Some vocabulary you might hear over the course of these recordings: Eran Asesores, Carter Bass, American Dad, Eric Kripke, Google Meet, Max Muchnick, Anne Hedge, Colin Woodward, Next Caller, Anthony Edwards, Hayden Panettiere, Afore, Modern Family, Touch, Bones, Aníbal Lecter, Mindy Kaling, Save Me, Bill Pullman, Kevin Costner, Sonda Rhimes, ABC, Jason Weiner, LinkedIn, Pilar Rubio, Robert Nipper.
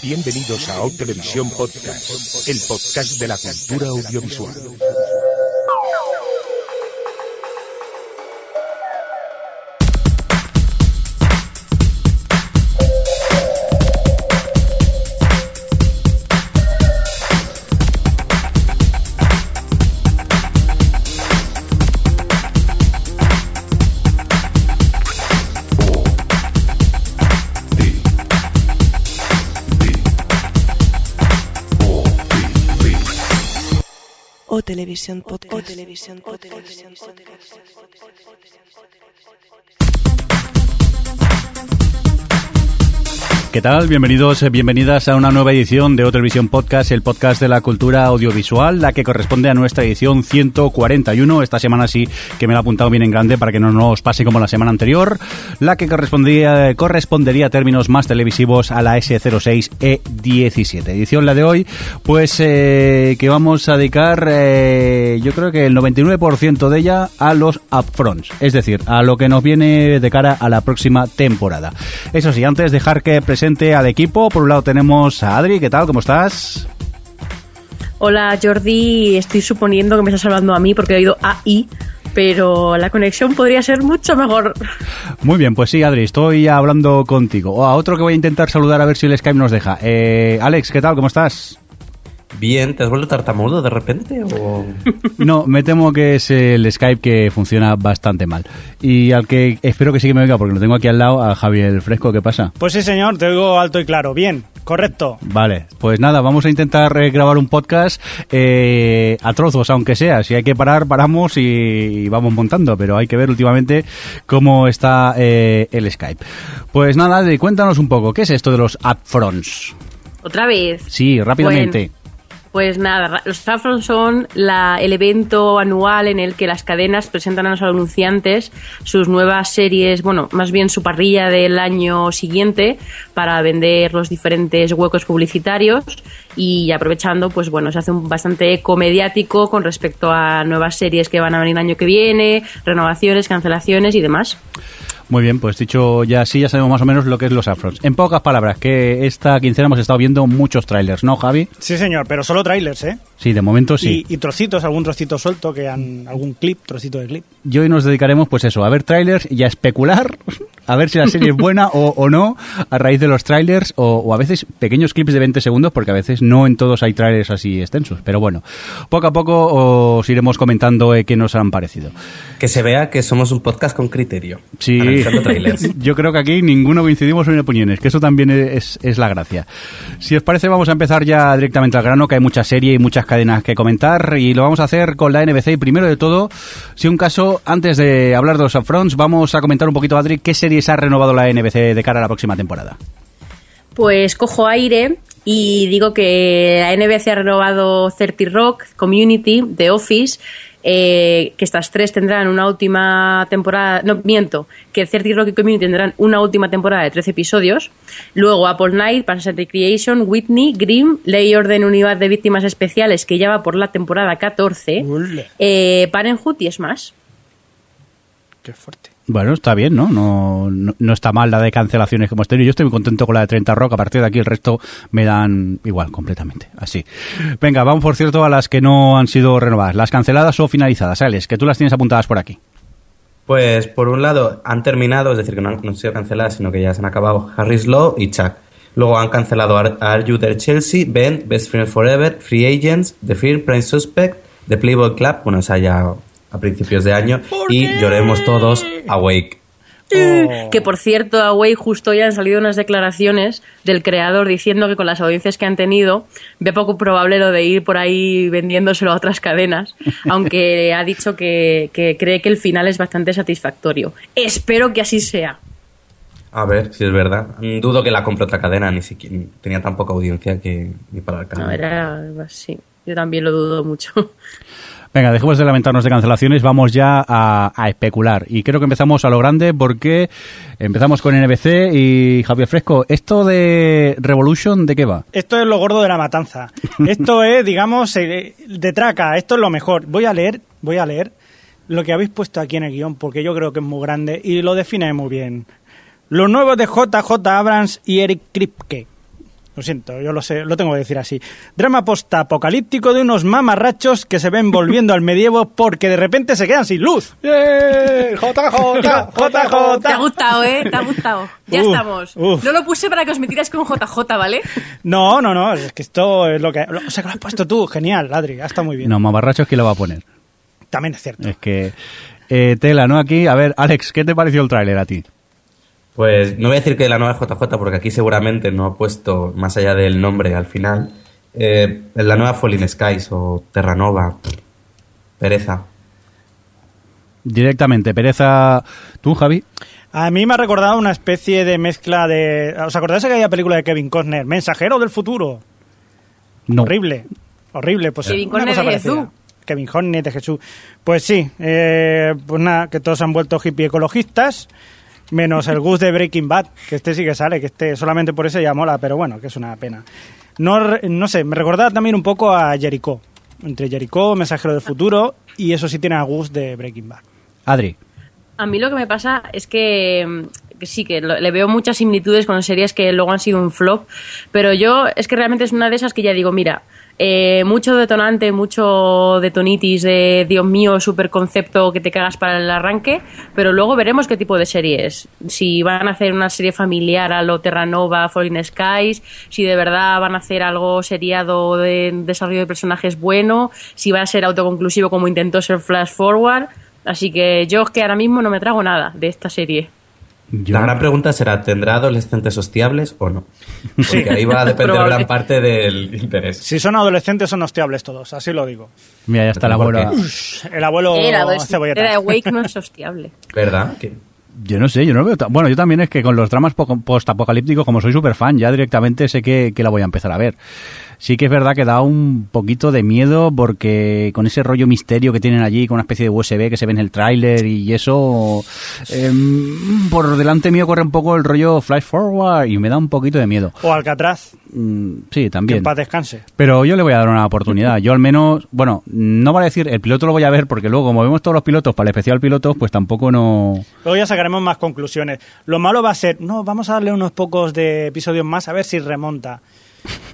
Bienvenidos a Otelevisión Podcast, el podcast de la cultura audiovisual. Televisión Podcast. ¿Qué tal? Bienvenidos, bienvenidas a una nueva edición de Otelevisión Podcast, el podcast de la cultura audiovisual, la que corresponde a nuestra edición 141. Esta semana sí que me la he apuntado bien en grande para que no nos pase como la semana anterior. La que correspondería a términos más televisivos a la S06E17. Edición la de hoy, pues que vamos a dedicar, yo creo que el 99% de ella a los upfronts, es decir, a lo que nos viene de cara a la próxima temporada. Eso sí, antes dejar que presente al equipo. Por un lado tenemos a Adri. ¿Qué tal? ¿Cómo estás? Hola, Jordi. Estoy suponiendo que me estás hablando a mí porque he oído AI, pero la conexión podría ser mucho mejor. Muy bien, pues sí, Adri, estoy hablando contigo. O a otro que voy a intentar saludar a ver si el Skype nos deja. Alex, ¿qué tal? ¿Cómo estás? Bien, ¿te has vuelto tartamudo de repente? ¿O? No, me temo que es el Skype que funciona bastante mal. Y al que espero que sí que me oiga, porque lo tengo aquí al lado, a Javier Fresco, ¿qué pasa? Pues sí, señor, te oigo alto y claro. Bien, correcto. Vale, pues nada, vamos a intentar grabar un podcast a trozos, aunque sea. Si hay que parar, paramos y vamos montando, pero hay que ver últimamente cómo está el Skype. Pues nada, cuéntanos un poco, ¿qué es esto de los upfronts? ¿Otra vez? Sí, rápidamente. Bueno. Pues nada, los upfronts son el evento anual en el que las cadenas presentan a los anunciantes sus nuevas series, bueno, más bien su parrilla del año siguiente para vender los diferentes huecos publicitarios y aprovechando, pues bueno, se hace un bastante eco mediático con respecto a nuevas series que van a venir el año que viene, renovaciones, cancelaciones y demás. Muy bien, pues dicho ya así, ya sabemos más o menos lo que es los upfronts. En pocas palabras, que esta quincena hemos estado viendo muchos trailers, ¿no, Javi? Sí, señor, pero solo trailers, ¿eh? Sí, de momento sí. Y trocitos, algún trocito suelto, algún clip, trocito de clip. Y hoy nos dedicaremos, pues eso, a ver trailers y a especular, a ver si la serie es buena o no, a raíz de los trailers, o a veces pequeños clips de 20 segundos, porque a veces no en todos hay trailers así extensos. Pero bueno, poco a poco os iremos comentando qué nos han parecido. Que se vea que somos un podcast con criterio. Sí. Yo creo que aquí ninguno coincidimos en opiniones, que eso también es la gracia. Si os parece, vamos a empezar ya directamente al grano, que hay mucha serie y muchas cadenas que comentar, y lo vamos a hacer con la NBC. Y primero de todo, si un caso, antes de hablar de los upfronts, vamos a comentar un poquito, Adri, qué series ha renovado la NBC de cara a la próxima temporada. Pues cojo aire y digo que la NBC ha renovado 30 Rock, Community, The Office. Que estas tres tendrán una última temporada, no, miento, que 30 Rock y Community tendrán una última temporada de 13 episodios, luego Apple Night, Parks and Recreation, Whitney, Grimm, Ley y Orden, Unidad de Víctimas Especiales, que ya va por la temporada 14, Parenthood y Smash. Qué fuerte. Bueno, está bien, ¿no? No está mal la de cancelaciones que hemos tenido. Yo estoy muy contento con la de 30 Rock. A partir de aquí el resto me dan igual, completamente. Así. Venga, vamos, por cierto, a las que no han sido renovadas. Las canceladas o finalizadas. Alex, que tú las tienes apuntadas por aquí. Pues, por un lado, han terminado, es decir, que no han sido canceladas, sino que ya se han acabado Harry's Law y Chuck. Luego han cancelado Are You There Chelsea, Ben, Best Friend Forever, Free Agents, The Fear, Prime Suspect, The Playboy Club. Bueno, o sea, ya a principios de año, y lloremos todos Awake. Oh. Que por cierto, Awake, justo ya han salido unas declaraciones del creador diciendo que con las audiencias que han tenido ve poco probable lo de ir por ahí vendiéndoselo a otras cadenas, aunque ha dicho que cree que el final es bastante satisfactorio. Espero que así sea. A ver, si es verdad. Dudo que la compre otra cadena, ni siquiera tenía tan poca audiencia que ni para el canal. No, sí, yo también lo dudo mucho. Venga, dejemos de lamentarnos de cancelaciones, vamos ya a especular. Y creo que empezamos a lo grande porque empezamos con NBC y Javier Fresco. ¿Esto de Revolution de qué va? Esto es lo gordo de la matanza. Esto es, digamos, de traca. Esto es lo mejor. Voy a leer lo que habéis puesto aquí en el guión porque yo creo que es muy grande y lo define muy bien. Los nuevos de JJ Abrams y Eric Kripke. Lo siento, yo lo sé, lo tengo que decir así. Drama postapocalíptico de unos mamarrachos que se ven volviendo al medievo porque de repente se quedan sin luz. ¡Bien! ¡JJ! Te ha gustado, ¿eh? Te ha gustado. Ya estamos. No lo puse para que os metierais con JJ, ¿vale? No. Es que esto es lo que... O sea, que lo has puesto tú. Genial, Adri. Ha estado muy bien. No, mamarrachos, ¿quién lo va a poner? También es cierto. Es que... tela, ¿no? Aquí, a ver, Alex, ¿qué te pareció el tráiler a ti? Pues no voy a decir que la nueva JJ, porque aquí seguramente no ha puesto, más allá del nombre al final, la nueva Falling Skies o Terranova. Pereza. Directamente, pereza. ¿Tú, Javi? A mí me ha recordado una especie de mezcla de... ¿Os acordáis de aquella película de Kevin Costner? Mensajero del futuro. No. Horrible. Pues Kevin Costner de Jesús. Kevin Costner de Jesús. Pues sí, pues nada, que todos se han vuelto hippie ecologistas. Menos el Gus de Breaking Bad, que este sí que sale, que este solamente por eso ya mola, pero bueno, que es una pena. No sé, me recordaba también un poco a Jericho. Entre Jericho, Mensajero del Futuro, y eso sí tiene a Gus de Breaking Bad. Adri. A mí lo que me pasa es que sí, que le veo muchas similitudes con series que luego han sido un flop, pero yo es que realmente es una de esas que ya digo, mira... mucho detonante, mucho detonitis de Dios mío, super concepto que te cagas para el arranque, pero luego veremos qué tipo de serie es. Si van a hacer una serie familiar a lo Terranova, Falling Skies, si de verdad van a hacer algo seriado de desarrollo de personajes bueno, si va a ser autoconclusivo como intentó ser Flash Forward. Así que yo es que ahora mismo no me trago nada de esta serie. La gran pregunta será, ¿tendrá adolescentes hostiables o no? Porque ahí va a depender gran parte del interés. Si son adolescentes, son hostiables todos, así lo digo. Mira, ya está el abuelo. El abuelo cebolleta. Era Wake no es hostiable. ¿Verdad? ¿Qué? Yo no sé, yo no lo veo... Bueno, yo también es que con los dramas postapocalípticos, como soy súper fan, ya directamente sé que la voy a empezar a ver. Sí que es verdad que da un poquito de miedo porque con ese rollo misterio que tienen allí, con una especie de USB que se ve en el tráiler y eso... por delante mío corre un poco el rollo Flash Forward y me da un poquito de miedo. O Alcatraz. Sí, también. Que en paz descanse. Pero yo le voy a dar una oportunidad. Yo al menos... Bueno, no vale decir, el piloto lo voy a ver porque luego, como vemos todos los pilotos para el especial pilotos, pues tampoco no... Luego ya sacaremos más conclusiones. Lo malo va a ser... No, vamos a darle unos pocos de episodios más a ver si remonta.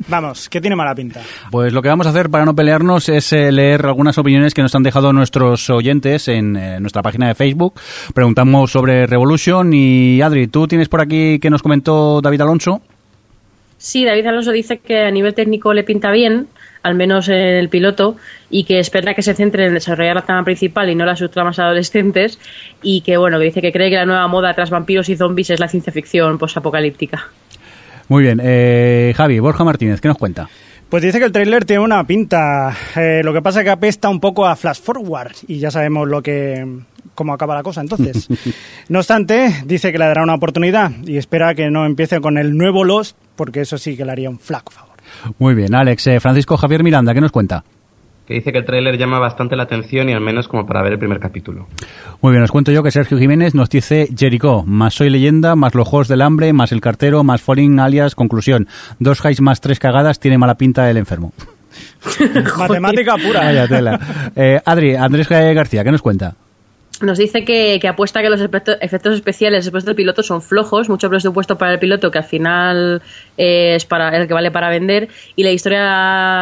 Vamos, que tiene mala pinta. Pues lo que vamos a hacer para no pelearnos es leer algunas opiniones que nos han dejado nuestros oyentes en nuestra página de Facebook. Preguntamos sobre Revolution y Adri, ¿tú tienes por aquí que nos comentó David Alonso? Sí, David Alonso dice que a nivel técnico le pinta bien, al menos en el piloto, y que espera que se centre en desarrollar la trama principal y no las subtramas adolescentes, y que bueno, que dice que cree que la nueva moda tras vampiros y zombies es la ciencia ficción posapocalíptica. Muy bien, Javi, Borja Martínez, ¿qué nos cuenta? Pues dice que el tráiler tiene una pinta, lo que pasa es que apesta un poco a Flash Forward y ya sabemos cómo acaba la cosa entonces. No obstante, dice que le dará una oportunidad y espera que no empiece con el nuevo Lost, porque eso sí que le haría un flaco favor. Muy bien, Alex, Francisco Javier Miranda, ¿qué nos cuenta? Que dice que el tráiler llama bastante la atención y al menos como para ver el primer capítulo. Muy bien, os cuento yo que Sergio Jiménez nos dice Jericho, más Soy Leyenda, más Los Juegos del Hambre, más El Cartero, más Falling Alias, conclusión, 2 highs más 3 cagadas, tiene mala pinta el enfermo. Matemática pura. Vaya tela. Adri, Andrés García, ¿qué nos cuenta? Nos dice que apuesta que los efectos especiales después del piloto son flojos, mucho presupuesto para el piloto que al final es para el que vale para vender, y la historia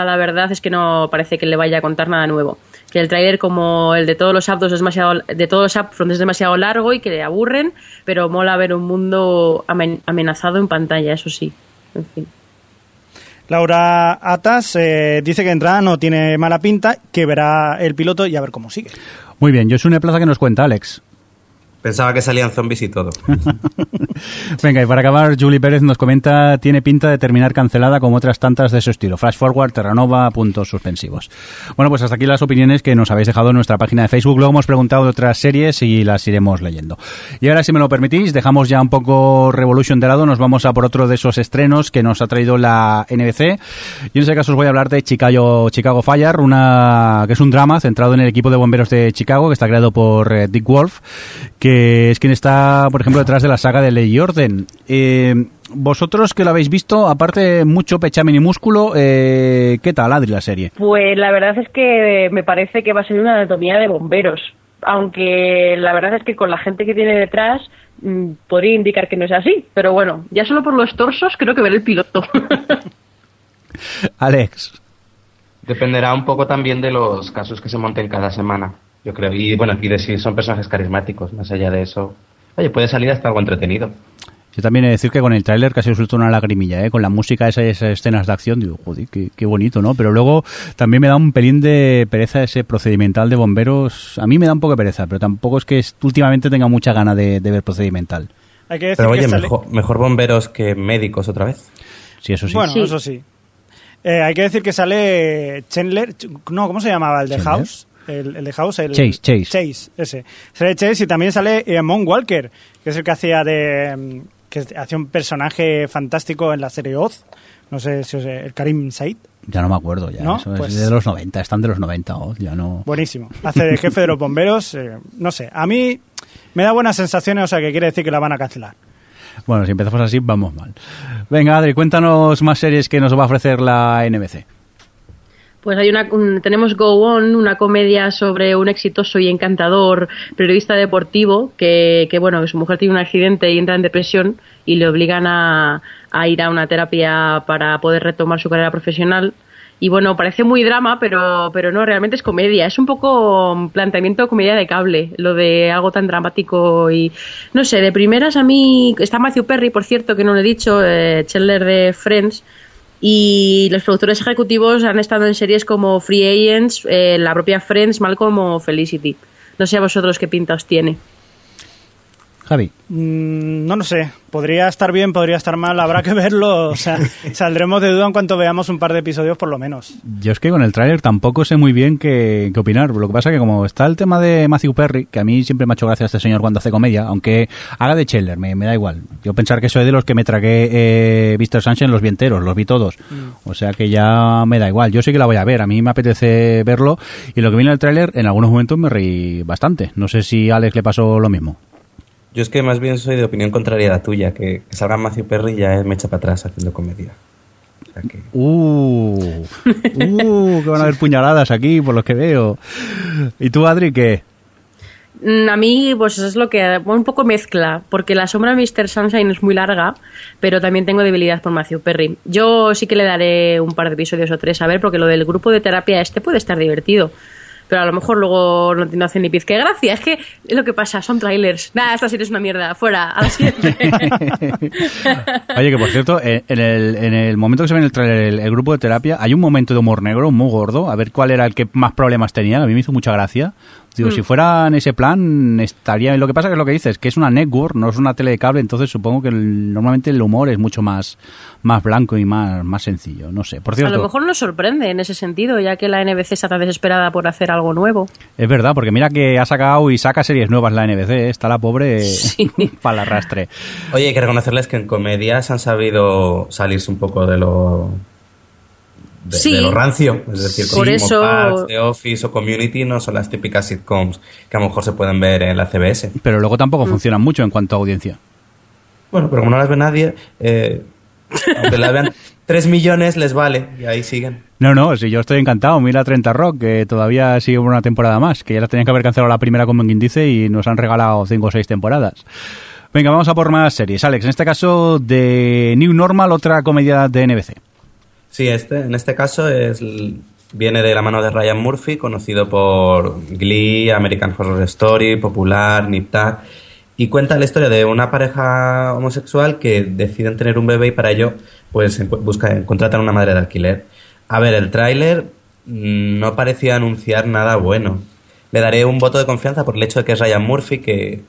la verdad es que no parece que le vaya a contar nada nuevo. Que el tráiler como el de todos los upfronts es demasiado largo y que le aburren, pero mola ver un mundo amenazado en pantalla, eso sí. En fin. Laura Atas dice que entrada no tiene mala pinta, que verá el piloto y a ver cómo sigue. Muy bien, Josune Plaza, ¿qué nos cuenta, Alex? Pensaba que salían zombies y todo. Venga, y para acabar, Julie Pérez nos comenta, tiene pinta de terminar cancelada como otras tantas de su estilo. Flash Forward, Terranova, puntos suspensivos. Bueno, pues hasta aquí las opiniones que nos habéis dejado en nuestra página de Facebook. Luego hemos preguntado de otras series y las iremos leyendo. Y ahora, si me lo permitís, dejamos ya un poco Revolution de lado. Nos vamos a por otro de esos estrenos que nos ha traído la NBC. Y en ese caso os voy a hablar de Chicago Fire, que es un drama centrado en el equipo de bomberos de Chicago, que está creado por Dick Wolf, que es quien está, por ejemplo, detrás de la saga de Ley y Orden. Vosotros que lo habéis visto, aparte mucho pechamen y músculo, ¿qué tal, Adri, la serie? Pues la verdad es que me parece que va a ser una anatomía de bomberos, aunque la verdad es que con la gente que tiene detrás podría indicar que no es así, pero bueno, ya solo por los torsos creo que veré el piloto. Alex. Dependerá un poco también de los casos que se monten cada semana, yo creo. Y bueno, y de si son personajes carismáticos, más allá de eso. Oye, puede salir hasta algo entretenido. Yo también he de decir que con el tráiler casi os suelto una lagrimilla, ¿eh? Con la música, esas escenas de acción, digo, joder, qué bonito, ¿no? Pero luego también me da un pelín de pereza ese procedimental de bomberos. A mí me da un poco de pereza, pero tampoco es que últimamente tenga mucha gana de ver procedimental. Hay que decir pero, oye, que mejor bomberos que médicos otra vez. Sí, eso sí. Bueno, sí. Eso sí. Hay que decir que sale Chandler... No, ¿cómo se llamaba? ¿El de Chandler? House? El de House, el Chase, ese. Sale Chase y también sale Mon Walker, que es el que hacía de... que hacía un personaje fantástico en la serie Oz, no sé si es el Karim Said. Ya no me acuerdo, ya. ¿No? Eso pues es de los 90, están de los 90 Oz, ya no... Buenísimo. Hace de jefe de los bomberos, no sé, a mí me da buenas sensaciones, o sea que quiere decir que la van a cancelar. Bueno, si empezamos así, vamos mal. Venga, Adri, cuéntanos más series que nos va a ofrecer la NBC. Pues hay tenemos Go On, una comedia sobre un exitoso y encantador periodista deportivo que bueno, su mujer tiene un accidente y entra en depresión y le obligan a ir a una terapia para poder retomar su carrera profesional. Y bueno, parece muy drama, pero no, realmente es comedia. Es un poco un planteamiento comedia de cable, lo de algo tan dramático y... No sé, de primeras a mí... Está Matthew Perry, por cierto, que no lo he dicho, Chandler de Friends... Y los productores ejecutivos han estado en series como Free Agents, la propia Friends, Malcolm o Felicity. No sé a vosotros qué pinta os tiene. Javi. No lo sé. Podría estar bien, podría estar mal, habrá que verlo. O sea, saldremos de duda en cuanto veamos un par de episodios por lo menos. Yo es que con el tráiler tampoco sé muy bien qué opinar. Lo que pasa que como está el tema de Matthew Perry, que a mí siempre me ha hecho gracia este señor cuando hace comedia, aunque haga de Chandler, me da igual. Yo pensar que soy de los que me tragué Mr. Sunshine los vi enteros, los vi todos. O sea que ya me da igual. Yo sí que la voy a ver, a mí me apetece verlo. Y lo que vi en el tráiler, en algunos momentos me reí bastante. No sé si a Alex le pasó lo mismo. Yo es que más bien soy de opinión contraria a la tuya, que salga Matthew Perry ya me echa para atrás haciendo comedia. O sea que... que van a haber puñaladas aquí, por lo que veo. ¿Y tú, Adri, qué? A mí, pues eso es lo que... un poco mezcla, porque la sombra de Mr. Sunshine es muy larga, pero también tengo debilidad por Matthew Perry. Yo sí que le daré un par de episodios o tres, a ver, porque lo del grupo de terapia puede estar divertido. Pero a lo mejor luego no hace ni pizca de gracia. Es que es lo que pasa, son trailers. Nada, esta serie es una mierda, fuera, a la siguiente. Oye, que por cierto, en el momento que se ve en el trailer el grupo de terapia, hay un momento de humor negro muy gordo. A ver cuál era el que más problemas tenía. A mí me hizo mucha gracia. Digo, si fuera en ese plan, estaría... Lo que pasa que es lo que dices, que es una network, no es una tele de cable, entonces supongo que normalmente el humor es mucho más blanco y más sencillo, no sé. Por cierto, a lo mejor nos sorprende en ese sentido, ya que la NBC está tan desesperada por hacer algo nuevo. Es verdad, porque mira que ha sacado y saca series nuevas la NBC, está la pobre sí. Para el arrastre. Oye, hay que reconocerles que en comedias han sabido salirse un poco de lo... de lo rancio, es decir, como eso... Parks, The Office o Community no son las típicas sitcoms que a lo mejor se pueden ver en la CBS. Pero luego tampoco funcionan mucho en cuanto a audiencia. Bueno, pero como no las ve nadie, aunque las vean 3 millones les vale y ahí siguen. No, si yo estoy encantado. Mira 30 Rock, que todavía sigue una temporada más, que ya las tenían que haber cancelado la primera, como quien dice, y nos han regalado 5 o 6 temporadas. Venga, vamos a por más series. Alex, en este caso de New Normal, otra comedia de NBC. Sí, en este caso viene de la mano de Ryan Murphy, conocido por Glee, American Horror Story, Popular, Nip Tuck, y cuenta la historia de una pareja homosexual que deciden tener un bebé y para ello pues contratan una madre de alquiler. A ver, el tráiler no parecía anunciar nada bueno. Le daré un voto de confianza por el hecho de que es Ryan Murphy, que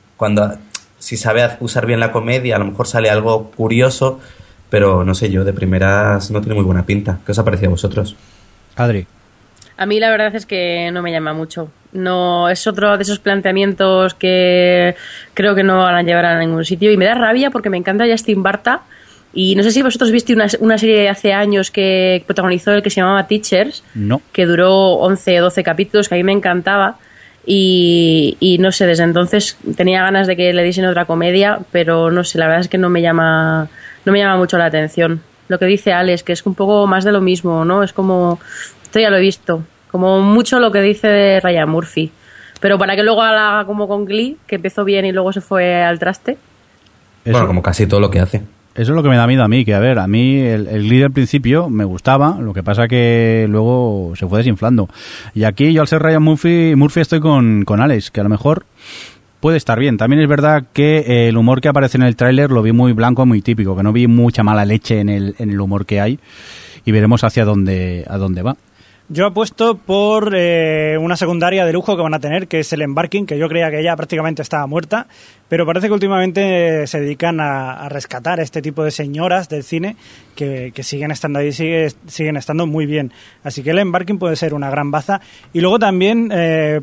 si sabe usar bien la comedia, a lo mejor sale algo curioso. Pero no sé yo, de primeras no tiene muy buena pinta. ¿Qué os ha parecido a vosotros? Adri. A mí la verdad es que no me llama mucho. No, es otro de esos planteamientos que creo que no van a llevar a ningún sitio. Y me da rabia porque me encanta Justin Bartha. Y no sé si vosotros viste una serie de hace años que protagonizó el que se llamaba Teachers. No. Que duró 11 o 12 capítulos, que a mí me encantaba. Y no sé, desde entonces tenía ganas de que le diesen otra comedia. Pero no sé, la verdad es que no me llama mucho la atención. Lo que dice Alex, que es un poco más de lo mismo, ¿no? Es como, esto ya lo he visto, como mucho lo que dice de Ryan Murphy. Pero para que luego haga como con Glee, que empezó bien y luego se fue al traste. Bueno, como casi todo lo que hace. Eso es lo que me da miedo a mí, que a ver, a mí el Glee al principio me gustaba, lo que pasa que luego se fue desinflando. Y aquí yo al ser Ryan Murphy estoy con Alex, que a lo mejor puede estar bien. También es verdad que el humor que aparece en el tráiler lo vi muy blanco, muy típico, que no vi mucha mala leche en el humor que hay, y veremos a dónde va. Yo apuesto por una secundaria de lujo que van a tener, que es el Embarking, que yo creía que ya prácticamente estaba muerta, pero parece que últimamente se dedican a rescatar a este tipo de señoras del cine que siguen estando ahí, siguen estando muy bien. Así que el Embarking puede ser una gran baza. Y luego también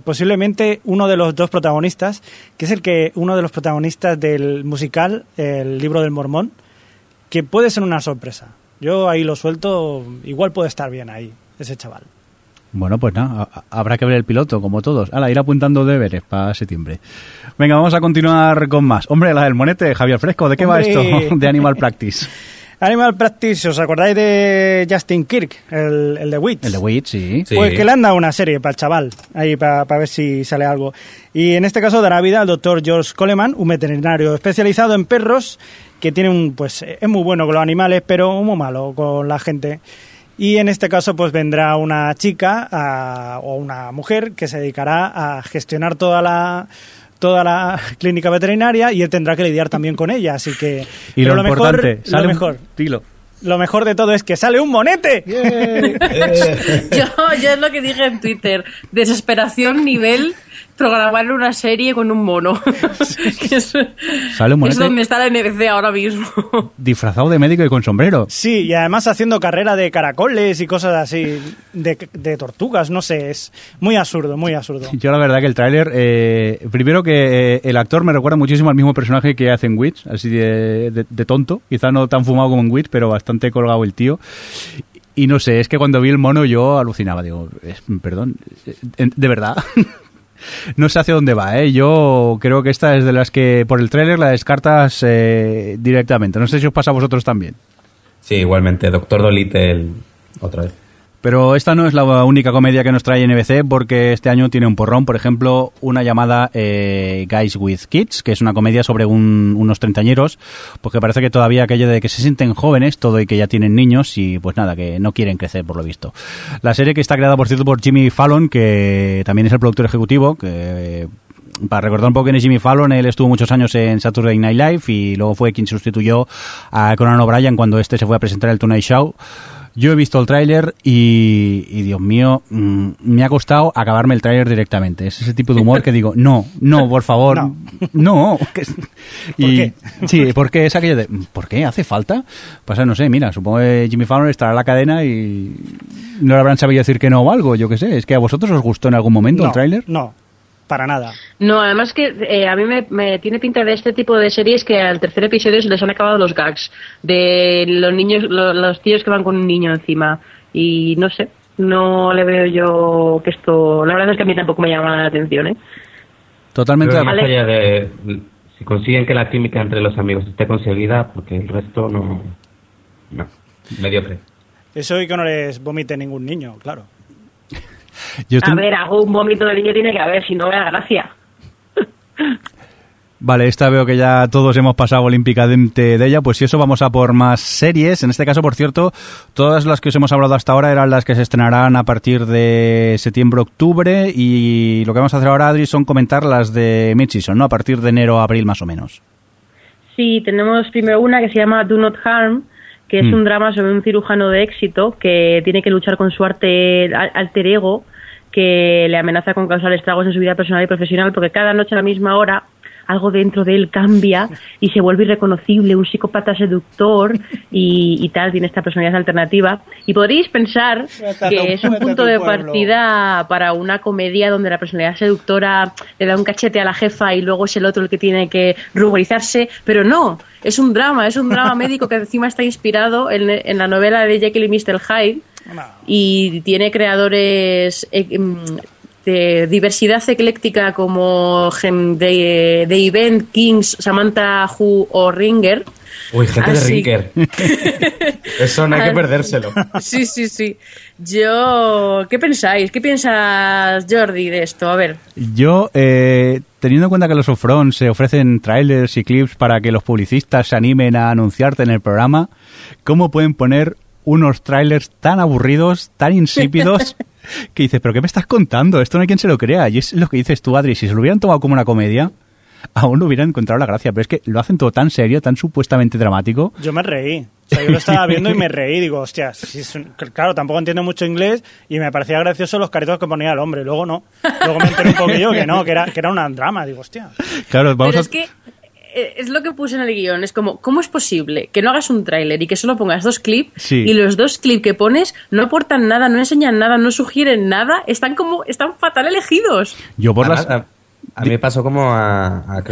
posiblemente uno de los dos protagonistas, que es uno de los protagonistas del musical, El Libro del Mormón, que puede ser una sorpresa. Yo ahí lo suelto, igual puede estar bien ahí ese chaval. Bueno, pues nada, habrá que ver el piloto, como todos. Hala, ir apuntando deberes para septiembre. Venga, vamos a continuar con más. Hombre, la del monete, Javier Fresco, ¿de qué va esto de Animal Practice? Animal Practice, ¿os acordáis de Justin Kirk, el de Weeds? El de Weeds, sí. Pues sí, que le han dado una serie para el chaval, ahí para ver si sale algo. Y en este caso dará vida al doctor George Coleman, un veterinario especializado en perros, que tiene es muy bueno con los animales, pero muy malo con la gente. Y en este caso pues vendrá una chica o una mujer que se dedicará a gestionar toda la clínica veterinaria, y él tendrá que lidiar también con ella, así que... Y lo importante, mejor, sale lo mejor. Lo mejor de todo es que sale un monete. Yeah. yo es lo que dije en Twitter, desesperación nivel programar una serie con un mono. ¿Sale un monete? Es donde está la NBC ahora mismo. Disfrazado de médico y con sombrero. Sí, y además haciendo carrera de caracoles y cosas así, de tortugas, no sé, es muy absurdo, muy absurdo. Yo la verdad que el tráiler, primero que el actor me recuerda muchísimo al mismo personaje que hace en Witch, así de tonto, quizá no tan fumado como en Witch, pero bastante colgado el tío. Y no sé, es que cuando vi el mono yo alucinaba, digo, perdón, de verdad... No sé hacia dónde va, ¿eh? Yo creo que esta es de las que por el tráiler la descartas directamente. No sé si os pasa a vosotros también. Sí, igualmente. Doctor Dolittle otra vez. Pero esta no es la única comedia que nos trae NBC, porque este año tiene un porrón. Por ejemplo, una llamada Guys with Kids, que es una comedia sobre unos treintañeros, porque parece que todavía aquello de que se sienten jóvenes, todo y que ya tienen niños y pues nada, que no quieren crecer por lo visto. La serie que está creada, por cierto, por Jimmy Fallon, que también es el productor ejecutivo, que... Para recordar un poco quién es Jimmy Fallon, él estuvo muchos años en Saturday Night Live y luego fue quien sustituyó a Conan O'Brien cuando este se fue a presentar el Tonight Show. Yo he visto el tráiler y Dios mío, me ha costado acabarme el tráiler directamente. Es ese tipo de humor que digo, no, por favor, no. ¿Por qué? Sí, porque es aquello de, ¿por qué? ¿Hace falta? Pasa, no sé, mira, supongo que Jimmy Fallon estará en la cadena y no le habrán sabido decir que no o algo, yo qué sé. ¿Es que a vosotros os gustó en algún momento el tráiler? No. Para nada. No, además que a mí me tiene pinta de este tipo de series que al tercer episodio se les han acabado los gags de los niños, los tíos que van con un niño encima, y no sé, no le veo yo que esto... La verdad es que a mí tampoco me llama la atención, ¿eh? Totalmente. Pero más allá de si consiguen que la química entre los amigos esté conseguida, porque el resto no, mediocre. Eso y que no les vomite ningún niño, claro. A ver, hago un vómito de niño, tiene que haber, si no me da gracia. Vale, esta veo que ya todos hemos pasado olímpicamente de ella, pues si eso vamos a por más series. En este caso, por cierto, todas las que os hemos hablado hasta ahora eran las que se estrenarán a partir de septiembre-octubre, y lo que vamos a hacer ahora, Adri, son comentar las de mid-season, ¿no? A partir de enero-abril más o menos. Sí, tenemos primero una que se llama Do Not Harm, que es un drama sobre un cirujano de éxito que tiene que luchar con su alter ego, que le amenaza con causar estragos en su vida personal y profesional, porque cada noche a la misma hora algo dentro de él cambia y se vuelve irreconocible, un psicópata seductor y tal, tiene esta personalidad alternativa. Y podríais pensar que es un punto de partida para una comedia donde la personalidad seductora le da un cachete a la jefa y luego es el otro el que tiene que ruborizarse, pero no, es un drama médico que encima está inspirado en la novela de Jekyll y Mr. Hyde, y tiene creadores... de diversidad ecléctica como The Event Kings, Samantha Hu o Ringer, Uy, gente de Rinker. Eso no hay que perdérselo. Sí, sí, sí. Yo... ¿Qué pensáis? ¿Qué piensas, Jordi, de esto? A ver. Yo, teniendo en cuenta que los off-front se ofrecen trailers y clips para que los publicistas se animen a anunciarte en el programa, ¿cómo pueden poner unos trailers tan aburridos, tan insípidos, que dices, pero qué me estás contando? Esto no hay quien se lo crea. Y es lo que dices tú, Adri, si se lo hubieran tomado como una comedia, aún no hubieran encontrado la gracia. Pero es que lo hacen todo tan serio, tan supuestamente dramático. Yo me reí. O sea, yo lo estaba viendo y me reí. Digo, hostias, si es un... claro, tampoco entiendo mucho inglés y me parecía gracioso los caritos que ponía el hombre. Luego no. Luego me enteré un poquillo que no, que era una drama. Digo, hostia. Claro, vamos. Pero es que es lo que puse en el guión, es como, ¿cómo es posible que no hagas un tráiler y que solo pongas dos clips? Sí. Y los dos clips que pones no aportan nada, no enseñan nada, no sugieren nada, están fatal elegidos. Yo por las... A mí me pasó como a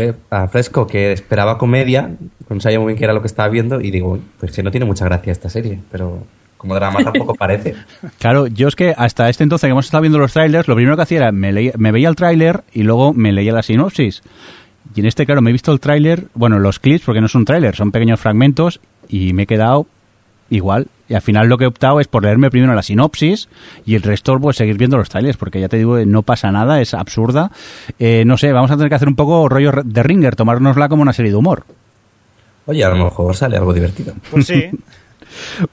Fresco, que esperaba comedia, no sabía muy bien qué era lo que estaba viendo, y digo, pues que no tiene mucha gracia esta serie, pero como drama tampoco parece. Claro, yo es que hasta este entonces que hemos estado viendo los trailers, lo primero que hacía era, me veía el tráiler y luego me leía la sinopsis. Y en este, claro, me he visto el tráiler, bueno, los clips, porque no es un tráiler, son pequeños fragmentos, y me he quedado igual. Y al final lo que he optado es por leerme primero la sinopsis y el resto pues seguir viendo los trailers, porque ya te digo, no pasa nada, es absurda. No sé, vamos a tener que hacer un poco rollo de Ringer, tomárnosla como una serie de humor. Oye, a lo mejor sale algo divertido. Pues sí.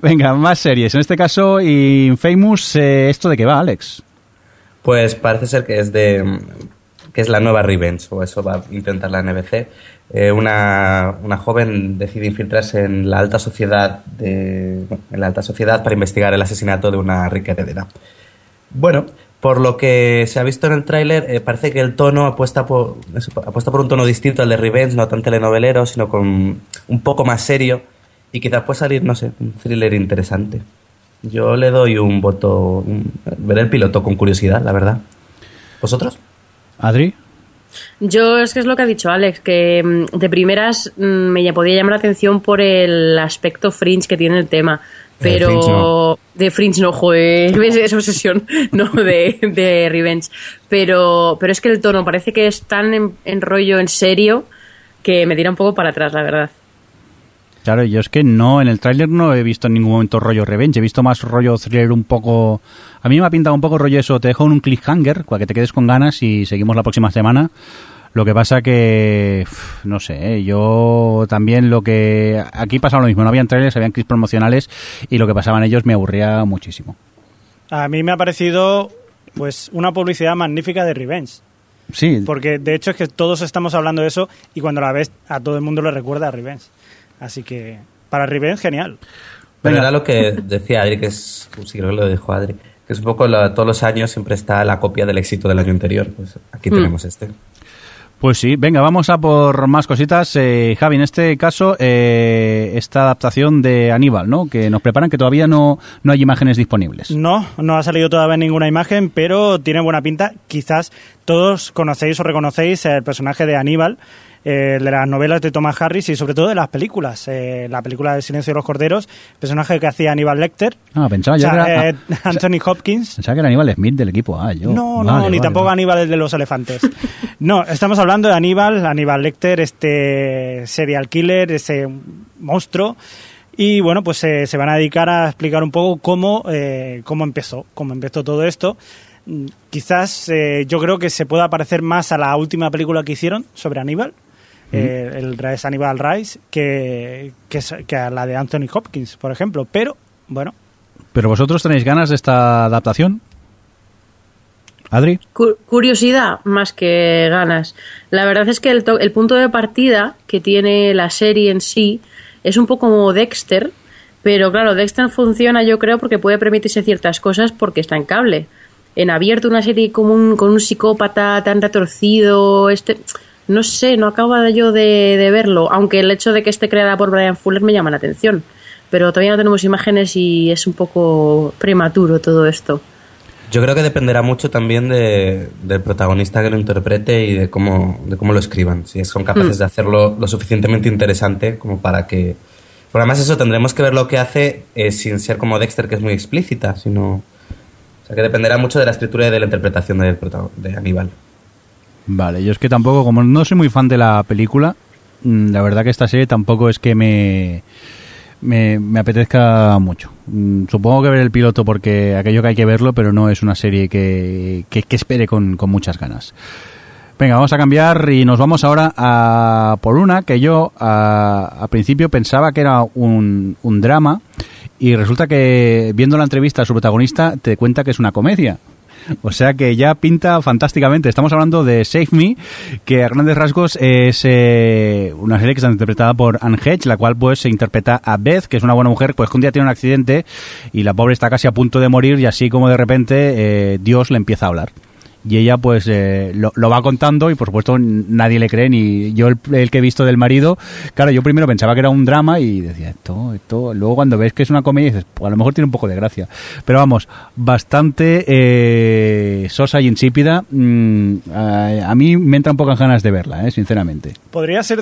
Venga, más series. En este caso, Infamous, ¿esto de qué va, Alex? Pues parece ser que es la nueva Revenge, o eso va a intentar la NBC. Una joven decide infiltrarse en la alta sociedad para investigar el asesinato de una rica heredera. Bueno, por lo que se ha visto en el tráiler, parece que el tono apuesta por un tono distinto al de Revenge, no tan telenovelero, sino con un poco más serio, y quizás pueda salir, no sé, un thriller interesante. Yo le doy un voto, veré el piloto con curiosidad, la verdad. ¿Vosotros? ¿Adri? Yo es que es lo que ha dicho Alex, que de primeras me podía llamar la atención por el aspecto Fringe que tiene el tema, pero de Fringe no, joder, ¿ves? Es obsesión, no de Revenge, pero es que el tono parece que es tan en rollo en serio que me tira un poco para atrás, la verdad. Claro, yo es que no, en el tráiler no he visto en ningún momento rollo Revenge, he visto más rollo thriller un poco... A mí me ha pintado un poco rollo eso, te dejo un cliffhanger para que te quedes con ganas y seguimos la próxima semana. Lo que pasa que, no sé, yo también lo que... Aquí pasaba lo mismo, no habían trailers, habían clips promocionales y lo que pasaban ellos me aburría muchísimo. A mí me ha parecido pues una publicidad magnífica de Revenge. Sí. Porque de hecho es que todos estamos hablando de eso y cuando la ves a todo el mundo le recuerda a Revenge. Así que para Revenge, genial. Pero era lo que decía Adri, que es... Sí, creo que lo dijo Adri. Que es un poco, todos los años siempre está la copia del éxito del año anterior. Pues aquí tenemos este. Pues sí, venga, vamos a por más cositas. Javi, en este caso, esta adaptación de Aníbal, ¿no? Que nos preparan, que todavía no hay imágenes disponibles. No ha salido todavía ninguna imagen, pero tiene buena pinta. Quizás todos conocéis o reconocéis el personaje de Aníbal, de las novelas de Thomas Harris y sobre todo de las películas, la película del Silencio de los Corderos, personaje que hacía Aníbal Lecter, Anthony Hopkins. Pensaba que era Aníbal Smith del equipo A. Tampoco Aníbal el de los elefantes. No, estamos hablando de Aníbal Lecter, este serial killer, ese monstruo. Y bueno, pues se van a dedicar a explicar un poco cómo empezó todo esto. Quizás yo creo que se pueda parecer más a la última película que hicieron sobre Aníbal, el Aníbal Rise, que a la de Anthony Hopkins, por ejemplo. Pero, bueno. ¿Pero vosotros tenéis ganas de esta adaptación? ¿Adri? Curiosidad más que ganas. La verdad es que el punto de partida que tiene la serie en sí es un poco como Dexter, pero claro, Dexter funciona, yo creo, porque puede permitirse ciertas cosas porque está en cable. En abierto, una serie con un psicópata tan retorcido, no sé, no acaba yo de verlo, aunque el hecho de que esté creada por Brian Fuller me llama la atención, pero todavía no tenemos imágenes y es un poco prematuro todo esto. Yo creo que dependerá mucho también del protagonista que lo interprete y de cómo lo escriban, si son capaces de hacerlo lo suficientemente interesante como para que... Pero además eso, tendremos que ver lo que hace sin ser como Dexter, que es muy explícita, sino... O sea, que dependerá mucho de la escritura y de la interpretación de Aníbal. Vale, yo es que tampoco, como no soy muy fan de la película, la verdad que esta serie tampoco es que me apetezca mucho. Supongo que ver el piloto porque aquello que hay que verlo, pero no es una serie que espere con muchas ganas. Venga, vamos a cambiar y nos vamos ahora a por una que yo a principio pensaba que era un drama y resulta que viendo la entrevista a su protagonista te cuenta que es una comedia. O sea que ya pinta fantásticamente. Estamos hablando de Save Me, que a grandes rasgos es una serie que está interpretada por Anne Hedge, la cual pues se interpreta a Beth, que es una buena mujer, pues que un día tiene un accidente y la pobre está casi a punto de morir y así como de repente Dios le empieza a hablar. Y ella pues lo va contando y por supuesto nadie le cree, ni yo el que he visto del marido. Claro, yo primero pensaba que era un drama y decía esto, luego cuando ves que es una comedia dices, pues a lo mejor tiene un poco de gracia. Pero vamos, bastante sosa y insípida, a mí me entran pocas ganas de verla, sinceramente. Podría ser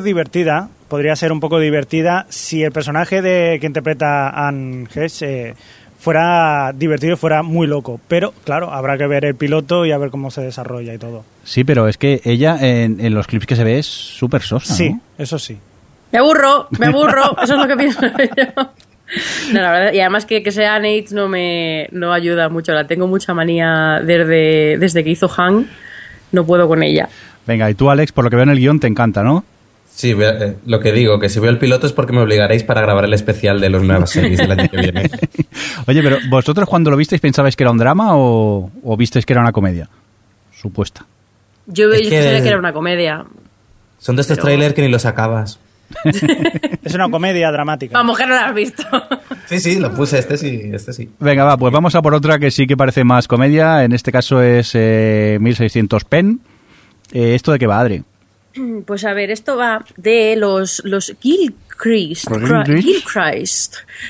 un poco divertida si el personaje que interpreta Anne Hedge fuera divertido, fuera muy loco, pero claro, habrá que ver el piloto y a ver cómo se desarrolla y todo. Sí, pero es que ella en los clips que se ve es súper sosa, sí, ¿no? Eso sí. Me aburro, eso es lo que pienso yo. No, la verdad, y además que sea Anne Hedge no ayuda mucho, la tengo mucha manía desde que hizo Hang, no puedo con ella. Venga, y tú Alex, por lo que veo en el guión te encanta, ¿no? Sí, lo que digo, que si veo el piloto es porque me obligaréis para grabar el especial de los nuevas series del año que viene. Oye, pero vosotros cuando lo visteis pensabais que era un drama o visteis que era una comedia supuesta. Yo pensé que era una comedia. Son de estos trailers que ni los acabas. Es una comedia dramática. Vamos, que no la has visto. Sí, lo puse, este sí. Venga, va, pues vamos a por otra que sí que parece más comedia. En este caso es 1600 Pen. ¿Esto de qué va, Adri? Pues a ver, esto va de los Gilchrist,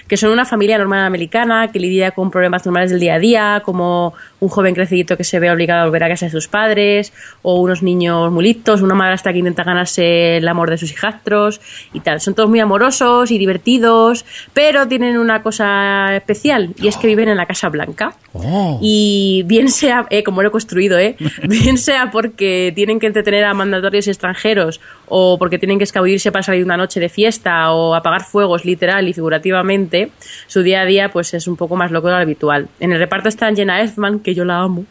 que son una familia normal americana que lidia con problemas normales del día a día, como un joven crecidito que se ve obligado a volver a casa de sus padres, o unos niños mulitos, una madrastra que intenta ganarse el amor de sus hijastros y tal. Son todos muy amorosos y divertidos, pero tienen una cosa especial, y es que viven en la Casa Blanca. Oh. Y bien sea, como lo he construido, bien sea porque tienen que entretener a mandatorios extranjeros, o porque tienen que escabullirse para salir una noche de fiesta, o apagar fuegos literal y figurativamente, su día a día pues es un poco más loco de lo habitual. En el reparto están Jenna Elfman, que yo la amo,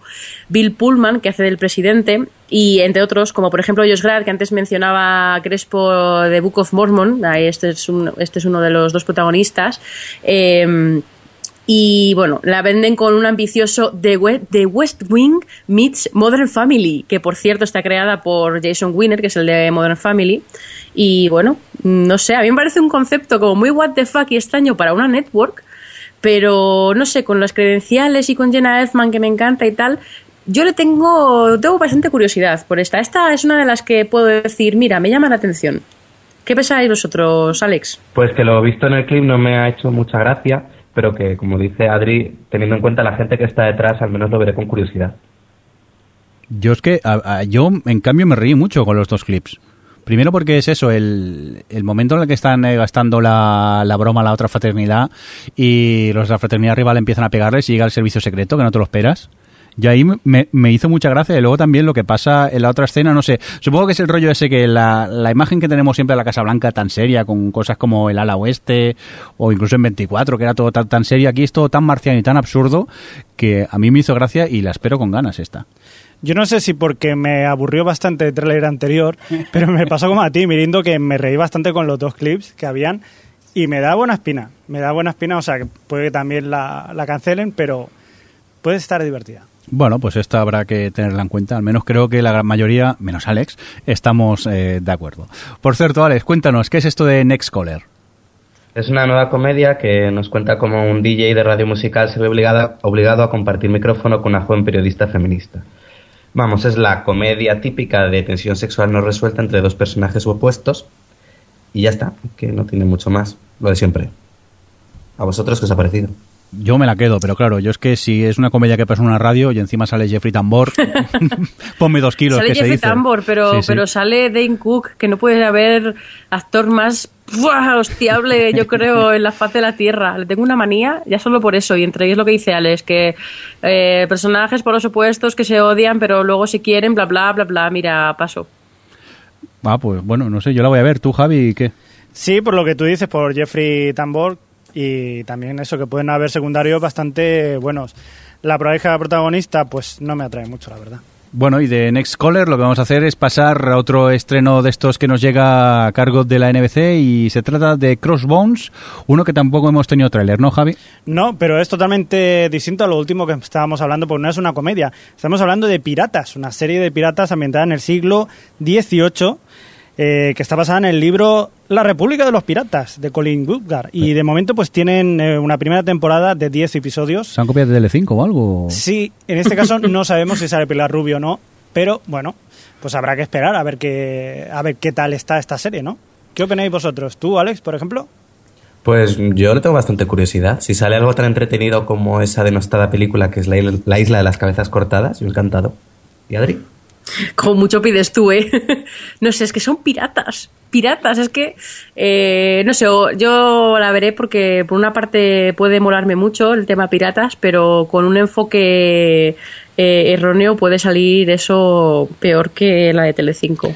Bill Pullman, que hace del presidente, y entre otros, como por ejemplo Josh Gad, que antes mencionaba Crespo de Book of Mormon, este es uno de los dos protagonistas, y bueno, la venden con un ambicioso The West Wing meets Modern Family, que por cierto está creada por Jason Weiner, que es el de Modern Family. Y bueno, no sé, a mí me parece un concepto como muy what the fuck y extraño para una network, pero no sé, con las credenciales y con Jenna Elfman, que me encanta y tal, yo le tengo bastante curiosidad por esta. Esta es una de las que puedo decir, mira, me llama la atención. ¿Qué pensáis vosotros, Alex? Pues que lo visto en el clip no me ha hecho mucha gracia, pero que, como dice Adri, teniendo en cuenta la gente que está detrás, al menos lo veré con curiosidad. Yo es que, yo en cambio me reí mucho con los dos clips. Primero porque es eso, el momento en el que están gastando la broma a la otra fraternidad y los de la fraternidad rival empiezan a pegarles y llega el servicio secreto, que no te lo esperas. Y ahí me hizo mucha gracia. Y luego también lo que pasa en la otra escena, no sé, supongo que es el rollo ese que la imagen que tenemos siempre de la Casa Blanca tan seria, con cosas como el ala oeste o incluso en 24, que era todo tan serio, aquí es todo tan marciano y tan absurdo que a mí me hizo gracia y la espero con ganas esta. Yo no sé si porque me aburrió bastante el tráiler anterior, pero me pasó como a ti, mirando que me reí bastante con los dos clips que habían y me da buena espina, o sea, que puede que también la cancelen, pero puede estar divertida. Bueno, pues esta habrá que tenerla en cuenta. Al menos creo que la gran mayoría, menos Alex, estamos de acuerdo. Por cierto, Alex, cuéntanos, ¿qué es esto de Next Caller? Es una nueva comedia que nos cuenta cómo un DJ de radio musical se ve obligado a compartir micrófono con una joven periodista feminista. Vamos, es la comedia típica de tensión sexual no resuelta entre dos personajes opuestos. Y ya está, que no tiene mucho más, lo de siempre. ¿A vosotros qué os ha parecido? Yo me la quedo, pero claro, yo es que si es una comedia que pasa en una radio y encima sale Jeffrey Tambor, ponme 2 kilos, que se dice. Sale Jeffrey Tambor, pero sale Dane Cook, que no puede haber actor más hostiable, yo creo, en la faz de la tierra. Le tengo una manía, ya solo por eso, y entre ellos lo que dice Alex, que personajes por los opuestos que se odian, pero luego se quieren, bla, bla, bla, bla, mira, paso. Ah, pues bueno, no sé, yo la voy a ver. ¿Tú, Javi, qué? Sí, por lo que tú dices, por Jeffrey Tambor y también eso, que pueden haber secundarios bastante buenos. La pareja protagonista, pues no me atrae mucho, la verdad. Bueno, y de Next Caller lo que vamos a hacer es pasar a otro estreno de estos que nos llega a cargo de la NBC, y se trata de Crossbones, uno que tampoco hemos tenido tráiler, ¿no, Javi? No, pero es totalmente distinto a lo último que estábamos hablando, porque no es una comedia. Estamos hablando de piratas, una serie de piratas ambientada en el siglo XVIII, que está basada en el libro La República de los Piratas, de Colin Woodward. Y de momento pues tienen una primera temporada de 10 episodios. ¿Se han copiado de Telecinco o algo? Sí, en este caso no sabemos si sale Pilar Rubio o no, pero bueno, pues habrá que esperar a ver qué tal está esta serie, ¿no? ¿Qué opináis vosotros? ¿Tú, Alex, por ejemplo? Pues yo le tengo bastante curiosidad. Si sale algo tan entretenido como esa denostada película que es La Isla de las Cabezas Cortadas, yo encantado. ¿Y Adri? Como mucho pides tú, ¿eh? No sé, es que son piratas, es que no sé, yo la veré porque por una parte puede molarme mucho el tema piratas, pero con un enfoque erróneo puede salir eso peor que la de Telecinco.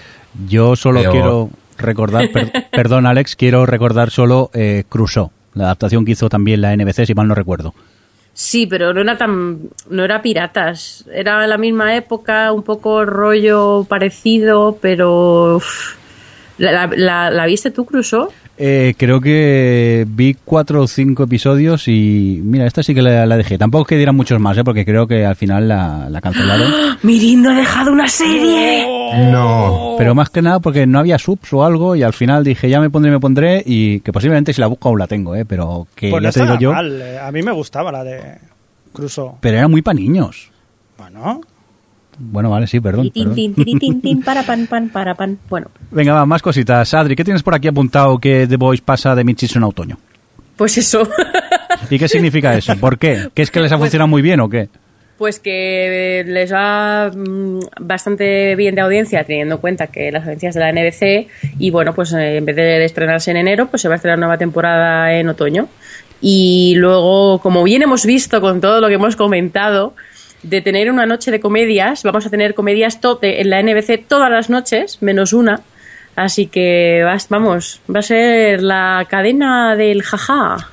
Yo solo quiero recordar, perdón Alex, quiero recordar solo Crusoe, la adaptación que hizo también la NBC, si mal no recuerdo. Sí, pero no era piratas, era la misma época, un poco rollo parecido, pero ¿La viste tú, Crusoe? Creo que vi 4 o 5 episodios y mira, esta sí que la dejé. Tampoco es que dieran muchos más, porque creo que al final la cancelaron. ¡Oh! ¡Mirin no ha dejado una serie! No. Pero más que nada porque no había subs o algo y al final dije, ya me pondré y que posiblemente si la busco aún la tengo, pero que pues ya te digo yo... Mal. A mí me gustaba la de Crusoe. Pero era muy para niños. Bueno, vale, sí, perdón. Tin, para pan. Bueno. Venga, va, más cositas. Adri, ¿qué tienes por aquí apuntado que The Voice pasa de mid-season a otoño? Pues eso. ¿Y qué significa eso? ¿Por qué? ¿Que es que les ha funcionado muy bien o qué? Pues que les va bastante bien de audiencia, teniendo en cuenta que las audiencias de la NBC, y bueno, pues en vez de estrenarse en enero, pues se va a estrenar nueva temporada en otoño. Y luego, como bien hemos visto con todo lo que hemos comentado, de tener una noche de comedias, vamos a tener comedias en la NBC todas las noches, menos una. Así que, va a ser la cadena del jaja.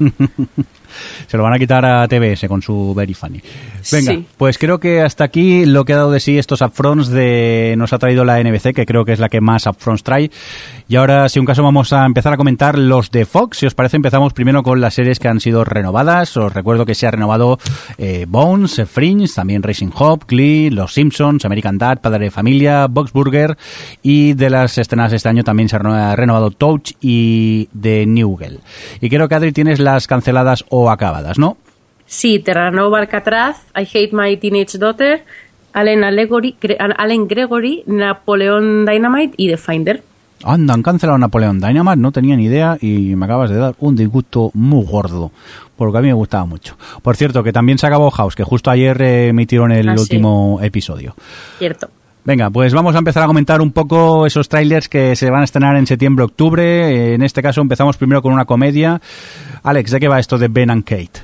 Se lo van a quitar a TBS con su Very Funny. Venga, sí. Pues creo que hasta aquí lo que ha dado de sí estos upfronts nos ha traído la NBC, que creo que es la que más upfronts trae. Y ahora, si un caso, vamos a empezar a comentar los de Fox. Si os parece, empezamos primero con las series que han sido renovadas. Os recuerdo que se ha renovado Bones, Fringe, también Racing Hope, Glee, Los Simpsons, American Dad, Padre de Familia, Box Burger. Y de las estrenadas este año también se ha renovado Touch y The New Girl. Y creo que, Adri, tienes las canceladas o acabadas, ¿no? Sí, Terranova, Alcatraz, I Hate My Teenage Daughter, Allen Gregory, Napoleon Dynamite y The Finder. Anda, han cancelado Napoleon Dynamite, no tenía ni idea y me acabas de dar un disgusto muy gordo, porque a mí me gustaba mucho. Por cierto, que también se acabó House, que justo ayer emitieron el último episodio. Cierto. Venga, pues vamos a empezar a comentar un poco esos trailers que se van a estrenar en septiembre-octubre. En este caso empezamos primero con una comedia. Alex, ¿de qué va esto de Ben and Kate?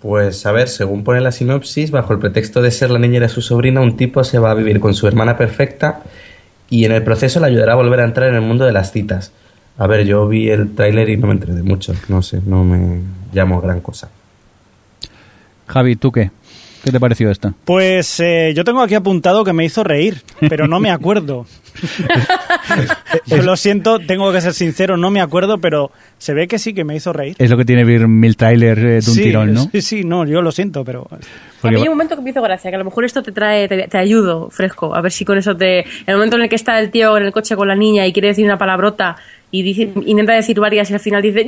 Pues a ver, según pone la sinopsis, bajo el pretexto de ser la niñera de su sobrina, un tipo se va a vivir con su hermana perfecta y en el proceso la ayudará a volver a entrar en el mundo de las citas. A ver, yo vi el trailer y no me enteré de mucho. No sé, no me llamo gran cosa. Javi, ¿tú qué? ¿Qué te pareció esta? Pues yo tengo aquí apuntado que me hizo reír, pero no me acuerdo. Yo lo siento, tengo que ser sincero, no me acuerdo, pero se ve que sí que me hizo reír. Es lo que tiene ver mil trailers de un tirón, ¿no? Sí, no, yo lo siento, pero... Porque a mí hay un momento que me hizo gracia, que a lo mejor esto te ayudo, Fresco, a ver si con eso te... El momento en el que está el tío en el coche con la niña y quiere decir una palabrota y dice, intenta decir varias y al final dice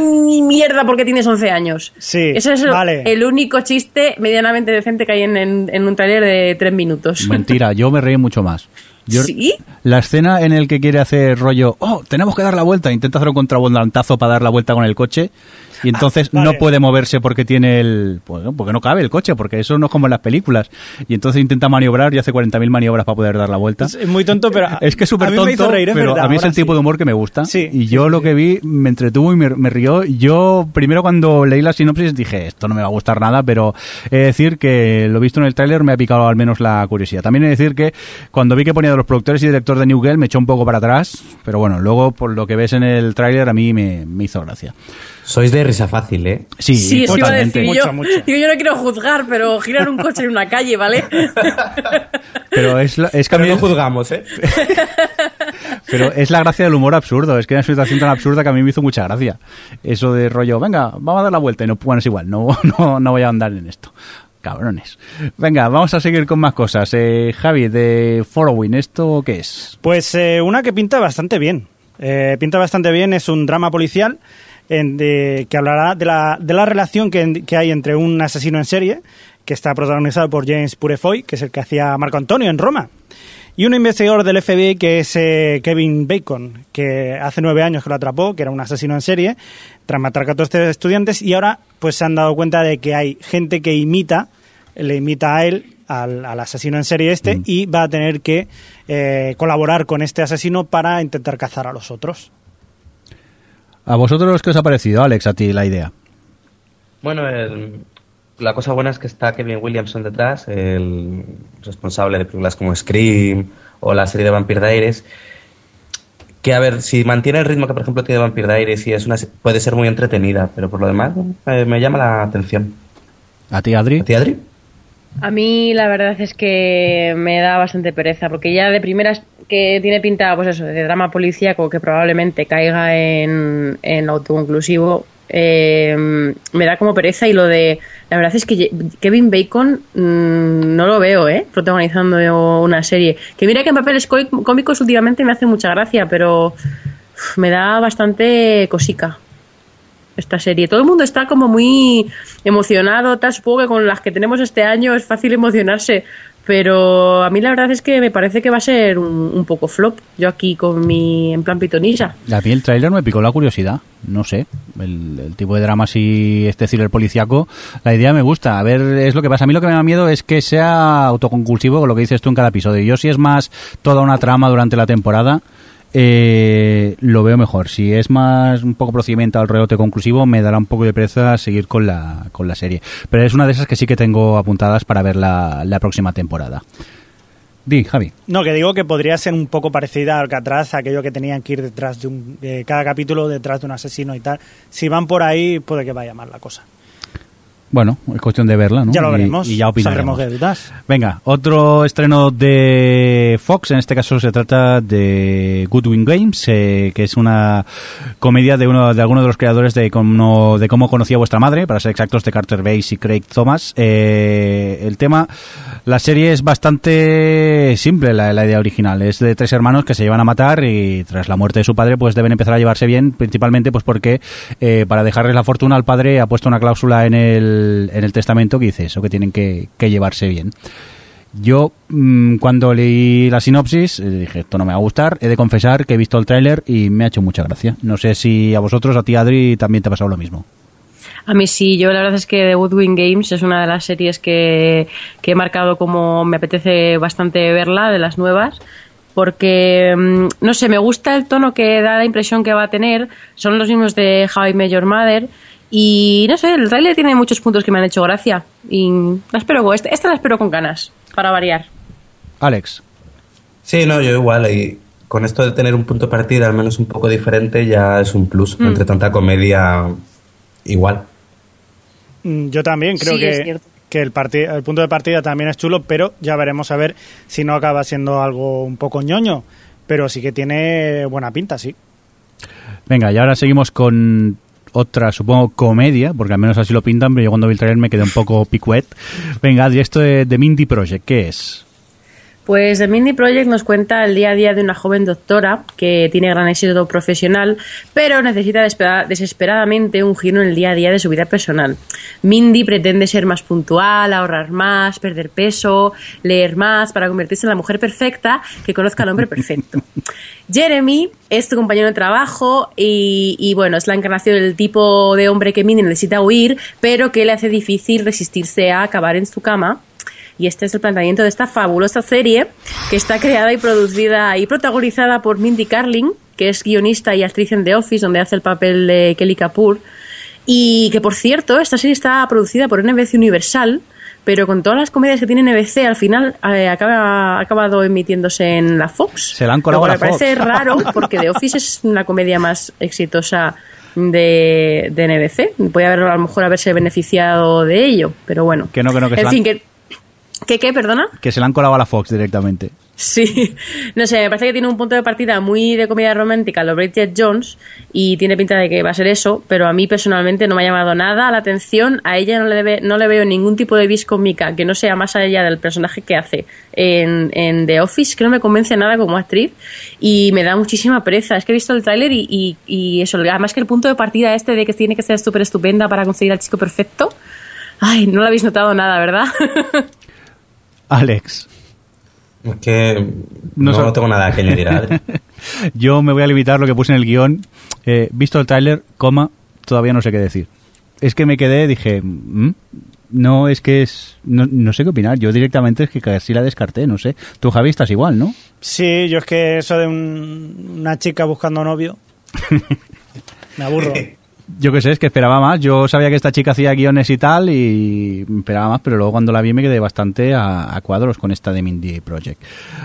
ni mierda porque tienes 11 años. Sí, ese es el único chiste medianamente decente que hay en un trailer de 3 minutos. Mentira, yo me reí mucho más. ¿Sí? La escena en el que quiere hacer rollo, tenemos que dar la vuelta, intenta hacer un contravolantazo para dar la vuelta con el coche. y entonces no puede moverse porque tiene el... Bueno, porque no cabe el coche, porque eso no es como en las películas. Y entonces intenta maniobrar y hace 40.000 maniobras para poder dar la vuelta. Es muy tonto, pero... Es que es súper tonto, reír, pero verdad, a mí es el tipo de humor que me gusta. Sí, y yo lo que vi me entretuvo y me rió. Yo primero cuando leí la sinopsis dije, esto no me va a gustar nada, pero he de decir que lo visto en el tráiler me ha picado al menos la curiosidad. También he de decir que cuando vi que ponía de los productores y director de New Girl me echó un poco para atrás, pero bueno, luego por lo que ves en el tráiler a mí me hizo gracia. Sois de risa fácil, ¿eh? Sí, sí, eso iba a decir mucho. Digo, yo no quiero juzgar, pero girar un coche en una calle, ¿vale? Pero es que a mí no juzgamos, ¿eh? Pero es la gracia del humor absurdo. Es que era una situación tan absurda que a mí me hizo mucha gracia. Eso de rollo, venga, vamos a dar la vuelta. Y no, bueno, es igual, no voy a andar en esto. Cabrones. Venga, vamos a seguir con más cosas. Javi, de Following, ¿esto qué es? Pues una que pinta bastante bien. Es un drama policial que hablará de la relación que hay entre un asesino en serie, que está protagonizado por James Purefoy, que es el que hacía Marco Antonio en Roma, y un investigador del FBI que es Kevin Bacon, que hace 9 años que lo atrapó, que era un asesino en serie, tras matar a 14 estudiantes, y ahora pues se han dado cuenta de que hay gente que le imita a él, al asesino en serie este, y va a tener que colaborar con este asesino para intentar cazar a los otros. ¿A vosotros qué os ha parecido, Alex, a ti la idea? Bueno, la cosa buena es que está Kevin Williamson detrás, el responsable de películas como Scream o la serie de Vampire Diaries, que a ver, si mantiene el ritmo que por ejemplo tiene Vampire Diaries, y puede ser muy entretenida, pero por lo demás me llama la atención. ¿A ti, Adri? A mí la verdad es que me da bastante pereza, porque ya de primeras que tiene pinta, pues eso, de drama policíaco que probablemente caiga en autoconclusivo, me da como pereza. Y lo de... La verdad es que Kevin Bacon no lo veo, protagonizando una serie. Que mira que en papeles cómicos últimamente me hace mucha gracia, pero me da bastante cosica esta serie. Todo el mundo está como muy emocionado, tal, supongo que con las que tenemos este año es fácil emocionarse, pero a mí la verdad es que me parece que va a ser un poco flop. Yo aquí con mi en plan pitonisa. A mí el tráiler me picó la curiosidad, no sé, el tipo de drama así, este thriller policíaco, la idea me gusta. A ver, es lo que pasa. A mí lo que me da miedo es que sea autoconclusivo con lo que dices tú en cada episodio. Yo, si es más toda una trama durante la temporada, lo veo mejor. Si es más un poco procedimiento al rebote conclusivo, me dará un poco de pereza seguir con la serie. Pero es una de esas que sí que tengo apuntadas para ver la próxima temporada. Di, Javi. No, que digo que podría ser un poco parecida a Alcatraz, aquello que tenían que ir detrás de cada capítulo, detrás de un asesino y tal. Si van por ahí, puede que vaya mal la cosa. Bueno, es cuestión de verla, ¿no? Ya lo veremos, y ya opinaremos. Venga, otro estreno de Fox, en este caso se trata de Good Win Games, que es una comedia de alguno de los creadores de Cómo conocía vuestra madre, para ser exactos, de Carter Bass y Craig Thomas. El tema, la serie es bastante simple, la idea original. Es de 3 hermanos que se llevan a matar y tras la muerte de su padre pues deben empezar a llevarse bien, principalmente pues porque para dejarles la fortuna al padre ha puesto una cláusula en el testamento que dice eso, que tienen que llevarse bien. Yo cuando leí la sinopsis dije, esto no me va a gustar. He de confesar que he visto el tráiler y me ha hecho mucha gracia. No sé si a vosotros, a ti, Adri, también te ha pasado lo mismo. A mí sí, yo la verdad es que The Good Win Games es una de las series que he marcado como me apetece bastante verla, de las nuevas, porque, no sé, me gusta el tono que da la impresión que va a tener. Son los mismos de How I Met Your Mother. Y no sé, el trailer tiene muchos puntos que me han hecho gracia y la espero, esta la espero con ganas, para variar. Alex. Sí, no, yo igual, y con esto de tener un punto de partida al menos un poco diferente ya es un plus, entre tanta comedia igual. Yo también creo, sí, que el punto de partida también es chulo, pero ya veremos a ver si no acaba siendo algo un poco ñoño, pero sí que tiene buena pinta, sí. Venga, y ahora seguimos con... otra, supongo, comedia, porque al menos así lo pintan, pero yo cuando vi el trailer me quedé un poco picuet. Venga, y esto de The Mindy Project, ¿qué es? Pues The Mindy Project nos cuenta el día a día de una joven doctora que tiene gran éxito profesional, pero necesita desesperadamente un giro en el día a día de su vida personal. Mindy pretende ser más puntual, ahorrar más, perder peso, leer más, para convertirse en la mujer perfecta que conozca al hombre perfecto. Jeremy es tu compañero de trabajo y bueno, es la encarnación del tipo de hombre que Mindy necesita huir, pero que le hace difícil resistirse a acabar en su cama. Y este es el planteamiento de esta fabulosa serie que está creada y producida y protagonizada por Mindy Kaling, que es guionista y actriz en The Office, donde hace el papel de Kelly Kapoor. Y que, por cierto, esta serie está producida por NBC Universal, pero con todas las comedias que tiene NBC, al final ha acabado emitiéndose en la Fox. Se la han colado a la Fox. Me parece raro, porque The Office es la comedia más exitosa de NBC. Puede haber, a lo mejor, haberse beneficiado de ello, pero bueno. ¿Perdona? Que se la han colado a la Fox directamente. Sí, no sé, me parece que tiene un punto de partida muy de comedia romántica, lo Bridget Jones, y tiene pinta de que va a ser eso, pero a mí personalmente no me ha llamado nada la atención. A ella no le veo ningún tipo de vis cómica que no sea más allá del personaje que hace en The Office, que no me convence nada como actriz y me da muchísima pereza. Es que he visto el tráiler y eso, además que el punto de partida este de que tiene que ser súper estupenda para conseguir al chico perfecto, ay, no lo habéis notado nada, ¿verdad? Alex. Es que no tengo nada que añadir, Adri. Yo me voy a limitar lo que puse en el guión. Visto el tráiler, todavía no sé qué decir. Es que me quedé, dije... No, es que es... No sé qué opinar. Yo directamente es que casi la descarté, no sé. Tú, Javi, estás igual, ¿no? Sí, yo es que eso de una chica buscando novio... me aburro. Yo qué sé, es que esperaba más. Yo sabía que esta chica hacía guiones y tal y esperaba más, pero luego cuando la vi me quedé bastante a cuadros con esta de Mindy Project.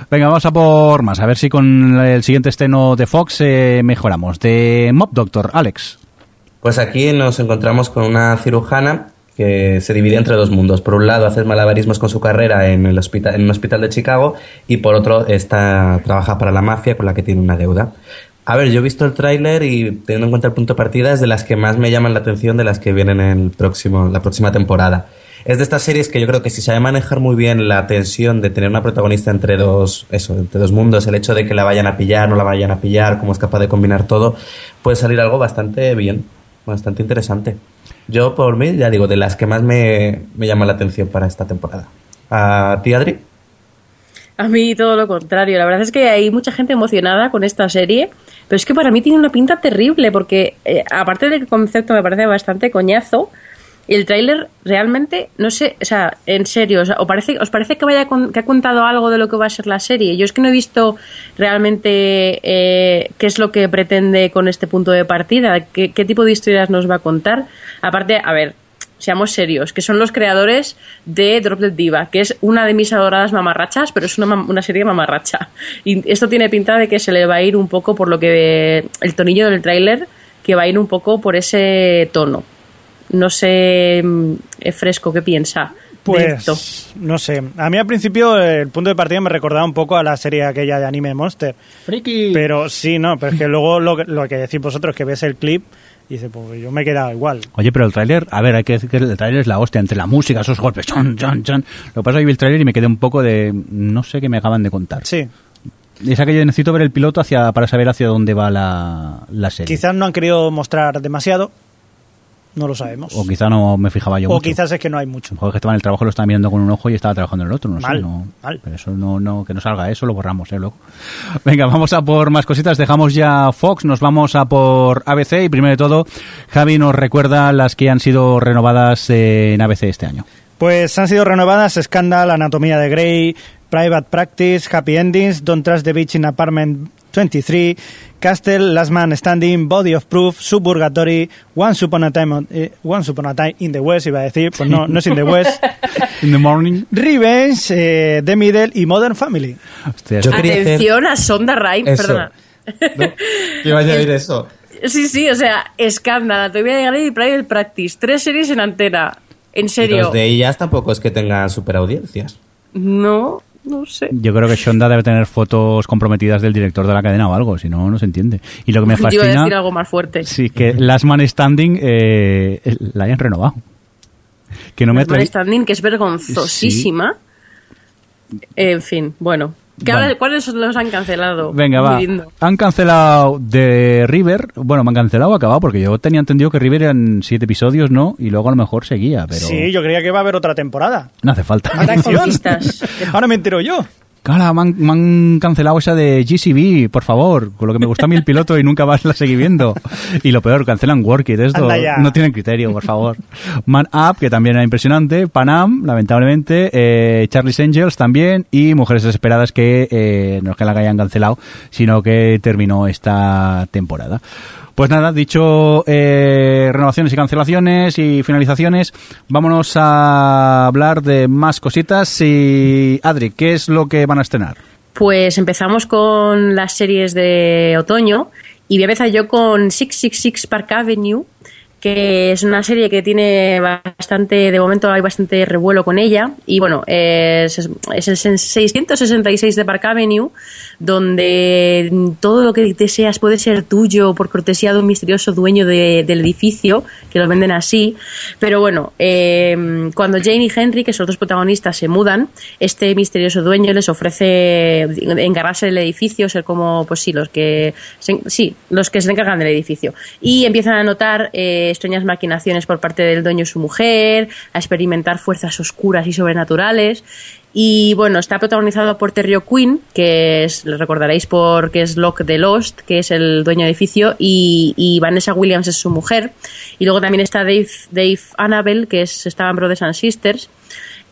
Venga, vamos a por más. A ver si con el siguiente estreno de Fox mejoramos. De Mob Doctor, Alex. Pues aquí nos encontramos con una cirujana que se divide entre dos mundos. Por un lado, hace malabarismos con su carrera en un hospital de Chicago, y por otro, trabaja para la mafia con la que tiene una deuda. A ver, yo he visto el tráiler y teniendo en cuenta el punto de partida es de las que más me llaman la atención, de las que vienen en la próxima temporada. Es de estas series que yo creo que si sabe manejar muy bien la tensión de tener una protagonista entre dos mundos, el hecho de que la vayan a pillar, no la vayan a pillar, cómo es capaz de combinar todo, puede salir algo bastante bien, bastante interesante. Yo, por mí, ya digo, de las que más me llama la atención para esta temporada. ¿A ti, Adri? A mí todo lo contrario. La verdad es que hay mucha gente emocionada con esta serie, pero es que para mí tiene una pinta terrible porque, aparte del concepto me parece bastante coñazo, el tráiler realmente, no sé, o sea, en serio, o sea, ¿os parece que ha contado algo de lo que va a ser la serie? Yo es que no he visto realmente qué es lo que pretende con este punto de partida, qué tipo de historias nos va a contar. Aparte, a ver... Seamos serios, que son los creadores de Drop Dead Diva, que es una de mis adoradas mamarrachas, pero es una serie mamarracha. Y esto tiene pinta de que se le va a ir un poco por lo que... El tonillo del tráiler, que va a ir un poco por ese tono. No sé, Fresco, ¿qué piensa? Pues, no sé. A mí al principio el punto de partida me recordaba un poco a la serie aquella de anime Monster. ¡Friki! Pero sí, no, pero es que luego lo que decís vosotros, que ves el clip... Y dice, pues yo me he quedado igual. Oye, pero el tráiler, a ver, hay que decir que el tráiler es la hostia, entre la música, esos golpes, chan, chan, chan. Lo que pasa es que vi el tráiler y me quedé un poco de, no sé qué me acaban de contar. Sí. Es aquello, necesito ver el piloto para saber hacia dónde va la serie. Quizás no han querido mostrar demasiado, no lo sabemos. O quizás no me fijaba yo mucho. O quizás es que no hay mucho. O que estaba en el trabajo, lo estaba mirando con un ojo y estaba trabajando en el otro, no mal, sé. No, mal. Pero eso no, que no salga eso, lo borramos, loco. Venga, vamos a por más cositas, dejamos ya Fox, nos vamos a por ABC y primero de todo, Javi nos recuerda las que han sido renovadas en ABC este año. Pues han sido renovadas Scandal, Anatomía de Grey, Private Practice, Happy Endings, Don't Trust the Beach in Apartment 23, Castle, Last Man Standing, Body of Proof, Suburgatory, Once Upon a Time in the West, iba a decir, pues no es in the West, in the morning, Revenge, The Middle y Modern Family. Hostia, atención a Sonda Rhimes, perdona. ¿No? ¿Qué vaya a oír eso? Sí, o sea, Escándalo, Anatomía de Grey y Private Practice, 3 series en antena, en serio. Y los de ellas tampoco es que tengan super audiencias. No sé. Yo creo que Shonda debe tener fotos comprometidas del director de la cadena o algo, si no, no se entiende. Y lo que me fascina... Yo iba a decir algo más fuerte. Sí, que Last Man Standing la hayan renovado. Last Man Standing, que es vergonzosísima. Sí. En fin, bueno. Vale. ¿Cuáles los han cancelado? Venga, va. Lindo. Han cancelado de River. Bueno, me han cancelado o acabado, porque yo tenía entendido que River eran 7 episodios, ¿no? Y luego a lo mejor seguía, pero... Sí, yo creía que iba a haber otra temporada. No hace falta. Ahora me entero yo. Cara, me han cancelado esa de GCB, por favor. Con lo que me gusta a mí el piloto y nunca más la seguí viendo. Y lo peor, cancelan Work It. Esto no tienen criterio, por favor. Man Up, que también era impresionante. Pan Am, lamentablemente. Charlie's Angels también. Y Mujeres Desesperadas, que no es que la hayan cancelado, sino que terminó esta temporada. Pues nada, dicho renovaciones y cancelaciones y finalizaciones, vámonos a hablar de más cositas. Y Adri, ¿qué es lo que van a estrenar? Pues empezamos con las series de otoño y voy a empezar yo con 666 Park Avenue, que es una serie que tiene bastante, de momento hay bastante revuelo con ella, y bueno, es el 666 de Park Avenue, donde todo lo que deseas puede ser tuyo por cortesía de un misterioso dueño del edificio, que lo venden así, pero bueno, cuando Jane y Henry, que son los dos protagonistas, se mudan, este misterioso dueño les ofrece encargarse del edificio, ser como, pues sí, los que se encargan del edificio, y empiezan a notar extrañas maquinaciones por parte del dueño y su mujer, a experimentar fuerzas oscuras y sobrenaturales. Y bueno, está protagonizado por Terry O'Quinn, que es, lo recordaréis porque es Locke de Lost, que es el dueño del edificio, y Vanessa Williams es su mujer. Y luego también está Dave Annabelle, que estaban Brothers and Sisters.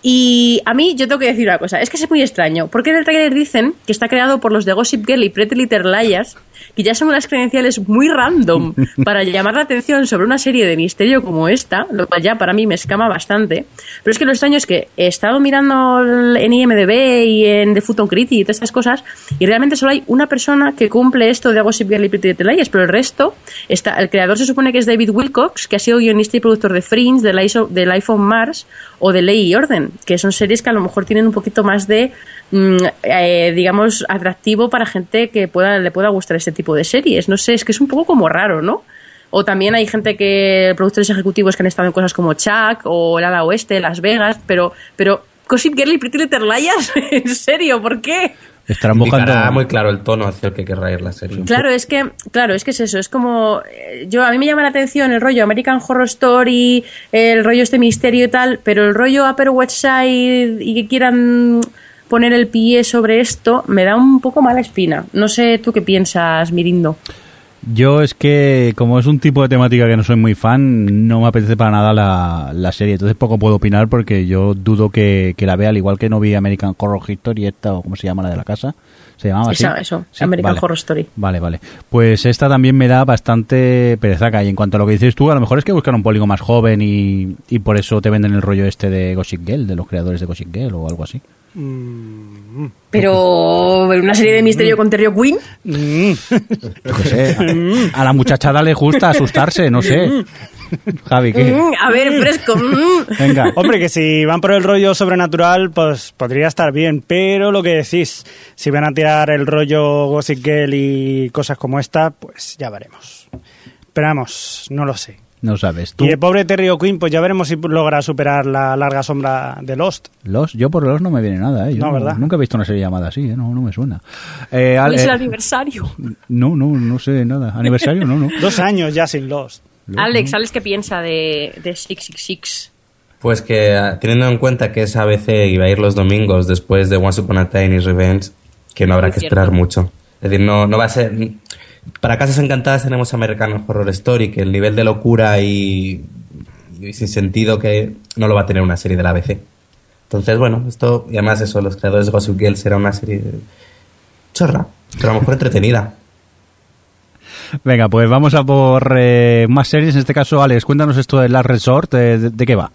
Y a mí, yo tengo que decir una cosa, es que es muy extraño, porque en el trailer dicen que está creado por los de Gossip Girl y Pretty Little Liars, que ya son unas credenciales muy random para llamar la atención sobre una serie de misterio como esta, lo cual ya para mí me escama bastante. Pero es que lo extraño es que he estado mirando en IMDb y en The Futon Critic y todas estas cosas, y realmente solo hay una persona que cumple esto de Gossip Girl y Pretty Little Liars, pero el resto, el creador se supone que es David Wilcox, que ha sido guionista y productor de Fringe, de Life on Mars o de Ley y Orden, que son series que a lo mejor tienen un poquito más de, digamos, atractivo para gente que le pueda gustar este tipo de series. No sé, es que es un poco como raro, ¿no? O también hay gente que, productores ejecutivos que han estado en cosas como Chuck o El Ala Oeste, Las Vegas, pero Gossip Girl y Pretty Little Liars, ¿en serio? ¿Por qué? Estarán buscando muy claro el tono hacia el que querrá ir la serie. Claro, es que es eso, es como a mí me llama la atención el rollo American Horror Story, el rollo este misterio y tal, pero el rollo Upper West Side y que quieran poner el pie sobre esto me da un poco mala espina. No sé tú qué piensas, Mirindo. Yo es que, como es un tipo de temática que no soy muy fan, no me apetece para nada la serie, entonces poco puedo opinar porque yo dudo que la vea, al igual que no vi American Horror Story esta, o ¿cómo se llama la de la casa? ¿Se llamaba así? Eso, sí, American Horror Story. Vale. Pues esta también me da bastante perezaca, y en cuanto a lo que dices tú, a lo mejor es que buscan un público más joven y por eso te venden el rollo este de Gossip Girl, de los creadores de Gossip Girl o algo así. Pero una serie de misterio con Terry O'Quinn, a la muchachada le gusta asustarse, no sé. Javi, ¿qué? A ver, Fresco. Venga. Hombre, que si van por el rollo sobrenatural, pues podría estar bien, pero lo que decís, si van a tirar el rollo Gossip Girl y cosas como esta, pues ya veremos. Pero vamos, no lo sé. No sabes tú. Y el pobre Terry O'Quinn, pues ya veremos si logra superar la larga sombra de Lost. Yo por Lost no me viene nada, ¿eh? Yo no, ¿verdad? Nunca he visto una serie llamada así, ¿eh? No me suena. ¿Cuál es el aniversario? No sé nada. ¿Aniversario? No. 2 años ya sin Lost. Alex, ¿qué piensa de 666? Pues que, teniendo en cuenta que es ABC y va a ir los domingos después de Once Upon a Time y Revenge, que no habrá que esperar mucho. Es decir, no va a ser... Para Casas Encantadas tenemos American Horror Story, que el nivel de locura y sin sentido que no lo va a tener una serie de la ABC. Entonces, bueno, esto, y además eso, los creadores de Gossip Girl será una serie chorra, pero a lo mejor entretenida. Venga, pues vamos a por más series. En este caso, Alex, cuéntanos esto de Last Resort, ¿de qué va?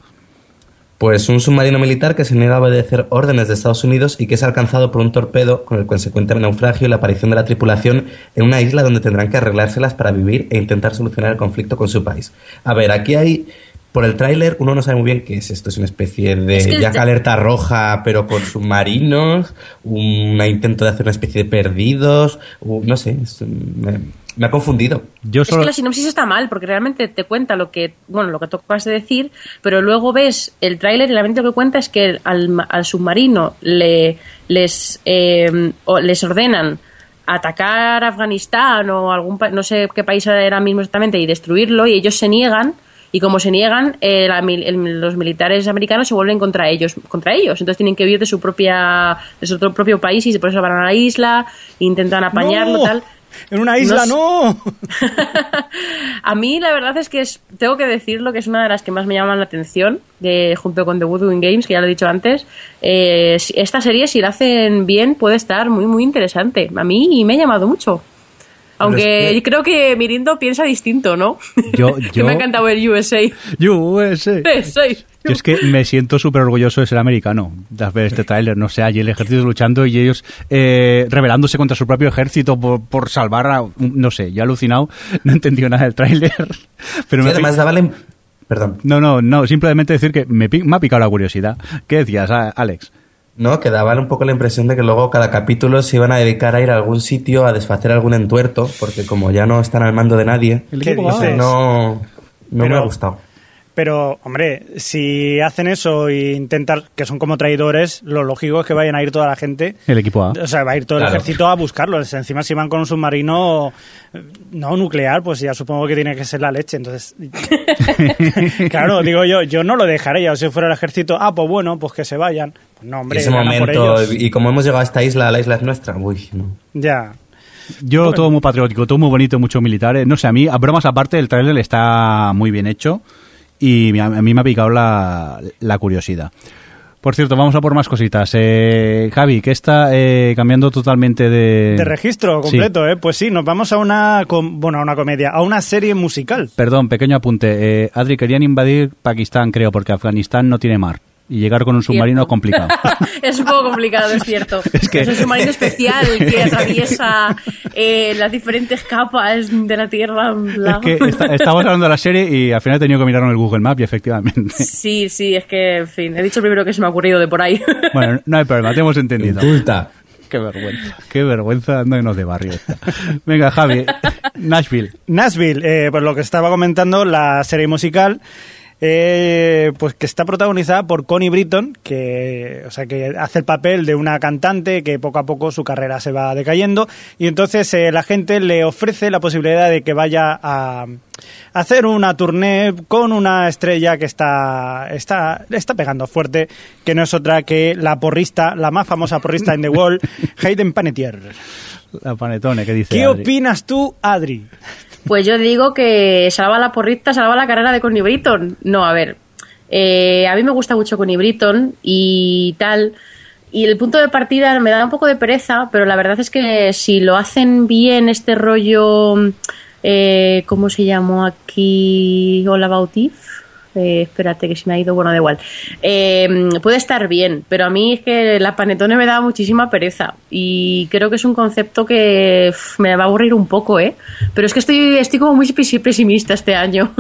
Pues un submarino militar que se niega a obedecer órdenes de Estados Unidos y que es alcanzado por un torpedo, con el consecuente naufragio y la aparición de la tripulación en una isla donde tendrán que arreglárselas para vivir e intentar solucionar el conflicto con su país. A ver, aquí hay, por el tráiler, uno no sabe muy bien qué es esto. Es una especie de Jack Alerta Roja, pero con submarinos, un intento de hacer una especie de perdidos, no sé, Me ha confundido. Yo solo... Es que la sinopsis está mal, porque realmente te cuenta lo que, bueno, lo que tú acabas de decir, pero luego ves el tráiler y realmente lo que cuenta es que al submarino les ordenan atacar Afganistán o algún no sé qué país era mismo exactamente y destruirlo, y ellos se niegan, y como se niegan, los militares americanos se vuelven contra ellos, entonces tienen que huir de su propio país, y por eso van a la isla, intentan apañarlo, ¡no! tal. ¡En una isla, no! A mí la verdad es que tengo que decirlo, que es una de las que más me llaman la atención, junto con The Woodwin Games, que ya lo he dicho antes. Esta serie, si la hacen bien, puede estar muy, muy interesante. A mí me ha llamado mucho. Aunque es que... creo que Mirindo piensa distinto, ¿no? Yo me ha encantado el USA. Yo es que me siento súper orgulloso de ser americano, de ver este tráiler, no sé, y el ejército luchando y ellos rebelándose contra su propio ejército por salvar a... No sé, yo he alucinado, no he entendido nada del tráiler. Pero sí, además daba la... Perdón. No, simplemente decir que me ha picado la curiosidad. ¿Qué decías, Alex? No, que daban un poco la impresión de que luego cada capítulo se iban a dedicar a ir a algún sitio a desfacer algún entuerto, porque como ya no están al mando de nadie, no me ha gustado. Pero, hombre, si hacen eso e intentan, que son como traidores, lo lógico es que vayan a ir toda la gente. El equipo A. O sea, va a ir todo el ejército a buscarlos. Encima, si van con un submarino no nuclear, pues ya supongo que tiene que ser la leche. Entonces, claro, digo yo no lo dejaría. O si fuera el ejército, pues bueno, pues que se vayan. Pues no, hombre, ese momento, y como hemos llegado a esta isla, la isla es nuestra. Uy, no. Ya. Yo todo muy patriótico, todo muy bonito, muchos militares. No sé, a mí, a bromas aparte, el trailer está muy bien hecho. Y a mí me ha picado la curiosidad. Por cierto, vamos a por más cositas. Javi, que está cambiando totalmente de registro completo, sí. Pues sí, nos vamos a una comedia, a una serie musical. Perdón, pequeño apunte. Adri, querían invadir Pakistán, creo, porque Afganistán no tiene mar. Y llegar con un submarino es complicado. Es un poco complicado, es cierto. Es un submarino especial que atraviesa las diferentes capas de la Tierra. Es que estamos hablando de la serie y al final he tenido que mirarlo en el Google Maps y efectivamente. Sí, es que, en fin, he dicho primero que se me ha ocurrido de por ahí. Bueno, no hay problema, te hemos entendido. Inculta. Qué vergüenza andándonos de barrio esta. Venga, Javi, Nashville, pues lo que estaba comentando, la serie musical... pues que está protagonizada por Connie Britton, que hace el papel de una cantante que poco a poco su carrera se va decayendo, y entonces la gente le ofrece la posibilidad de que vaya a hacer una tournée con una estrella que está pegando fuerte, que no es otra que la más famosa porrista en The Wall, Hayden Panettiere. La panetone, ¿qué dice? ¿Qué Adri? Opinas tú, Adri? Pues yo digo que salva la porrista, salva la carrera de Connie Britton. No, a ver, a mí me gusta mucho Connie Britton y tal, y el punto de partida me da un poco de pereza, pero la verdad es que si lo hacen bien este rollo, ¿cómo se llamó aquí? All About Eve. Espérate que se me ha ido, bueno, da igual, puede estar bien, pero a mí es que la panetone me da muchísima pereza y creo que es un concepto que me va a aburrir un poco, pero es que estoy como muy pesimista este año.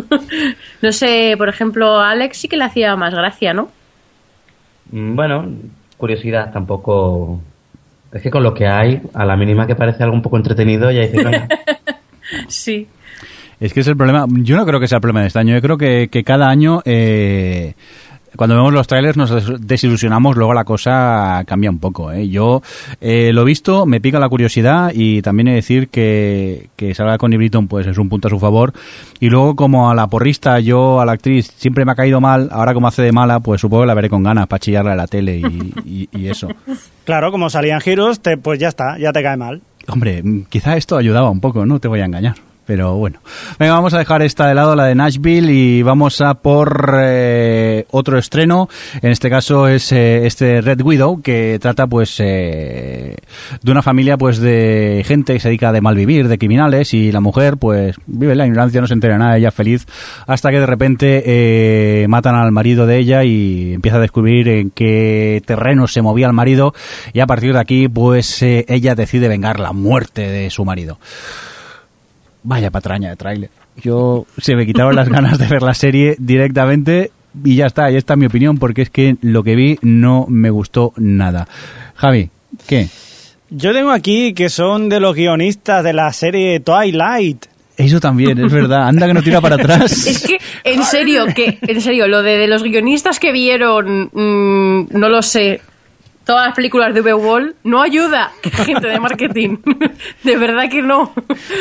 No sé, por ejemplo, a Alex sí que le hacía más gracia, ¿no? Bueno, curiosidad tampoco, es que con lo que hay, a la mínima que parece algo un poco entretenido ya dices, bueno. Sí. Es que es el problema. Yo no creo que sea el problema de este año. Yo creo que cada año, cuando vemos los trailers, nos desilusionamos. Luego la cosa cambia un poco. Yo lo he visto, me pica la curiosidad y también he de decir que salga Connie Britton, pues es un punto a su favor. Y luego, como a la porrista, yo a la actriz siempre me ha caído mal. Ahora, como hace de mala, pues supongo que la veré con ganas para chillarla en la tele y eso. Claro, como salían giros, pues ya está, ya te cae mal. Hombre, quizá esto ayudaba un poco, no te voy a engañar. Pero bueno, venga, vamos a dejar esta de lado, la de Nashville, y vamos a por otro estreno. En este caso es este Red Widow, que trata pues de una familia pues de gente que se dedica de malvivir, de criminales, y la mujer pues vive en la ignorancia, no se entera nada, ella feliz, hasta que de repente matan al marido de ella y empieza a descubrir en qué terreno se movía el marido, y a partir de aquí pues ella decide vengar la muerte de su marido. Vaya patraña de tráiler. Yo se me quitaron las ganas de ver la serie directamente y ya está mi opinión, porque es que lo que vi no me gustó nada. Javi, ¿qué? Yo tengo aquí que son de los guionistas de la serie Twilight. Eso también, es verdad. Anda que no tira para atrás. Es que, en serio, lo de los guionistas que vieron, no lo sé, todas las películas de V-Wall, no ayuda, gente de marketing. De verdad que no.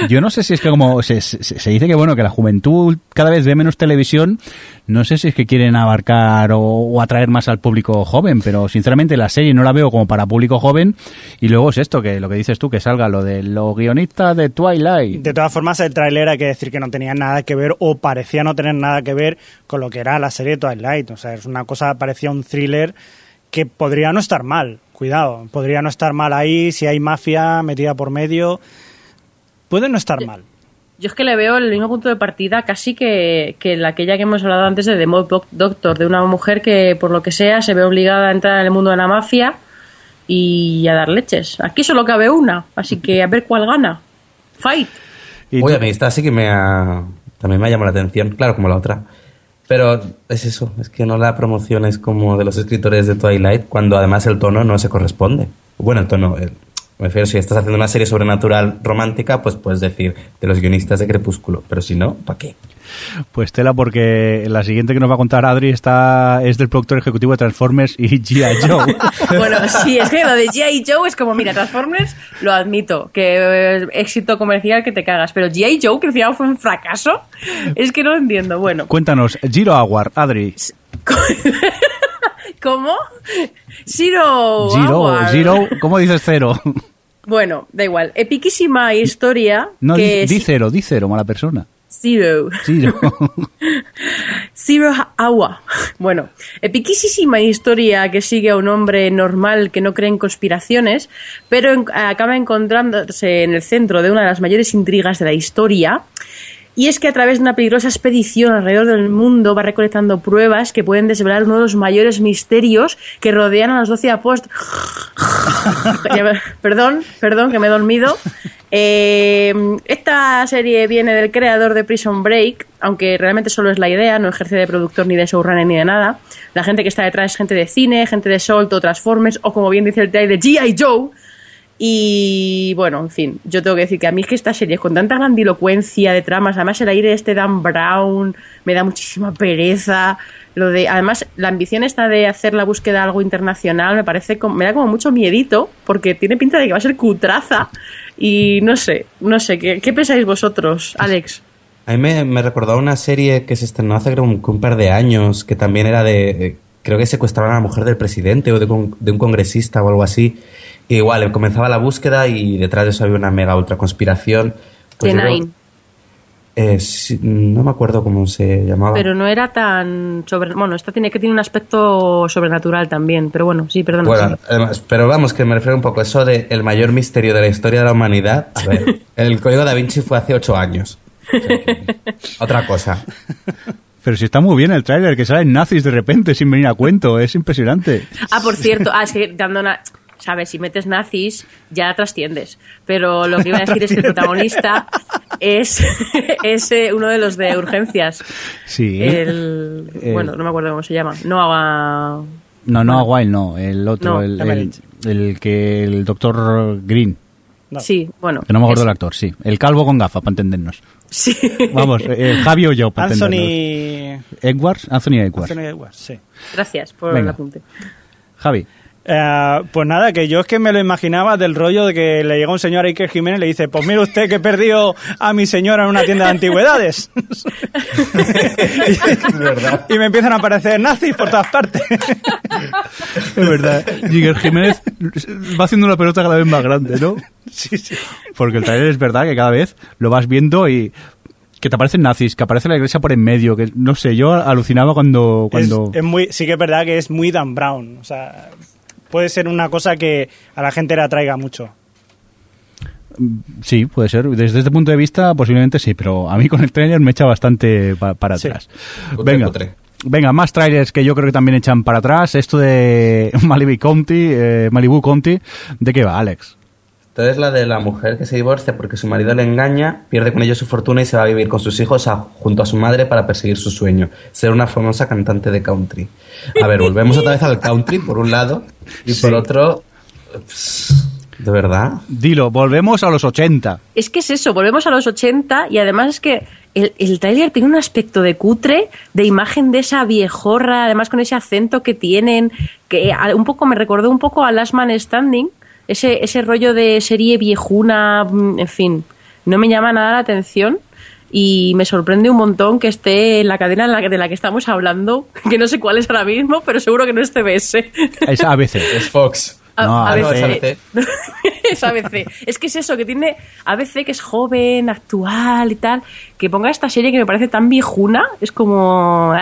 Yo no sé si es que como se dice que bueno, que la juventud cada vez ve menos televisión, no sé si es que quieren abarcar o atraer más al público joven, pero sinceramente la serie no la veo como para público joven. Y luego es esto, que lo que dices tú, que salga lo de los guionistas de Twilight. De todas formas, el tráiler hay que decir que no tenía nada que ver, o parecía no tener nada que ver con lo que era la serie Twilight. O sea, es una cosa, parecía un thriller que podría no estar mal, cuidado, podría no estar mal ahí, si hay mafia metida por medio, puede no estar mal. Yo es que le veo el mismo punto de partida casi que la aquella que hemos hablado antes de The Mob Doctor, de una mujer que por lo que sea se ve obligada a entrar en el mundo de la mafia y a dar leches. Aquí solo cabe una, así que a ver cuál gana. Fight. Oye, esta sí que también me ha llamado la atención, claro, como la otra. Pero es eso, es que no la promoción es como de los escritores de Twilight, cuando además el tono no se corresponde. Bueno, el tono, me refiero, si estás haciendo una serie sobrenatural romántica, pues puedes decir de los guionistas de Crepúsculo, pero si no, ¿para qué? Pues tela, porque la siguiente que nos va a contar Adri es del productor ejecutivo de Transformers y G.I. Joe. Bueno, sí, es que lo de G.I. Joe es como, mira, Transformers, lo admito, que éxito comercial que te cagas, pero G.I. Joe, que al final fue un fracaso, es que no lo entiendo. Bueno. Cuéntanos, Giro Award, Adri. ¿Cómo? Giro, ¿cómo dices cero? Bueno, da igual, epiquísima historia. No, que di cero, mala persona. Zero Hour. Bueno, epiquísima historia que sigue a un hombre normal que no cree en conspiraciones, pero acaba encontrándose en el centro de una de las mayores intrigas de la historia. Y es que a través de una peligrosa expedición alrededor del mundo va recolectando pruebas que pueden desvelar uno de los mayores misterios que rodean a los 12 apóstoles. Perdón, que me he dormido. Esta serie viene del creador de Prison Break, aunque realmente solo es la idea, no ejerce de productor ni de showrunner ni de nada. La gente que está detrás es gente de cine, gente de Salt o Transformers, o como bien dice el trailer, G.I. Joe. Y bueno, en fin, yo tengo que decir que a mí es que estas series con tanta grandilocuencia de tramas, además el aire este Dan Brown me da muchísima pereza. Lo de, además, la ambición esta de hacer la búsqueda de algo internacional me parece, me da como mucho miedito, porque tiene pinta de que va a ser cutraza. Y no sé, ¿qué pensáis vosotros, Alex? A mí me recordó una serie que se estrenó hace creo un par de años, que también era de, creo que secuestraban a la mujer del presidente o de un congresista o algo así. Que igual comenzaba la búsqueda y detrás de eso había una mega ultra conspiración. Pues The Nine. No me acuerdo cómo se llamaba. Pero no era tan... Bueno, esta tiene que tener un aspecto sobrenatural también, pero bueno, sí, perdón. Bueno, sí. Además, pero vamos, que me refiero un poco a eso de el mayor misterio de la historia de la humanidad. A ver, el Código Da Vinci fue hace 8 años. O sea, otra cosa. Pero si está muy bien el tráiler, que salen nazis de repente sin venir a cuento, es impresionante. Ah, por cierto, es que dando una... Sabes, si metes nazis, ya trasciendes. Pero lo que iba a decir es que el protagonista es uno de los de Urgencias. Sí. Bueno, no me acuerdo cómo se llama. No, el otro. No, el que el doctor Green. No. Sí, bueno. Que no me acuerdo del actor, sí. El calvo con gafas, para entendernos. Sí. Vamos, Javi o yo, para entendernos. Anthony Edwards, sí. Gracias por el apunte. Javi. Pues nada, que yo es que me lo imaginaba del rollo de que le llega un señor a Iker Jiménez y le dice, pues mire usted que he perdido a mi señora en una tienda de antigüedades. Y me empiezan a aparecer nazis por todas partes. Es verdad, Iker Jiménez va haciendo una pelota cada vez más grande, ¿no? Sí. Porque el trailer es verdad que cada vez lo vas viendo y... que te aparecen nazis, que aparece la iglesia por en medio, que no sé, yo alucinaba cuando... Es muy, sí que es verdad que es muy Dan Brown, o sea... Puede ser una cosa que a la gente le atraiga mucho. Sí, puede ser. Desde este punto de vista, posiblemente sí, pero a mí con el tráiler me echa bastante para atrás. Sí. Venga, más trailers que yo creo que también echan para atrás. Esto de Malibu County, ¿de qué va, Alex? Esta es la de la mujer que se divorcia porque su marido le engaña, pierde con ello su fortuna y se va a vivir con sus hijos junto a su madre para perseguir su sueño, ser una famosa cantante de country. A ver, volvemos otra vez al country, por un lado, y por otro... ¿De verdad? Dilo, volvemos a los 80. Es que es eso, volvemos a los 80 y además es que el tráiler tiene un aspecto de cutre, de imagen de esa viejorra, además con ese acento que tienen, que un poco me recordó un poco a Last Man Standing, ese rollo de serie viejuna, en fin, no me llama nada la atención. Y me sorprende un montón que esté en la cadena de la que estamos hablando, que no sé cuál es ahora mismo, pero seguro que no es CBS. Es ABC. Es Fox. ABC. No, es ABC. Es que es eso, que tiene ABC, que es joven, actual y tal, que ponga esta serie que me parece tan viejuna, es como...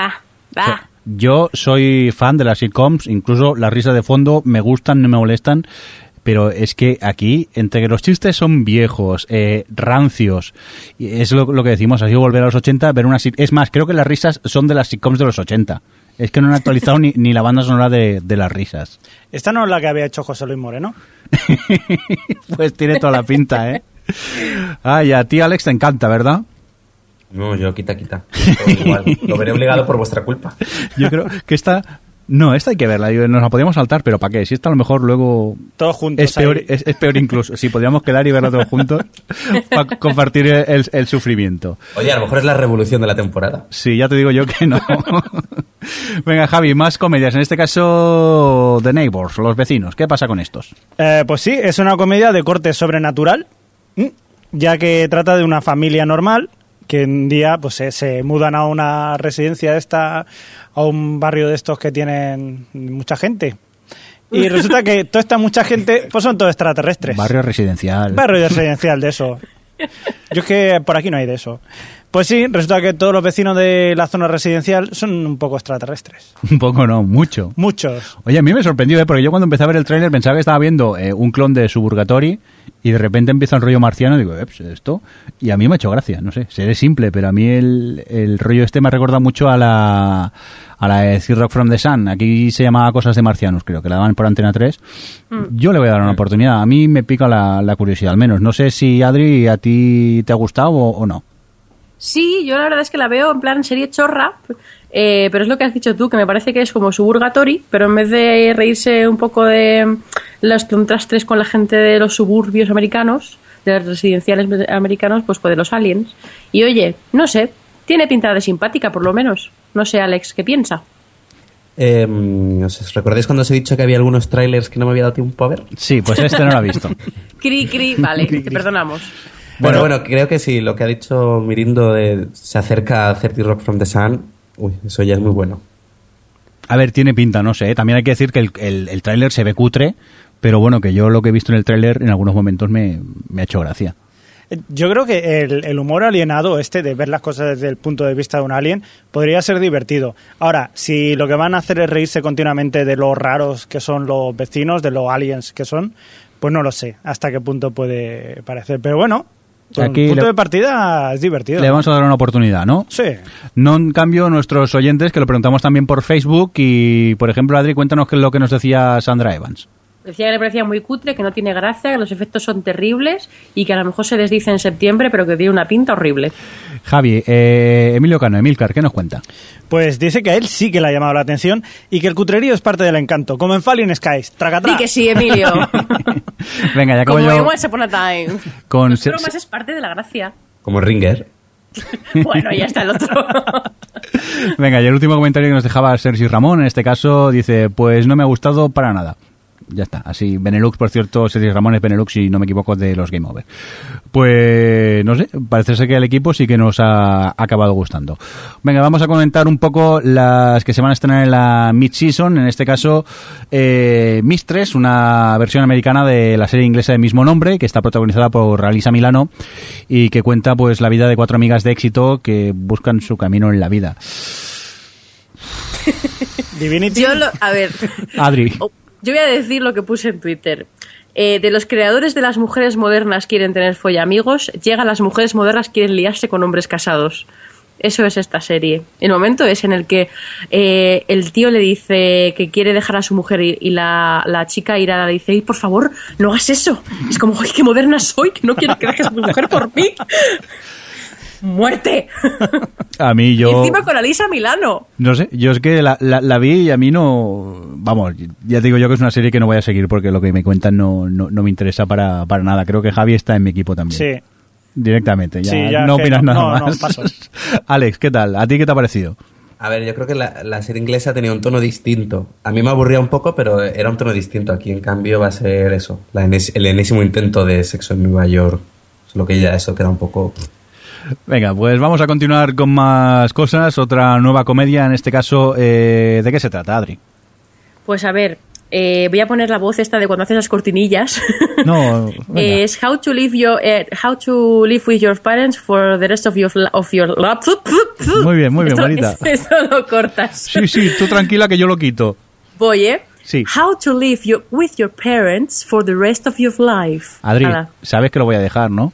Sí. Yo soy fan de las sitcoms, incluso las risas de fondo me gustan, no me molestan. Pero es que aquí, entre que los chistes son viejos, rancios, es lo que decimos, ha sido volver a los 80, ver una... Es más, creo que las risas son de las sitcoms de los 80. Es que no han actualizado ni la banda sonora de las risas. ¿Esta no es la que había hecho José Luis Moreno? Pues tiene toda la pinta, ¿eh? Ay, a ti, Alex, te encanta, ¿verdad? No, yo quita. Todo igual. Lo veré obligado por vuestra culpa. Yo creo que esta... No, esta hay que verla, nos la podíamos saltar, pero ¿para qué? Si esta a lo mejor luego... Todos juntos. Es peor incluso, si podíamos quedar y verla todos juntos para compartir el sufrimiento. Oye, a lo mejor es la revolución de la temporada. Sí, ya te digo yo que no. Venga, Javi, más comedias. En este caso, The Neighbors, Los Vecinos. ¿Qué pasa con estos? Pues sí, es una comedia de corte sobrenatural, ya que trata de una familia normal que un día pues se mudan a una residencia de esta... a un barrio de estos que tienen mucha gente. Y resulta que toda esta mucha gente, pues son todos extraterrestres. Barrio residencial. Barrio residencial, de eso. Yo es que por aquí no hay de eso. Pues sí, resulta que todos los vecinos de la zona residencial son un poco extraterrestres. Un poco no, mucho. Muchos. Oye, a mí me sorprendió, porque yo cuando empecé a ver el tráiler pensaba que estaba viendo un clon de Suburgatory y de repente empieza un rollo marciano y digo, esto... Y a mí me ha hecho gracia, no sé, seré simple, pero a mí el rollo este me ha recordado mucho a la de Third Rock from the Sun. Aquí se llamaba Cosas de Marcianos, creo, que la daban por Antena 3. Yo le voy a dar una oportunidad. A mí me pica la curiosidad, al menos. No sé si, Adri, a ti te ha gustado o no. Sí, yo la verdad es que la veo en plan serie chorra, pero es lo que has dicho tú, que me parece que es como Suburgatory, pero en vez de reírse un poco de los contrastes con la gente de los suburbios americanos, de los residenciales americanos, pues de los aliens. Y oye, no sé, tiene pinta de simpática por lo menos. No sé, Alex, ¿qué piensa? No sé, ¿recordáis cuando os he dicho que había algunos trailers que no me había dado tiempo a ver? Sí, pues este no lo ha visto. Cri, vale, cri, te perdonamos. Bueno, creo que sí, lo que ha dicho Mirindo se acerca a 30 Rock from the Sun, uy, eso ya es muy bueno. A ver, tiene pinta, no sé, también hay que decir que el tráiler se ve cutre, pero bueno, que yo lo que he visto en el tráiler en algunos momentos me ha hecho gracia. Yo creo que el humor alienado este de ver las cosas desde el punto de vista de un alien podría ser divertido. Ahora, si lo que van a hacer es reírse continuamente de los raros que son los vecinos, de los aliens que son, pues no lo sé hasta qué punto puede parecer, pero bueno... Aquí punto de partida es divertido. Le vamos a dar una oportunidad, ¿no? Sí. No, en cambio, nuestros oyentes, que lo preguntamos también por Facebook y, por ejemplo, Adri, cuéntanos qué es lo que nos decía Sandra Evans. Decía que le parecía muy cutre, que no tiene gracia, que los efectos son terribles y que a lo mejor se les dice en septiembre, pero que tiene una pinta horrible. Javi, Emilio Cano, Emilcar, ¿qué nos cuenta? Pues dice que a él sí que le ha llamado la atención y que el cutrerío es parte del encanto, como en Falling Skies. Tracatrá. Di que sí, Emilio. Venga, ya como yo... Once Upon a Time. Con los bromas es parte de la gracia. Como Ringer. Bueno, ya está el otro. Venga, y el último comentario que nos dejaba Sergi Ramón, en este caso, dice, pues no me ha gustado para nada. Ya está, así, Benelux, por cierto, Sergio Ramón es Benelux, si no me equivoco, de los Game Over. Pues, no sé, parece ser que el equipo sí que nos ha acabado gustando. Venga, vamos a comentar un poco las que se van a estrenar en la mid-season, en este caso, Mistress, una versión americana de la serie inglesa de mismo nombre, que está protagonizada por Alisa Milano, y que cuenta, pues, la vida de cuatro amigas de éxito que buscan su camino en la vida. Divinity. A ver. Adri. Yo voy a decir lo que puse en Twitter. De los creadores de Las mujeres modernas quieren tener follamigos, llegan las mujeres modernas quieren liarse con hombres casados. Eso es esta serie. El momento es en el que el tío le dice que quiere dejar a su mujer y la chica irá le dice, por favor, no hagas eso. Es como, ¡ay, qué moderna soy! Que no quiero que dejes a mi mujer por mí. ¡Muerte! A mí yo... Y encima con Alisa Milano. No sé, yo es que la vi y a mí no... Vamos, ya te digo yo que es una serie que no voy a seguir porque lo que me cuentan no me interesa para nada. Creo que Javi está en mi equipo también. Sí. Directamente, ya, sí, ya no opinas nada más. No, paso. Alex, ¿qué tal? ¿A ti qué te ha parecido? A ver, yo creo que la serie inglesa tenía un tono distinto. A mí me aburría un poco, pero era un tono distinto. Aquí, en cambio, va a ser eso. El enésimo intento de Sexo en Nueva York. Lo que ya eso queda un poco... Venga, pues vamos a continuar con más cosas. Otra nueva comedia, en este caso, ¿de qué se trata, Adri? Pues a ver... voy a poner la voz esta de cuando haces las cortinillas. No, es How to Live with Your Parents for the Rest of your Life. Muy bien, bonita. Esto lo cortas. Sí, tú tranquila que yo lo quito. Voy, ¿eh? Sí. How to Live with Your Parents for the Rest of Your Life. Adri, sabes que lo voy a dejar, ¿no?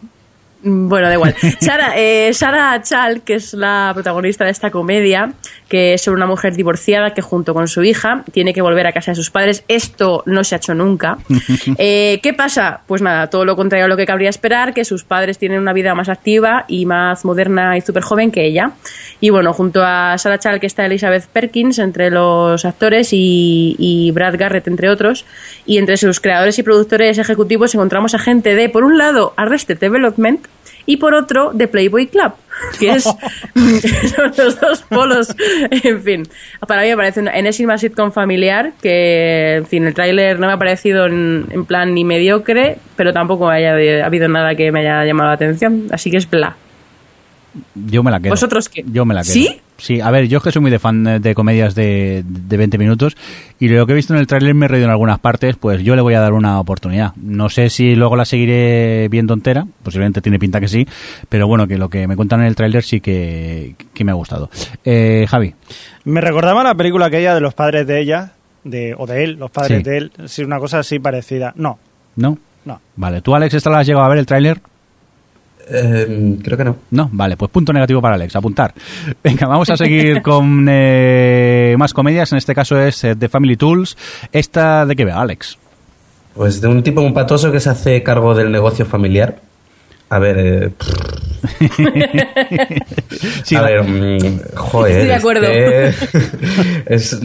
Bueno, da igual. Sara Achal, que es la protagonista de esta comedia, que es sobre una mujer divorciada que junto con su hija tiene que volver a casa de sus padres. Esto no se ha hecho nunca. ¿Qué pasa? Pues nada, todo lo contrario a lo que cabría esperar, que sus padres tienen una vida más activa y más moderna y súper joven que ella. Y bueno, junto a Sara Achal, que está Elizabeth Perkins entre los actores y Brad Garrett entre otros, y entre sus creadores y productores ejecutivos encontramos a gente de, por un lado, Arrested Development, y por otro, The Playboy Club, que es los dos polos. En fin, para mí me parece una enésima sitcom familiar que, en fin, el tráiler no me ha parecido en plan ni mediocre, pero tampoco haya habido nada que me haya llamado la atención, así que es bla. Yo me la quedo. ¿Vosotros qué? Yo me la quedo. ¿Sí? Sí, a ver, yo es que soy muy de fan de comedias de 20 minutos y lo que he visto en el tráiler me he reído en algunas partes, pues yo le voy a dar una oportunidad. No sé si luego la seguiré viendo entera, posiblemente tiene pinta que sí, pero bueno, que lo que me cuentan en el tráiler sí que me ha gustado. Javi. Me recordaba la película aquella de los padres de ella, o de él, los padres de él, sí, una cosa así parecida. No. ¿No? No. Vale, ¿tú, Alex, esta la has llegado a ver el tráiler? Creo que no. No, vale, pues punto negativo para Alex, apuntar. Venga, vamos a seguir con más comedias, en este caso es The Family Tools. ¿Esta de qué va, Alex? Pues de un tipo un patoso que se hace cargo del negocio familiar. A ver... sí, a ver, joder... Estoy de acuerdo. Es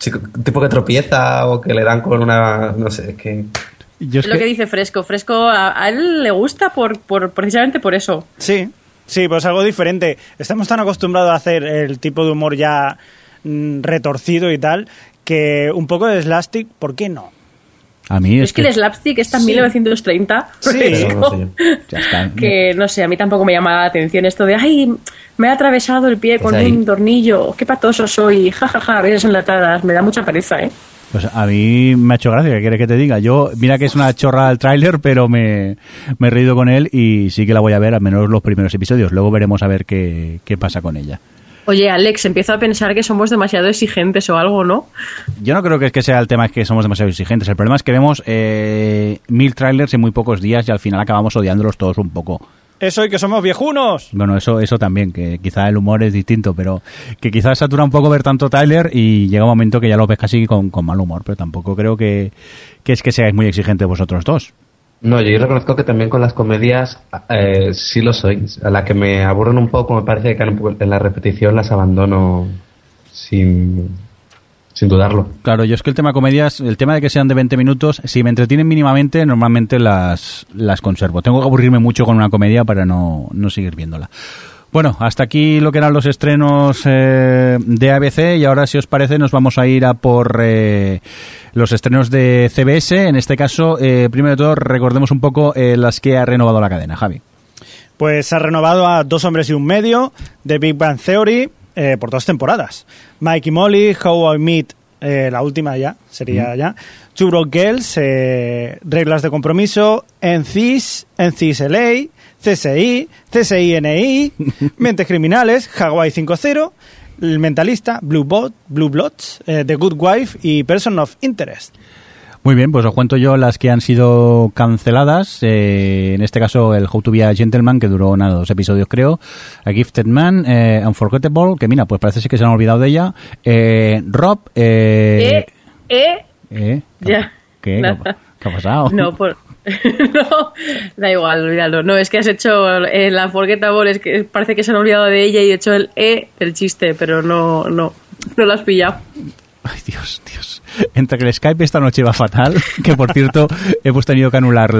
chico, tipo que tropieza o que le dan con una... no sé, que... Es lo que dice Fresco a él le gusta precisamente por eso. Sí, pues algo diferente. Estamos tan acostumbrados a hacer el tipo de humor ya retorcido y tal, que un poco de slapstick, ¿por qué no? A mí es que el slapstick está en 1930. Sí, Fresco, ya está. Que no sé, a mí tampoco me llama la atención esto de ¡ay, me ha atravesado el pie con un tornillo! ¡Qué patoso soy! ¡Ja, veces enlatadas! Me da mucha pereza, ¿eh? Pues a mí me ha hecho gracia, ¿qué quieres que te diga? Yo, mira que es una chorrada el tráiler, pero me he reído con él y sí que la voy a ver, al menos los primeros episodios. Luego veremos a ver qué pasa con ella. Oye, Alex, empiezo a pensar que somos demasiado exigentes o algo, ¿no? Yo no creo que sea el tema, es que somos demasiado exigentes. El problema es que vemos 1000 trailers en muy pocos días y al final acabamos odiándolos todos un poco. Eso y que somos viejunos. Bueno, eso también, que quizá el humor es distinto, pero que quizás satura un poco ver tanto tráiler y llega un momento que ya lo ves casi con mal humor, pero tampoco creo que es que seáis muy exigentes vosotros dos. No, yo reconozco que también con las comedias sí lo soy. A la que me aburren un poco, me parece que en la repetición las abandono sin dudarlo. Claro, yo es que el tema de comedias, el tema de que sean de 20 minutos, si me entretienen mínimamente, normalmente las conservo. Tengo que aburrirme mucho con una comedia para no seguir viéndola. Bueno, hasta aquí lo que eran los estrenos de ABC y ahora, si os parece, nos vamos a ir a por los estrenos de CBS. En este caso, primero de todo, recordemos un poco las que ha renovado la cadena, Javi. Pues ha renovado a 2 hombres y un medio, The Big Bang Theory... por 2 temporadas. Mike y Molly, How I Met, la última ya, sería ya. Two Broke Girls, Reglas de Compromiso, NCIS, NCIS LA, CSI, CSI-NI, Mentes Criminales, Hawaii 5-0, El Mentalista, Blue Bloods, The Good Wife y Person of Interest. Muy bien, pues os cuento yo las que han sido canceladas. En este caso, el How to Be a Gentleman, que duró nada, 2 episodios, creo. A Gifted Man, Unforgettable, que mira, pues parece que se han olvidado de ella. Rob. ¿Qué? ¿Qué ha pasado? No, por... No, da igual, olvídalo. No, es que has hecho la forgueta bowl, es que parece que se han olvidado de ella y he hecho el E del chiste, pero no lo has pillado. Ay, Dios. Entre que el Skype esta noche va fatal, que por cierto hemos tenido que anular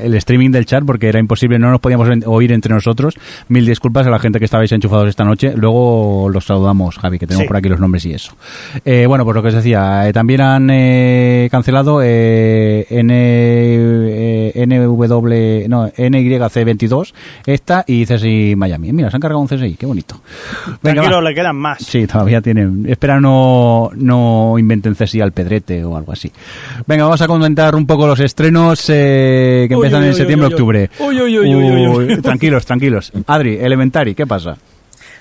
el streaming del chat porque era imposible, no nos podíamos oír entre nosotros. Mil disculpas a la gente que estabais enchufados esta noche. Luego los saludamos, Javi, que tenemos por aquí los nombres y eso. Bueno, pues lo que os decía, también han cancelado NYC22, esta y CSI Miami. Mira, se han cargado un CSI, qué bonito. Venga, tranquilo, le quedan más. Sí, todavía tienen. Espera, no invéntense así al pedrete o algo así. Venga, vamos a comentar un poco los estrenos que empiezan en septiembre-octubre. Tranquilos. Adri, Elementary, ¿qué pasa?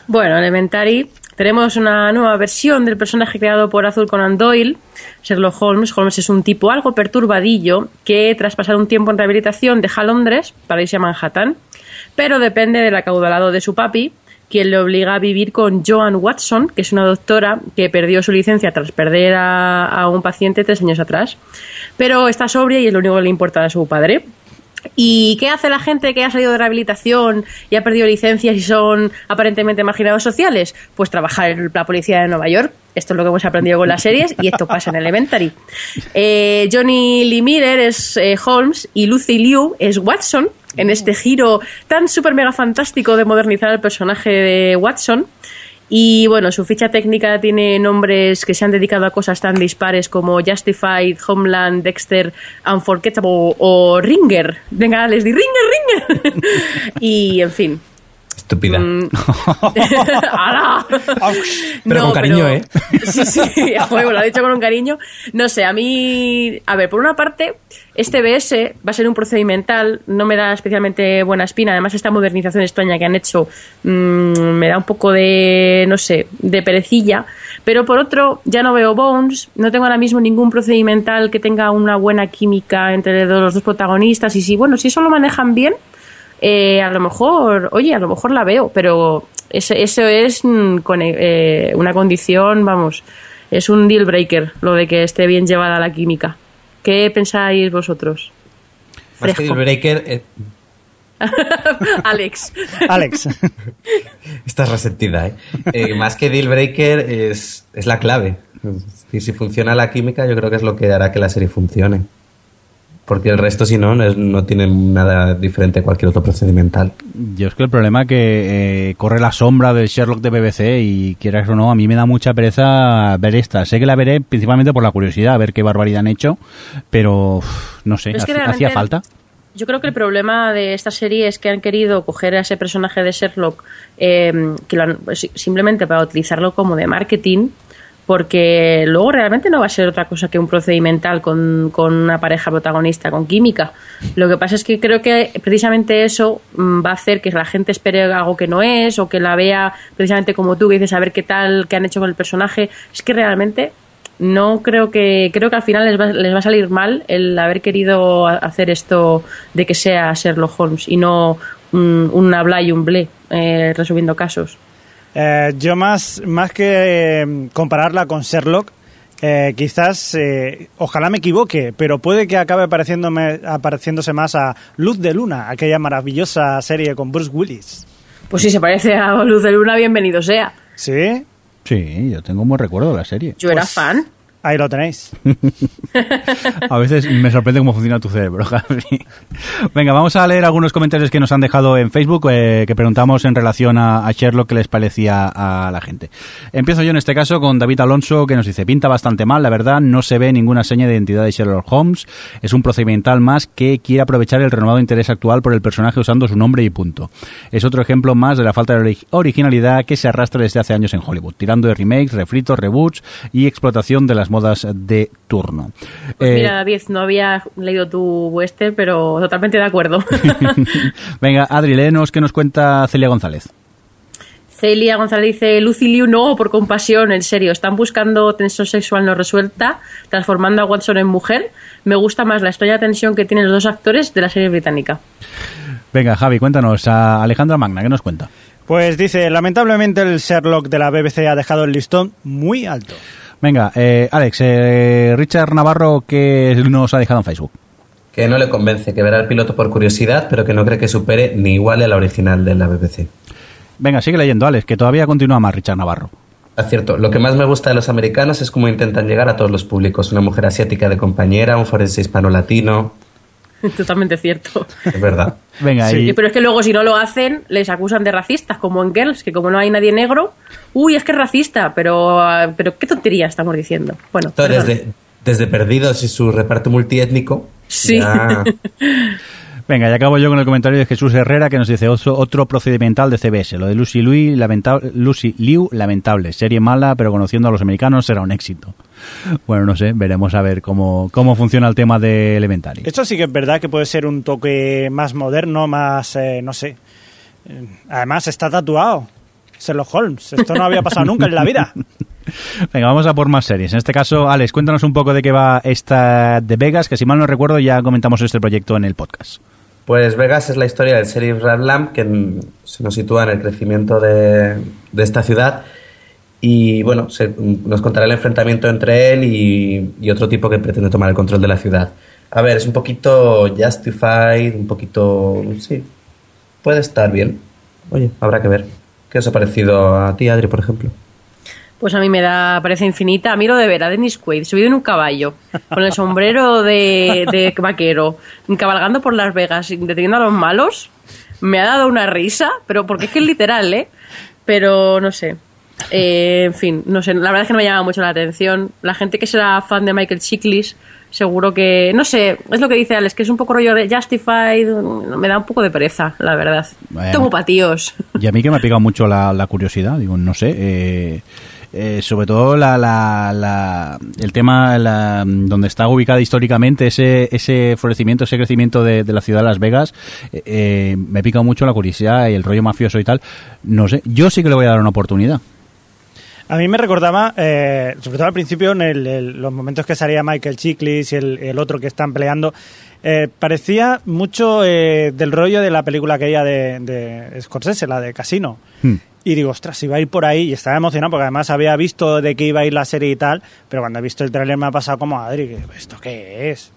Bueno, Elementary, tenemos una nueva versión del personaje creado por Arthur Conan Doyle, Sherlock Holmes. Holmes es un tipo algo perturbadillo que, tras pasar un tiempo en rehabilitación, deja Londres para irse a Manhattan, pero depende del acaudalado de su papi, quien le obliga a vivir con Joan Watson, que es una doctora que perdió su licencia tras perder a un paciente 3 años atrás. Pero está sobria y es lo único que le importa a su padre. ¿Y qué hace la gente que ha salido de rehabilitación y ha perdido licencias y son aparentemente marginados sociales? Pues trabajar en la policía de Nueva York. Esto es lo que hemos aprendido con las series y esto pasa en Elementary. Johnny Lee Miller es Holmes y Lucy Liu es Watson, en este giro tan súper mega fantástico de modernizar al personaje de Watson. Y bueno, su ficha técnica tiene nombres que se han dedicado a cosas tan dispares como Justified, Homeland, Dexter, Unforgettable o Ringer. Venga, les di Ringer. Y en fin. Estúpida. ¡Hala! Pero con cariño, pero, ¿eh? Sí, a juego, lo ha dicho con un cariño. No sé, a mí... A ver, por una parte, este BS va a ser un procedimental, no me da especialmente buena espina. Además, esta modernización extraña que han hecho me da un poco de, no sé, de perecilla. Pero por otro, ya no veo Bones, no tengo ahora mismo ningún procedimental que tenga una buena química entre los dos protagonistas. Y si eso lo manejan bien... a lo mejor la veo, pero eso es una condición, vamos, es un deal breaker, lo de que esté bien llevada la química. ¿Qué pensáis vosotros? Más que deal breaker... Alex. Estás resentida, ¿eh? Más que deal breaker es la clave. Y si funciona la química, yo creo que es lo que hará que la serie funcione. Porque el resto, si no tienen nada diferente a cualquier otro procedimental. Yo es que el problema es que corre la sombra del Sherlock de BBC y quieras o no, a mí me da mucha pereza ver esta. Sé que la veré principalmente por la curiosidad, a ver qué barbaridad han hecho, pero no sé, es que hacía falta. Yo creo que el problema de esta serie es que han querido coger a ese personaje de Sherlock que simplemente para utilizarlo como de marketing, porque luego realmente no va a ser otra cosa que un procedimental con una pareja protagonista, con química. Lo que pasa es que creo que precisamente eso va a hacer que la gente espere algo que no es, o que la vea precisamente como tú, que dices a ver qué tal, qué han hecho con el personaje. Es que realmente no creo que al final les va a salir mal el haber querido hacer esto de que sea Sherlock Holmes y no un habla y un blé resolviendo casos. Yo más que compararla con Sherlock, quizás, ojalá me equivoque, pero puede que acabe apareciéndose más a Luz de Luna, aquella maravillosa serie con Bruce Willis. Pues si se parece a Luz de Luna, bienvenido sea. ¿Sí? Sí, yo tengo un buen recuerdo de la serie. Yo era fan. Ahí lo tenéis. A veces me sorprende cómo funciona tu cerebro, Javi. Venga, vamos a leer algunos comentarios que nos han dejado en Facebook, que preguntamos en relación a Sherlock, que les parecía a la gente. Empiezo yo en este caso con David Alonso, que nos dice: pinta bastante mal, la verdad, no se ve ninguna seña de identidad de Sherlock Holmes. Es un procedimental más que quiere aprovechar el renovado interés actual por el personaje usando su nombre y punto. Es otro ejemplo más de la falta de originalidad que se arrastra desde hace años en Hollywood, tirando de remakes, refritos, reboots y explotación de las modas de turno. Pues mira, David, no había leído tu pero totalmente de acuerdo. Venga, Adri, léenos qué nos cuenta Celia González. Celia González dice: Lucy Liu no, por compasión, en serio, están buscando tensión sexual no resuelta, transformando a Watson en mujer. Me gusta más la extraña tensión que tienen los dos actores de la serie británica. Venga, Javi, cuéntanos a Alejandra Magna, ¿qué nos cuenta? Pues dice: lamentablemente el Sherlock de la BBC ha dejado el listón muy alto. Venga, Alex, Richard Navarro, ¿qué nos ha dejado en Facebook? que no le convence, que verá el piloto por curiosidad, pero que no cree que supere ni iguale a la original de la BBC. Venga, sigue leyendo, Alex, que todavía continúa más Richard Navarro. Es cierto, lo que más me gusta de los americanos es cómo intentan llegar a todos los públicos. Una mujer asiática de compañera, un forense hispano-latino... Totalmente cierto. Es verdad. Venga, sí. Pero es que luego si no lo hacen, les acusan de racistas, como en Girls, que como no hay nadie negro, uy, es que es racista, pero qué tontería estamos diciendo. Bueno, desde Perdidos y su reparto multiétnico. Sí. Ya. Venga, y acabo yo con el comentario de Jesús Herrera, que nos dice otro procedimental de CBS, lo de Lucy Liu, lamentable, serie mala, pero conociendo a los americanos será un éxito. Bueno, no sé, veremos a ver cómo funciona el tema de Elementary. Esto sí que es verdad que puede ser un toque más moderno, más, no sé. Además está tatuado Sherlock Holmes, esto no había pasado nunca en la vida. Venga, vamos a por más series. En este caso, Alex, cuéntanos un poco de qué va esta de Vegas, que si mal no recuerdo ya comentamos este proyecto en el podcast. Pues Vegas es la historia del sheriff Radlam, que se nos sitúa en el crecimiento de esta ciudad y bueno, nos contará el enfrentamiento entre él y otro tipo que pretende tomar el control de la ciudad. A ver, es un poquito Justified, un poquito... sí, puede estar bien. Oye, habrá que ver. ¿Qué os ha parecido a ti, Adri, por ejemplo? Pues a mí parece infinita. A mí lo de ver a Dennis Quaid subido en un caballo, con el sombrero de vaquero, cabalgando por Las Vegas, deteniendo a los malos, me ha dado una risa, pero porque es que es literal, ¿eh? Pero no sé. En fin, no sé. La verdad es que no me llama mucho la atención. La gente que será fan de Michael Chiklis, seguro que... no sé, es lo que dice Alex, que es un poco rollo de Justified, me da un poco de pereza, la verdad. Bueno, tomo patíos. Y a mí que me ha picado mucho la curiosidad, digo, no sé... sobre todo el tema donde está ubicada históricamente ese florecimiento, ese crecimiento de la ciudad de Las Vegas, me pica mucho la curiosidad y el rollo mafioso y tal. No sé, yo sí que le voy a dar una oportunidad. A mí me recordaba, sobre todo al principio, en los momentos que salía Michael Chiklis y el otro que están peleando, parecía mucho del rollo de la película aquella de Scorsese, la de Casino. Y digo, ostras, iba a ir por ahí, y estaba emocionado porque además había visto de qué iba a ir la serie y tal, pero cuando he visto el tráiler me ha pasado como Adri, ¿esto qué es?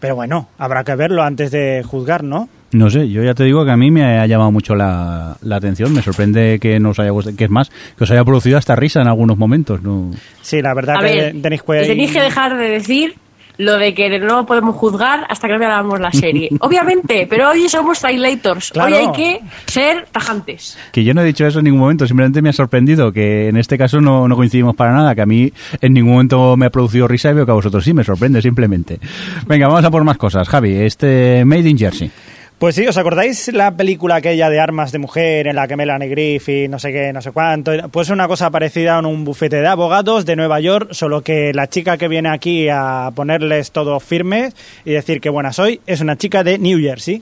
Pero bueno, habrá que verlo antes de juzgar, ¿no? No sé, yo ya te digo que a mí me ha llamado mucho la atención, me sorprende que no os haya gustado, que es más, que os haya producido hasta risa en algunos momentos, ¿no? Sí, la verdad que tenéis que dejar de decir lo de que no podemos juzgar hasta que no veamos la serie. Obviamente, pero hoy somos trailators. Claro. Hoy hay que ser tajantes. Que yo no he dicho eso en ningún momento, simplemente me ha sorprendido que en este caso no coincidimos para nada, que a mí en ningún momento me ha producido risa y veo que a vosotros sí, me sorprende simplemente. Venga, vamos a por más cosas. Javi, Made in Jersey. Pues sí, ¿os acordáis la película aquella de Armas de Mujer en la que Melanie Griffith, no sé qué, no sé cuánto? Pues una cosa parecida en un bufete de abogados de Nueva York, solo que la chica que viene aquí a ponerles todo firme y decir que buena soy es una chica de New Jersey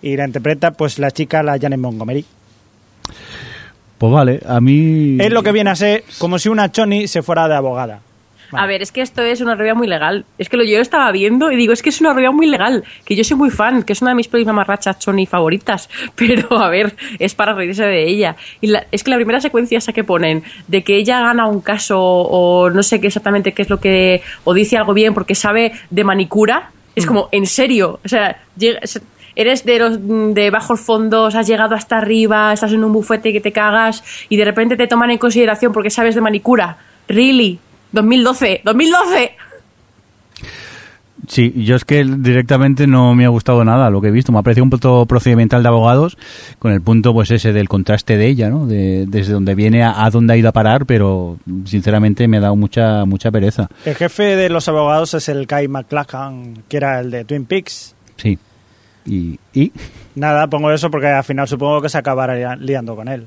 y la interpreta pues la chica, la Janet Montgomery. Pues vale, a mí... es lo que viene a ser como si una choni se fuera de abogada. Vale. A ver, es que esto es una rubia muy legal. Es que yo lo estaba viendo y digo, es que es una rubia muy legal, que yo soy muy fan, que es una de mis películas mamarrachas Sony favoritas, pero a ver, es para reírse de ella. Y es que la primera secuencia esa que ponen, de que ella gana un caso o no sé qué exactamente qué es lo que, o dice algo bien porque sabe de manicura, es como, ¿en serio? O sea, eres de bajos fondos, has llegado hasta arriba, estás en un bufete que te cagas y de repente te toman en consideración porque sabes de manicura. Really? 2012. Sí, yo es que directamente no me ha gustado nada lo que he visto. Me ha parecido un punto procedimental de abogados con el punto pues ese del contraste de ella, ¿no? Desde donde viene a dónde ha ido a parar, pero sinceramente me ha dado mucha pereza. El jefe de los abogados es el Guy McLachlan, que era el de Twin Peaks. Sí. ¿Y? Nada, pongo eso porque al final supongo que se acabará liando con él.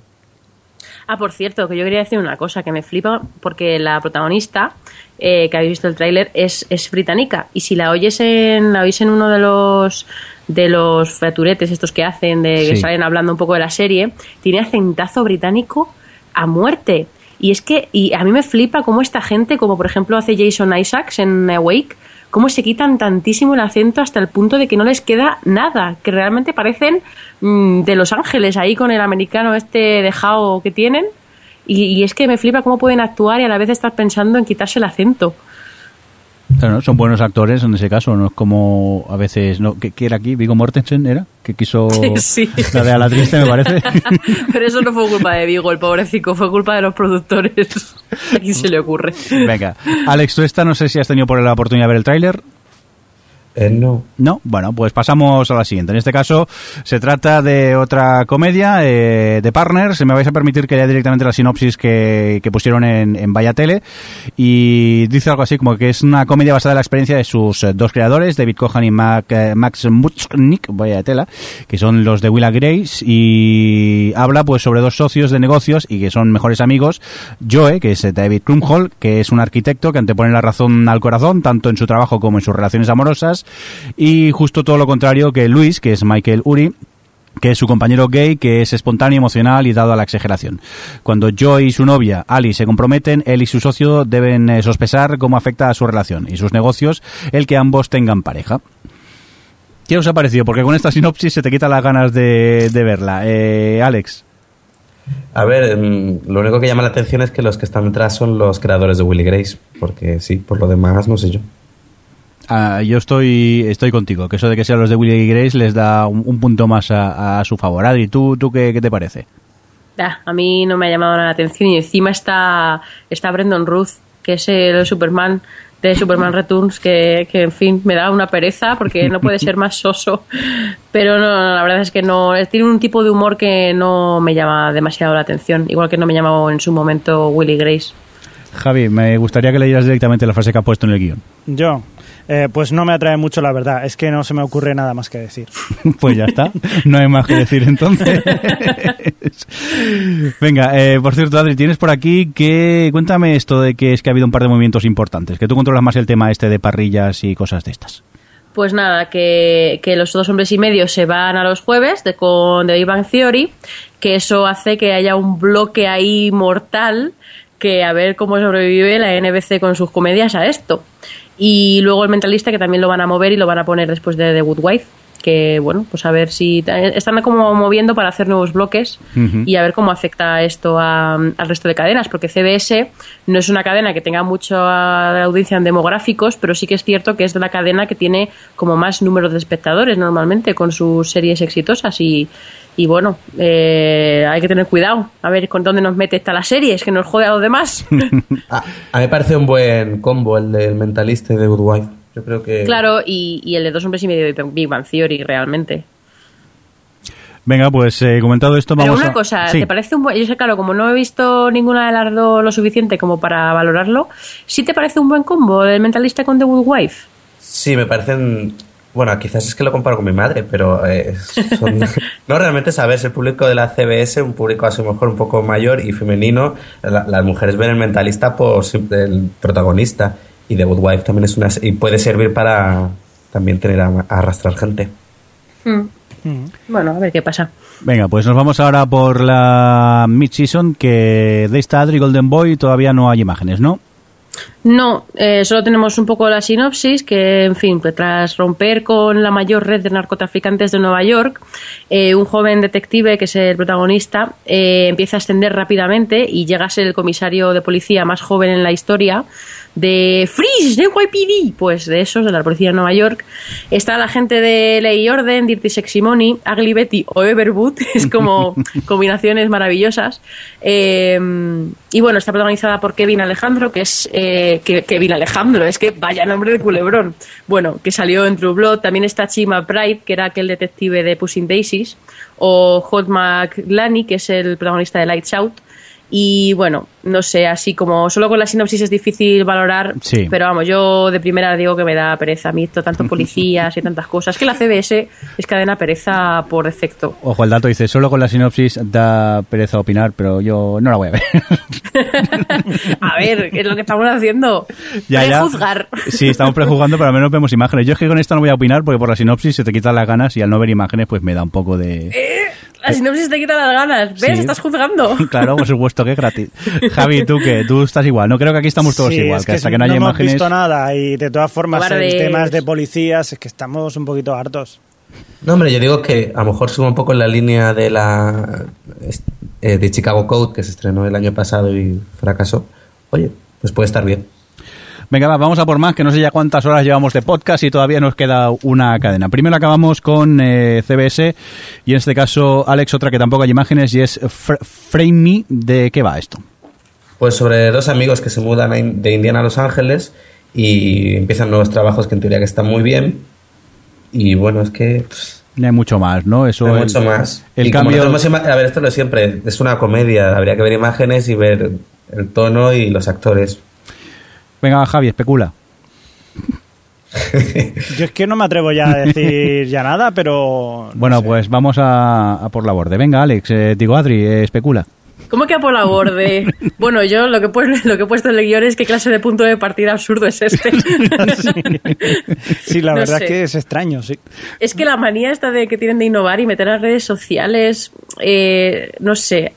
Ah, por cierto, que yo quería decir una cosa que me flipa, porque la protagonista, que habéis visto el tráiler, es británica. Y si la oís en uno de los faturetes estos que hacen, que salen hablando un poco de la serie, tiene acentazo británico a muerte. Y es que a mí me flipa cómo esta gente, como por ejemplo hace Jason Isaacs en Awake, cómo se quitan tantísimo el acento hasta el punto de que no les queda nada, que realmente parecen de Los Ángeles, ahí con el americano este dejado que tienen, y es que me flipa cómo pueden actuar y a la vez estar pensando en quitarse el acento. Claro, ¿no? Son buenos actores en ese caso, no es como a veces, ¿no? ¿Qué era aquí? ¿Viggo Mortensen era? Que quiso la de A la Triste, me parece. Pero eso no fue culpa de Viggo, el pobrecito, fue culpa de los productores. ¿A quién se le ocurre? Venga, Alex, tú esta no sé si has tenido por la oportunidad de ver el tráiler. No. No, bueno, pues pasamos a la siguiente. En este caso se trata de otra comedia, de Partners. Me vais a permitir que lea directamente la sinopsis que pusieron en Vaya Tele. Y dice algo así como que es una comedia basada en la experiencia de sus dos creadores, David Cohan y Max Muchnick, vaya tela, que son los de Will and Grace. Y habla pues sobre dos socios de negocios y que son mejores amigos. Joe, que es David Krumholtz, que es un arquitecto que antepone la razón al corazón, tanto en su trabajo como en sus relaciones amorosas. Y justo todo lo contrario que Luis, que es Michael Urie, que es su compañero gay, que es espontáneo, emocional y dado a la exageración. Cuando Joy y su novia, Ali, se comprometen, él y su socio deben sospechar cómo afecta a su relación y sus negocios el que ambos tengan pareja. ¿Qué os ha parecido? Porque con esta sinopsis se te quitan las ganas de verla. Alex. A ver, lo único que llama la atención es que los que están detrás son los creadores de Will y Grace, porque sí, por lo demás no sé yo. Ah, yo estoy contigo, que eso de que sean los de Will y Grace les da un punto más a su favor. Adri, ¿tú qué te parece? A mí no me ha llamado la atención y encima está Brendan Routh, que es el Superman de Superman Returns, que en fin me da una pereza porque no puede ser más soso, pero no, la verdad es que no, tiene un tipo de humor que no me llama demasiado la atención, igual que no me llamaba en su momento Will y Grace. Javi, me gustaría que leyeras directamente la frase que ha puesto en el guión. Yo, pues no me atrae mucho, la verdad. Es que no se me ocurre nada más que decir. Pues ya está, no hay más que decir entonces. Venga, por cierto, Adri, tienes por aquí que... Cuéntame esto de que es que ha habido un par de movimientos importantes, que tú controlas más el tema este de parrillas y cosas de estas. Pues nada, que los dos hombres y medio se van a los jueves con The Big Bang Theory, que eso hace que haya un bloque ahí mortal... que a ver cómo sobrevive la NBC con sus comedias a esto. Y luego El Mentalista, que también lo van a mover y lo van a poner después de The Good Wife, que bueno, pues a ver si... Están como moviendo para hacer nuevos bloques y a ver cómo afecta esto al resto de cadenas, porque CBS no es una cadena que tenga mucha audiencia en demográficos, pero sí que es cierto que es la cadena que tiene como más número de espectadores normalmente con sus series exitosas y bueno, hay que tener cuidado a ver con dónde nos mete esta la serie, es que nos jode a los demás. A mí me parece un buen combo el del Mentalista y de Good Wife, yo creo que... Claro, y el de Dos Hombres y Medio de Big Bang Theory realmente. Venga, pues comentado esto, vamos. Pero una cosa, sí. ¿Te parece un buen... Yo sé, claro, como no he visto ninguna de las dos lo suficiente como para valorarlo, ¿sí te parece un buen combo el Mentalista con The Good Wife? Sí, me parecen... Bueno, quizás es que lo comparo con mi madre, pero son... No, realmente, sabes, el público de la CBS, un público a lo mejor un poco mayor y femenino, las mujeres ven el Mentalista por el protagonista, y The Good Wife también es una... y puede servir para también tener a arrastrar gente. Bueno, a ver qué pasa. Venga, pues nos vamos ahora por la mid-season, que de esta Adri Golden Boy todavía no hay imágenes, ¿no? No, solo tenemos un poco la sinopsis que, en fin, que tras romper con la mayor red de narcotraficantes de Nueva York, un joven detective que es el protagonista empieza a ascender rápidamente y llega a ser el comisario de policía más joven en la historia de Fringe, de NYPD, pues de esos, de la policía de Nueva York. Está la gente de Ley y Orden, Dirty Sexy Money, Ugly Betty o Everwood, es como combinaciones maravillosas. Y bueno, está protagonizada por Kevin Alejandro, que es... Kevin Alejandro, es que vaya nombre de culebrón. Bueno, que salió en True Blood. También está Chima Pride, que era aquel detective de Pushing Daisies, o Hod McLaney, que es el protagonista de Lights Out. Y bueno, no sé, así como solo con la sinopsis es difícil valorar, sí. Pero vamos, yo de primera digo que me da pereza a mí esto, tanto policías y tantas cosas, que la CBS es cadena pereza por defecto. Ojo, el dato dice, solo con la sinopsis da pereza opinar, pero yo no la voy a ver. A ver, es lo que estamos haciendo, prejuzgar. Sí, estamos prejuzgando, pero al menos vemos imágenes. Yo es que con esta no voy a opinar porque por la sinopsis se te quitan las ganas y al no ver imágenes pues me da un poco de... La sinopsis te quita las ganas, ¿ves? Sí. Estás juzgando. Claro, por supuesto que es gratis. Javi, ¿tú qué? Tú estás igual, no creo que aquí estamos todos igual, es que hasta que no haya imágenes... No hemos visto nada y de todas formas en temas de policías es que estamos un poquito hartos. No, hombre, yo digo que a lo mejor subo un poco en la línea de la de Chicago Code, que se estrenó el año pasado y fracasó. Oye, pues puede estar bien. Venga, va, vamos a por más, que no sé ya cuántas horas llevamos de podcast y todavía nos queda una cadena. Primero acabamos con CBS y en este caso, Alex, otra que tampoco hay imágenes y es Frame Me. ¿De qué va esto? Pues sobre dos amigos que se mudan de Indiana a Los Ángeles y empiezan nuevos trabajos que en teoría que están muy bien y bueno, es que... No hay mucho más, ¿no? Eso no hay mucho más. El cambio... A ver, esto lo siempre, es una comedia, habría que ver imágenes y ver el tono y los actores. Venga, Javi, especula. Yo es que no me atrevo ya a decir ya nada, pero... No bueno, sé. Pues vamos a por la borde. Venga, Alex, digo Adri, especula. ¿Cómo que a por la borde? Bueno, yo lo que he puesto en el guión es qué clase de punto de partida absurdo es este. Sí, la verdad sé. Es que es extraño, sí. Es que la manía esta de que tienen de innovar y meter las redes sociales, no sé...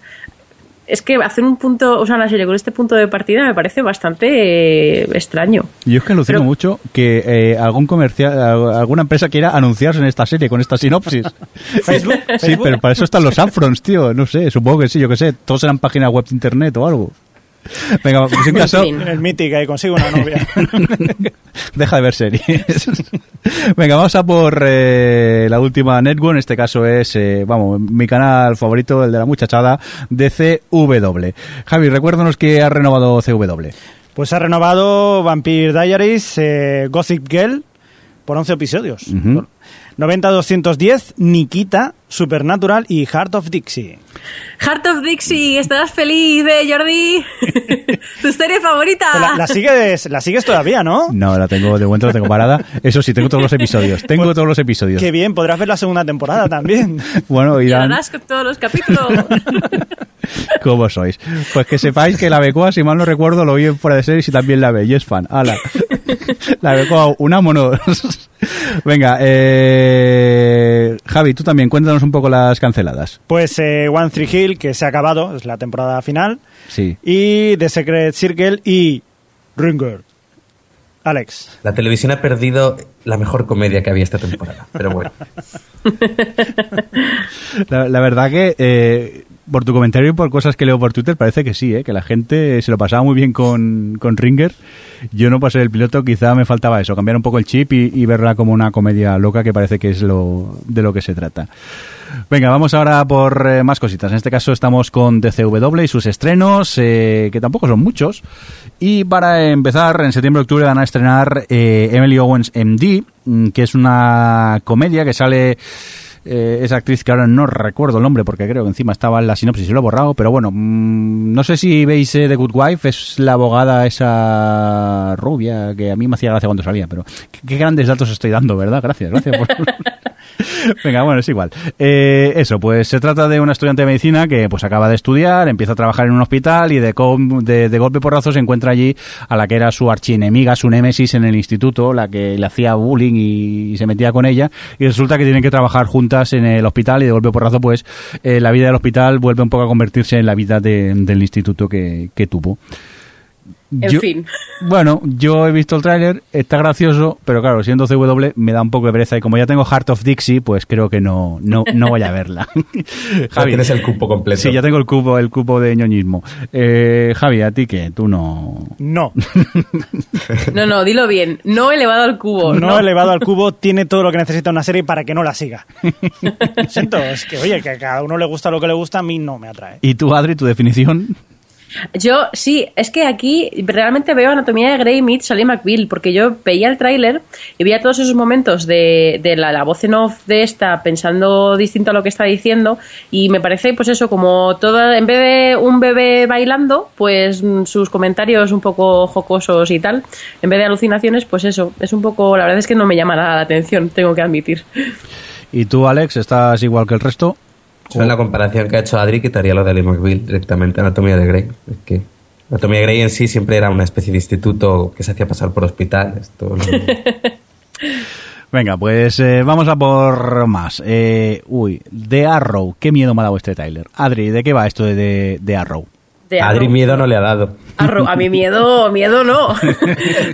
Es que hacer un punto, o sea, una serie con este punto de partida me parece bastante extraño. Yo es que alucino mucho que algún comercial, alguna empresa quiera anunciarse en esta serie con esta sinopsis. ¿Facebook? Sí, ¿Facebook? Pero para eso están los Upfronts, tío. No sé, supongo que sí, yo qué sé. Todos serán páginas web de internet o algo. Venga, pues en caso... En el mítica y consigo una novia. Deja de ver series. Venga, vamos a por la última network. En este caso es, vamos, mi canal favorito, el de la muchachada, de CW. Javi, recuérdanos que ha renovado CW. Pues ha renovado Vampire Diaries, Gossip Girl, por 11 episodios. Uh-huh. 90-210, Nikita, Supernatural y Heart of Dixie. Heart of Dixie, estarás feliz, Jordi. Tu serie favorita. La sigues todavía, ¿no? No, la tengo de momento, la tengo parada. Eso sí, tengo todos los episodios. Tengo pues, todos los episodios. Qué bien, podrás ver la segunda temporada también. Bueno, irán. Harás todos los capítulos. ¿Cómo sois? Pues que sepáis que la Becoa, si mal no recuerdo, lo vi en Fuera de Series y también la ve. Y es fan. ¡Hala! La Becoa, unámonos. Venga, Javi, tú también, cuéntanos un poco las canceladas. Pues One Tree Hill, que se ha acabado, es la temporada final. Sí. Y The Secret Circle y Ringer. Alex. La televisión ha perdido la mejor comedia que había esta temporada, pero bueno. La verdad que... por tu comentario y por cosas que leo por Twitter parece que sí, que la gente se lo pasaba muy bien con Ringer. Yo no pasé el piloto, quizá me faltaba eso, cambiar un poco el chip y verla como una comedia loca que parece que es de lo que se trata. Venga, vamos ahora por más cositas. En este caso estamos con DCW y sus estrenos, que tampoco son muchos. Y para empezar, en septiembre-octubre van a estrenar Emily Owens MD, que es una comedia que sale... esa actriz que ahora no recuerdo el nombre porque creo que encima estaba en la sinopsis y lo he borrado, pero bueno, no sé si veis The Good Wife, es la abogada esa rubia que a mí me hacía gracia cuando salía, pero qué grandes datos estoy dando, ¿verdad? Gracias por... Venga, bueno, es igual. Eso, pues se trata de una estudiante de medicina que pues acaba de estudiar, empieza a trabajar en un hospital y de golpe porrazo se encuentra allí a la que era su archienemiga, su némesis en el instituto, la que le hacía bullying y se metía con ella, y resulta que tienen que trabajar juntas en el hospital y de golpe porrazo pues la vida del hospital vuelve un poco a convertirse en la vida del instituto que tuvo. En fin. Bueno, yo he visto el tráiler, está gracioso, pero claro, siendo CW me da un poco de pereza y como ya tengo Heart of Dixie, pues creo que no voy a verla. Javi, tienes el cupo completo. Sí, ya tengo el cupo de ñoñismo. Javi, ¿a ti qué? Tú no... No. No, dilo bien. No elevado al cubo. No elevado al cubo tiene todo lo que necesita una serie para que no la siga. Lo siento, es que oye, que a cada uno le gusta lo que le gusta, a mí no me atrae. ¿Y tú, Adri, tu definición...? Yo, sí, es que aquí realmente veo Anatomía de Grey meets Sally McBeal, porque yo veía el tráiler y veía todos esos momentos de la voz en off de esta pensando distinto a lo que está diciendo y me parece pues eso, como todo, en vez de un bebé bailando, pues sus comentarios un poco jocosos y tal, en vez de alucinaciones, pues eso, es un poco, la verdad es que no me llama nada la atención, tengo que admitir. ¿Y tú, Alex, estás igual que el resto? Yo en la comparación que ha hecho Adri quitaría lo de Lee McBeal directamente a Anatomía de Grey. Es que Anatomía de Grey en sí siempre era una especie de instituto que se hacía pasar por hospital. Esto no... Venga, pues vamos a por más. The Arrow. Qué miedo me ha dado este Tyler. Adri, ¿de qué va esto de The Arrow? Adri miedo no le ha dado. Arrow, a mí miedo no.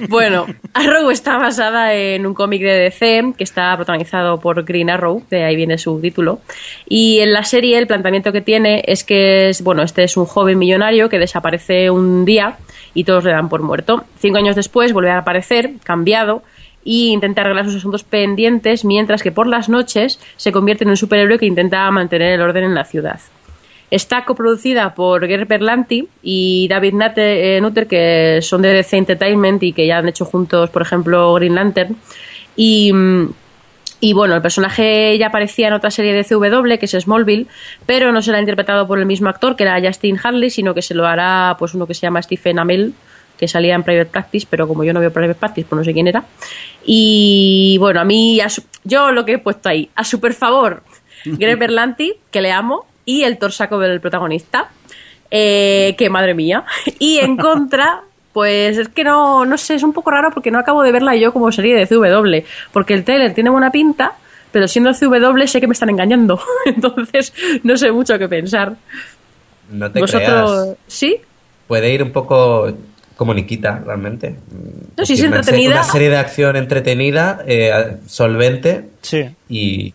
Bueno, Arrow está basada en un cómic de DC que está protagonizado por Green Arrow, de ahí viene su título. Y en la serie el planteamiento que tiene es que es, bueno, este es un joven millonario que desaparece un día y todos le dan por muerto. 5 años después vuelve a aparecer, cambiado, e intenta arreglar sus asuntos pendientes, mientras que por las noches se convierte en un superhéroe que intenta mantener el orden en la ciudad. Está coproducida por Greg Berlanti y David Nutter, que son de DC Entertainment y que ya han hecho juntos, por ejemplo, Green Lantern. Y bueno, el personaje ya aparecía en otra serie de CW, que es Smallville, pero no será interpretado por el mismo actor, que era Justin Hartley, sino que se lo hará pues uno que se llama Stephen Amell, que salía en Private Practice, pero como yo no veo Private Practice, pues no sé quién era. Y bueno, a mí, yo lo que he puesto ahí, a super favor, Greg Berlanti, que le amo, y el torsaco del protagonista, que madre mía, y en contra, pues es que no sé, es un poco raro porque no acabo de verla yo como serie de CW, porque el trailer tiene buena pinta, pero siendo CW sé que me están engañando, entonces no sé mucho qué pensar. No te creas. ¿Sí? Puede ir un poco como Nikita, realmente. No, si es entretenida. Una serie de acción entretenida, solvente, sí. Y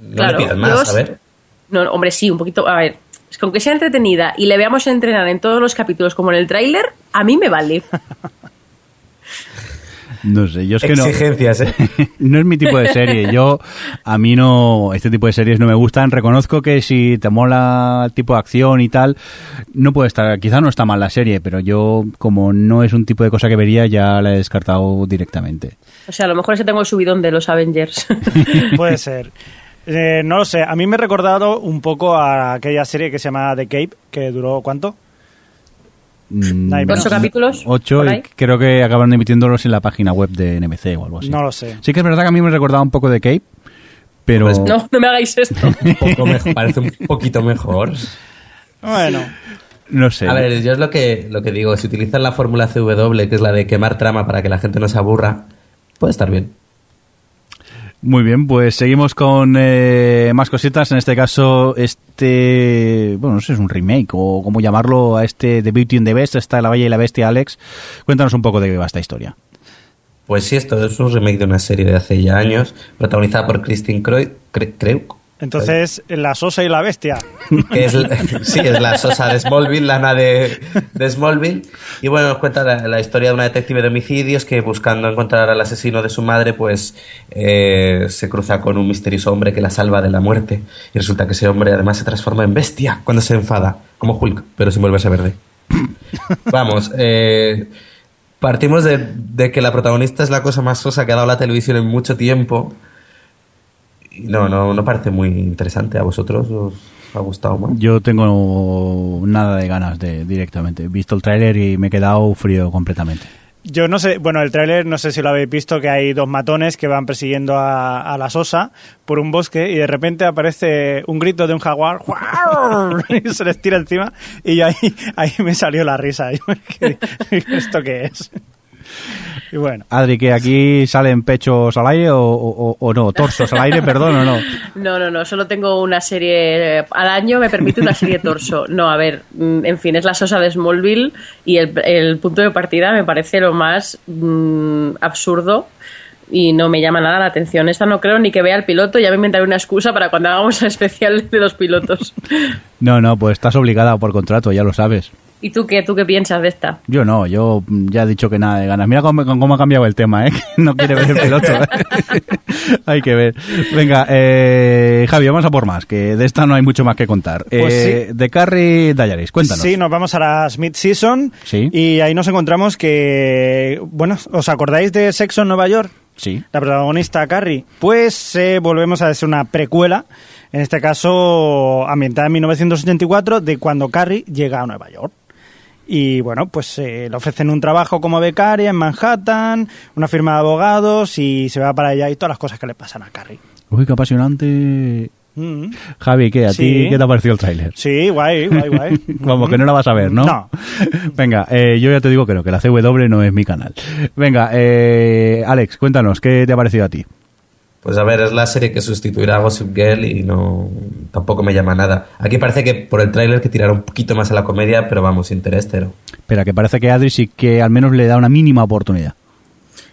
no claro, le pidas más, a ver. No, hombre, sí, un poquito, a ver, es que aunque sea entretenida y le veamos entrenar en todos los capítulos como en el tráiler, a mí me vale. No sé, yo es que exigencias, no. Exigencias, ¿eh? No es mi tipo de serie. A mí no, este tipo de series no me gustan. Reconozco que si te mola el tipo de acción y tal, no puede estar, quizá no está mal la serie, pero yo, como no es un tipo de cosa que vería, ya la he descartado directamente. O sea, a lo mejor es que tengo el subidón de los Avengers. Puede ser. No lo sé, a mí me ha recordado un poco a aquella serie que se llama The Cape, que duró, ¿cuánto? 8 capítulos. 8, y creo que acabaron emitiéndolos en la página web de NBC o algo así. No lo sé. Sí que es verdad que a mí me recordaba un poco The Cape, pero... Pues no me hagáis esto. Parece un poquito mejor. Bueno... No sé. A ver, yo es lo que digo, si utilizan la fórmula CW, que es la de quemar trama para que la gente no se aburra, puede estar bien. Muy bien, pues seguimos con más cositas. En este caso, bueno, no sé si es un remake o cómo llamarlo, a The Beauty and the Beast, está La Bella y la Bestia, Alex. Cuéntanos un poco de qué va esta historia. Pues sí, esto es un remake de una serie de hace ya años, protagonizada por Kristen Kreuk. Entonces, la sosa y la bestia. Sí, es la sosa de Smallville, la Ana de Smallville. Y bueno, nos cuenta la historia de una detective de homicidios que, buscando encontrar al asesino de su madre, pues se cruza con un misterioso hombre que la salva de la muerte. Y resulta que ese hombre además se transforma en bestia cuando se enfada, como Hulk, pero sin volverse verde. Vamos, partimos de que la protagonista es la cosa más sosa que ha dado la televisión en mucho tiempo. No parece muy interesante. ¿A vosotros os ha gustado más? Yo tengo nada de ganas directamente. He visto el tráiler y me he quedado frío completamente. Yo no sé, bueno, el tráiler, no sé si lo habéis visto, que hay 2 matones que van persiguiendo a la sosa por un bosque y de repente aparece un grito de un jaguar y se les tira encima y yo ahí me salió la risa. Yo me quedé, ¿esto qué es? Y bueno. Adri, ¿que aquí salen pechos al aire o no? ¿Torsos al aire, perdón, o no? No, solo tengo una serie al año, me permite una serie torso. No, a ver, en fin, es la sosa de Smallville y el punto de partida me parece lo más absurdo y no me llama nada la atención. Esta no creo ni que vea el piloto, ya me inventaré una excusa para cuando hagamos el especial de los pilotos. No, pues estás obligada por contrato, ya lo sabes. ¿Y tú qué piensas de esta? Yo no, yo ya he dicho que nada de ganas. Mira cómo ha cambiado el tema, ¿eh? No quiere ver el piloto. Hay que ver. Venga, Javi, vamos a por más, que de esta no hay mucho más que contar. Pues sí. De Carrie Diaries, cuéntanos. Sí, nos vamos a las mid-season. Sí. Y ahí nos encontramos que... Bueno, ¿os acordáis de Sexo en Nueva York? Sí. La protagonista Carrie. Pues volvemos a hacer una precuela, en este caso ambientada en 1984, de cuando Carrie llega a Nueva York. Y bueno, pues le ofrecen un trabajo como becaria en Manhattan, una firma de abogados, y se va para allá y todas las cosas que le pasan a Carrie. Uy, qué apasionante. Mm-hmm. Javi, ¿qué? ¿A ti qué te ha parecido el tráiler? Sí, guay. Vamos, que no la vas a ver, ¿no? No. Venga, yo ya te digo que no, que la CW no es mi canal. Venga, Alex, cuéntanos, ¿qué te ha parecido a ti? Pues a ver, es la serie que sustituirá a Gossip Girl y no, tampoco me llama nada. Aquí parece que por el tráiler que tirará un poquito más a la comedia, pero vamos, interés cero. Pero que parece que Adri sí que al menos le da una mínima oportunidad.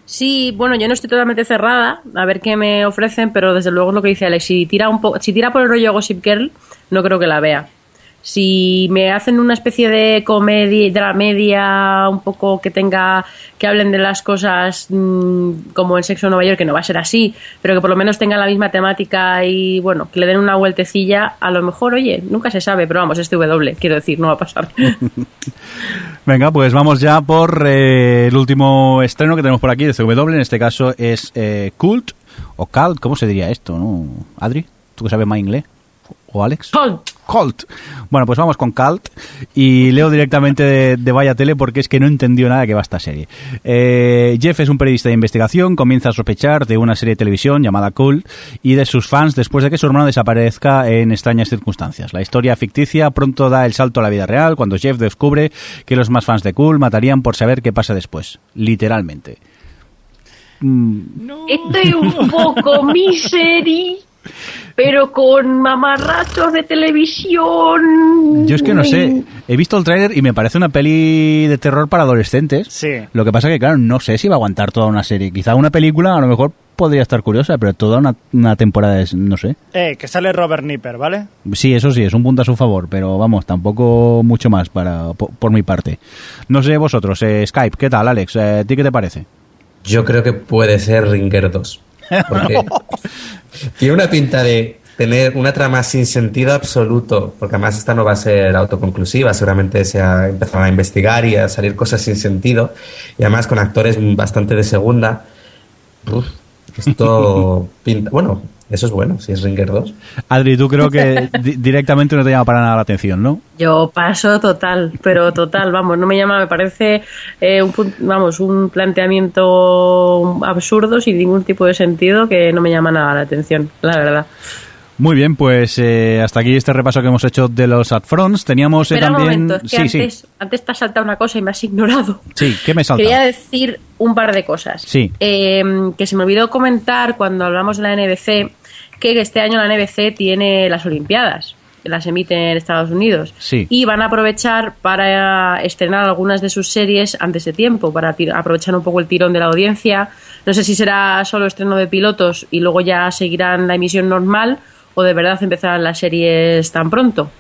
Sí, bueno, yo no estoy totalmente cerrada, a ver qué me ofrecen, pero desde luego es lo que dice Alex, si tira por el rollo Gossip Girl, no creo que la vea. Si me hacen una especie de comedia, dramedia, un poco que hablen de las cosas como en Sexo en Nueva York, que no va a ser así, pero que por lo menos tengan la misma temática y bueno, que le den una vueltecilla, a lo mejor, oye, nunca se sabe, pero vamos, es W, quiero decir, no va a pasar. Venga, pues vamos ya por el último estreno que tenemos por aquí de CW, en este caso es Cult, o Cult, ¿cómo se diría esto, no? Adri, ¿tú que sabes más inglés? ¿O Alex? Cult. Bueno, pues vamos con Cult y leo directamente de Vaya Tele porque es que no entendió nada que va esta serie. Jeff es un periodista de investigación, comienza a sospechar de una serie de televisión llamada Cult y de sus fans después de que su hermano desaparezca en extrañas circunstancias. La historia ficticia pronto da el salto a la vida real cuando Jeff descubre que los más fans de Cult matarían por saber qué pasa después, literalmente. No. Estoy un poco miseria. Pero con mamarrachos de televisión. Yo es que no sé. He visto el tráiler y me parece una peli de terror para adolescentes. Sí. Lo que pasa que, claro, no sé si va a aguantar toda una serie. Quizá una película a lo mejor podría estar curiosa, pero toda una temporada es, no sé. Que sale Robert Nipper, ¿vale? Sí, eso sí, es un punto a su favor, pero vamos, tampoco mucho más por mi parte. No sé vosotros, Skype, ¿qué tal, Alex? ¿A ti qué te parece? Yo creo que puede ser Ringer 2. Porque tiene una pinta de tener una trama sin sentido absoluto, porque además esta no va a ser autoconclusiva, seguramente se empezarán a investigar y a salir cosas sin sentido, y además con actores bastante de segunda. Uf, esto pinta... Bueno, eso es bueno, si es Ringer 2. Adri, tú creo que directamente no te llama para nada la atención, ¿no? Yo paso total, pero total, vamos, no me llama, me parece un planteamiento absurdo sin ningún tipo de sentido que no me llama nada la atención, la verdad. Muy bien, pues hasta aquí este repaso que hemos hecho de los Upfronts. Teníamos también... un momento, es que antes te ha saltado una cosa y me has ignorado. Sí, ¿qué me salta? Quería decir un par de cosas. Sí. Que se me olvidó comentar cuando hablamos de la NBC, que este año la NBC tiene las Olimpiadas, que las emiten en Estados Unidos. Sí. Y van a aprovechar para estrenar algunas de sus series antes de tiempo, para aprovechar un poco el tirón de la audiencia. No sé si será solo estreno de pilotos y luego ya seguirán la emisión normal, o de verdad empezarán las series tan pronto.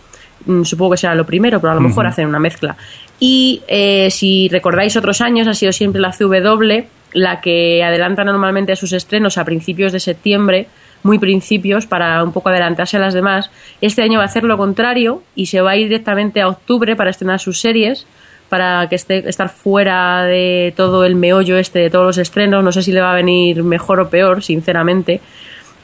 Supongo que será lo primero, pero a lo mejor hacen una mezcla. Y si recordáis otros años, ha sido siempre la CW la que adelanta normalmente sus estrenos a principios de septiembre, muy principios, para un poco adelantarse a las demás. Este año va a hacer lo contrario y se va a ir directamente a octubre para estrenar sus series, para que estar fuera de todo el meollo este de todos los estrenos. No sé si le va a venir mejor o peor, sinceramente.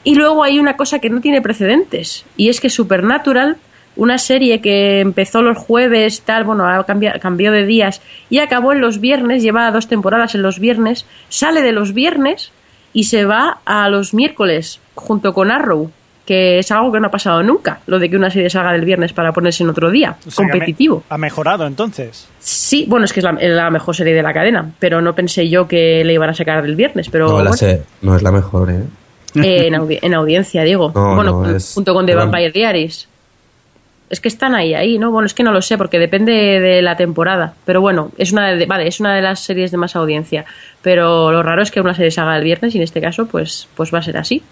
Y luego hay una cosa que no tiene precedentes, y es que Supernatural, una serie que empezó los jueves, cambió de días y acabó en los viernes, lleva 2 temporadas en los viernes, sale de los viernes y se va a los miércoles junto con Arrow, que es algo que no ha pasado nunca, lo de que una serie salga del viernes para ponerse en otro día, o sea, competitivo. ¿Ha mejorado entonces? Sí, bueno, es que es la mejor serie de la cadena, pero no pensé yo que le iban a sacar del viernes. Pero no, bueno. No es la mejor, ¿eh? En audiencia, digo. No, bueno, no, junto con The Vampire Diaries. Es que están ahí, ¿no? Bueno, es que no lo sé, porque depende de la temporada. Pero bueno, es una de las series de más audiencia. Pero lo raro es que una serie se haga el viernes y en este caso, pues va a ser así.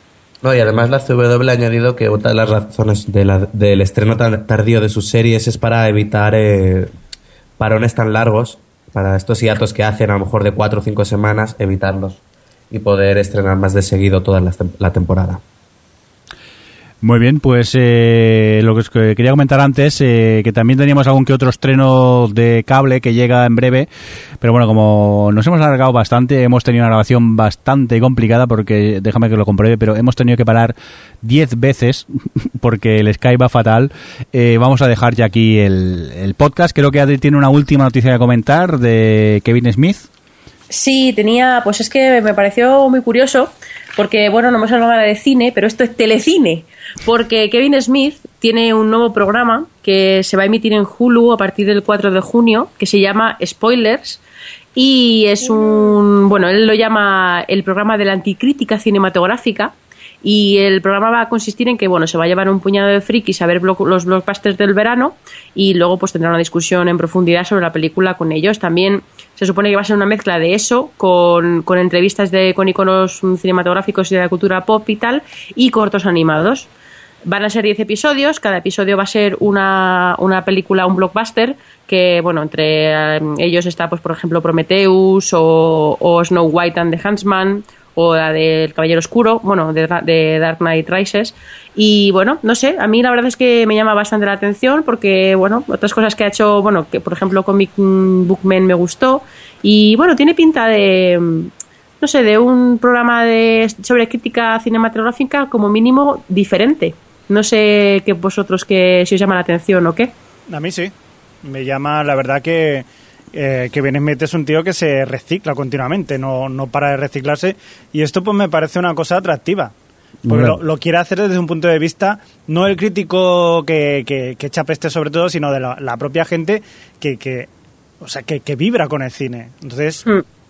No, y además la CW ha añadido que otra de las razones del estreno tan tardío de sus series es para evitar parones tan largos, para estos hiatos que hacen a lo mejor de 4 o 5 semanas, evitarlos y poder estrenar más de seguido toda la temporada. Muy bien, pues lo que os quería comentar antes, que también teníamos algún que otro estreno de cable que llega en breve, pero bueno, como nos hemos alargado bastante, hemos tenido una grabación bastante complicada porque, déjame que lo compruebe, pero hemos tenido que parar 10 veces porque el Skype va fatal. Vamos a dejar ya aquí el podcast. Creo que Adri tiene una última noticia que comentar de Kevin Smith. Sí, pues es que me pareció muy curioso, porque bueno, no hemos hablado de cine, pero esto es telecine, porque Kevin Smith tiene un nuevo programa que se va a emitir en Hulu a partir del 4 de junio, que se llama Spoilers, y él lo llama el programa de la anticrítica cinematográfica, Y el programa va a consistir en que, bueno, se va a llevar un puñado de frikis a ver los blockbusters del verano y luego pues tendrá una discusión en profundidad sobre la película con ellos. También se supone que va a ser una mezcla de eso con entrevistas con iconos cinematográficos y de la cultura pop y tal, y cortos animados. Van a ser 10 episodios, cada episodio va a ser una película, un blockbuster, que, bueno, entre ellos está, pues por ejemplo, Prometheus o Snow White and the Huntsman, o la del Caballero Oscuro, bueno, de Dark Knight Rises. Y bueno, no sé, a mí la verdad es que me llama bastante la atención porque, bueno, otras cosas que ha hecho, bueno, que por ejemplo Comic Bookman me gustó. Y bueno, tiene pinta de, no sé, de un programa sobre crítica cinematográfica como mínimo diferente. No sé que vosotros si os llama la atención o qué. A mí sí, me llama, la verdad que Kevin Smith es un tío que se recicla continuamente, no para de reciclarse, y esto pues me parece una cosa atractiva, porque lo quiere hacer desde un punto de vista, no el crítico que echa peste sobre todo, sino de la propia gente que vibra con el cine, entonces...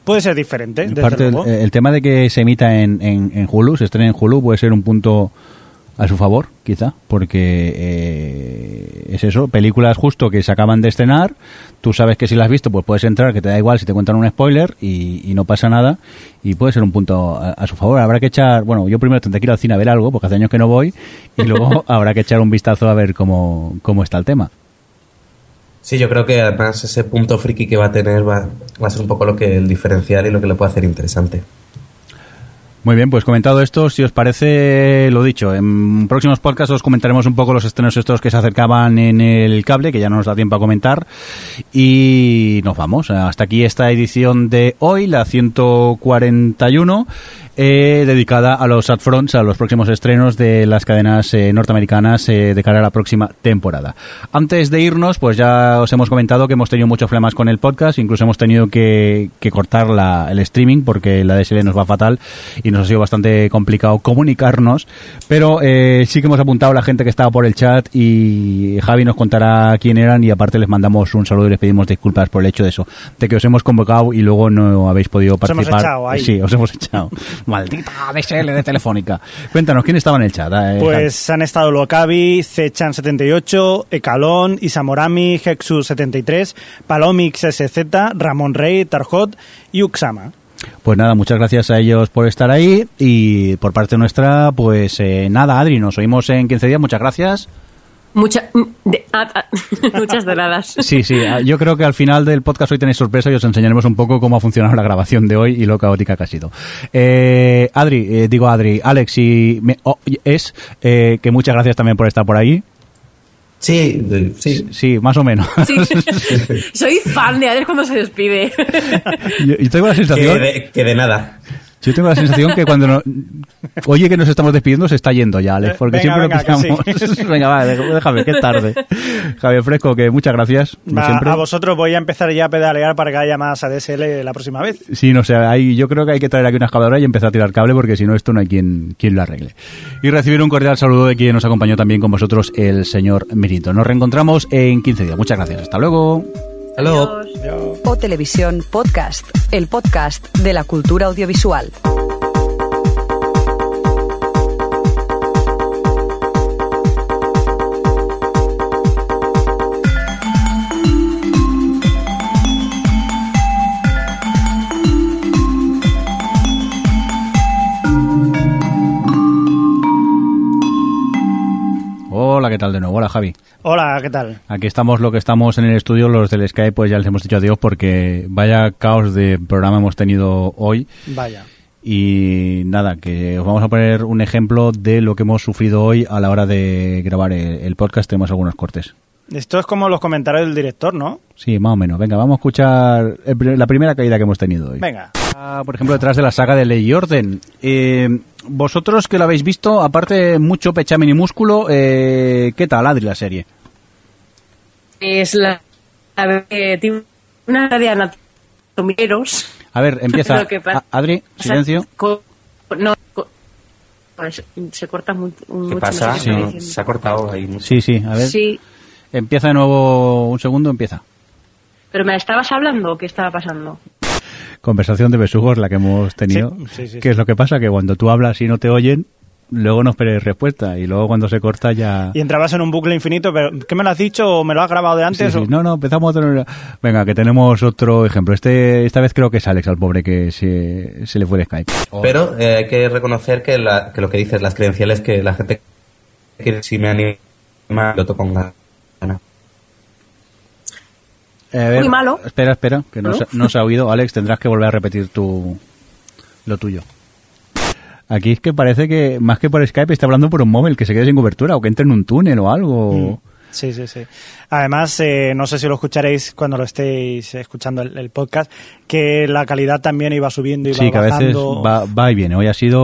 Puede ser diferente. En parte, el tema de que se emita en Hulu, se estrena en Hulu, puede ser un punto a su favor, quizá, porque es eso, películas justo que se acaban de estrenar, tú sabes que si las has visto, pues puedes entrar, que te da igual si te cuentan un spoiler y no pasa nada, y puede ser un punto a su favor. Habrá que echar, bueno, yo primero tendré que ir al cine a ver algo, porque hace años que no voy, y luego habrá que echar un vistazo a ver cómo está el tema. Sí, yo creo que además ese punto friki que va a tener va a ser un poco lo que el diferencial y lo que le puede hacer interesante. Muy bien, pues comentado esto, si os parece, lo dicho, en próximos podcasts os comentaremos un poco los estrenos estos que se acercaban en el cable, que ya no nos da tiempo a comentar, y nos vamos. Hasta aquí esta edición de hoy, la 141, dedicada a los ad fronts, a los próximos estrenos de las cadenas norteamericanas de cara a la próxima temporada. Antes de irnos, pues ya os hemos comentado que hemos tenido muchos problemas con el podcast, incluso hemos tenido que cortar el streaming porque la DSL nos va fatal y nos ha sido bastante complicado comunicarnos, pero sí que hemos apuntado a la gente que estaba por el chat y Javi nos contará quién eran, y aparte les mandamos un saludo y les pedimos disculpas por el hecho de eso, de que os hemos convocado y luego no habéis podido participar. Os hemos echado ahí. Sí, os hemos echado. Maldita DSL de Telefónica. Cuéntanos, ¿quién estaba en el chat? Pues han estado Locavi, Cechan78, Ecalón, Isamorami, Hexu73, Palomix SZ, Ramón Rey, Tarjot y Uxama. Pues nada, muchas gracias a ellos por estar ahí, y por parte nuestra, pues nada, Adri, nos oímos en 15 días, muchas gracias. Muchas de nada. Sí, yo creo que al final del podcast hoy tenéis sorpresa y os enseñaremos un poco cómo ha funcionado la grabación de hoy y lo caótica que ha sido. Alex, que muchas gracias también por estar por ahí. Sí, más o menos. Sí. Soy fan de Alex cuando se despide. Yo tengo la sensación... Que de nada. Yo tengo la sensación que cuando oye que nos estamos despidiendo se está yendo ya, Alex, porque siempre lo pensamos. Sí. Venga, vale, déjame, que es tarde. Javier Fresco, que muchas gracias. A vosotros voy a empezar ya a pedalear para que haya más ADSL la próxima vez. Sí, no sé, yo creo que hay que traer aquí una excavadora y empezar a tirar cable, porque si no, esto no hay quien lo arregle. Y recibir un cordial saludo de quien nos acompañó también con vosotros, el señor Merito. Nos reencontramos en 15 días. Muchas gracias. Hasta luego. Hello. Otelevisión Podcast, el podcast de la cultura audiovisual. Hola, ¿qué tal de nuevo? Hola, Javi. Hola, ¿qué tal? Aquí estamos lo que estamos en el estudio, los del Skype, pues ya les hemos dicho adiós porque vaya caos de programa hemos tenido hoy. Vaya. Y nada, que os vamos a poner un ejemplo de lo que hemos sufrido hoy a la hora de grabar el podcast. Tenemos algunos cortes. Esto es como los comentarios del director, ¿no? Sí, más o menos. Venga, vamos a escuchar la primera caída que hemos tenido hoy. Venga. Por ejemplo, detrás de la saga de Ley y Orden. Vosotros que lo habéis visto, aparte mucho pechamen y músculo, ¿qué tal, Adri, la serie? Es tiene una de anatomileros. A ver, empieza. Adri, silencio. Se corta mucho. ¿Qué pasa? Sí. Se ha cortado ahí. Sí, a ver. Sí. Empieza de nuevo, un segundo, empieza. ¿Pero me estabas hablando o qué estaba pasando? Conversación de besugos la que hemos tenido. Sí, que es lo que pasa, que cuando tú hablas y no te oyen, luego no esperéis respuesta y luego cuando se corta ya... Y entrabas en un bucle infinito, pero ¿qué me lo has dicho o me lo has grabado de antes? Sí, sí. No, empezamos otro... Venga, que tenemos otro ejemplo. Esta vez creo que es Alex, al pobre que se le fue de Skype. Oh. Pero hay que reconocer que lo que dices, las credenciales, que la gente que si me anima, lo toco con ganas. Muy malo. Espera, que no se ha oído. Alex, tendrás que volver a repetir lo tuyo. Aquí es que parece que, más que por Skype, está hablando por un móvil, que se quede sin cobertura o que entre en un túnel o algo. Sí. Además, no sé si lo escucharéis cuando lo estéis escuchando el podcast, que la calidad también iba subiendo y va bajando. Sí, que a veces va y viene. Hoy ha sido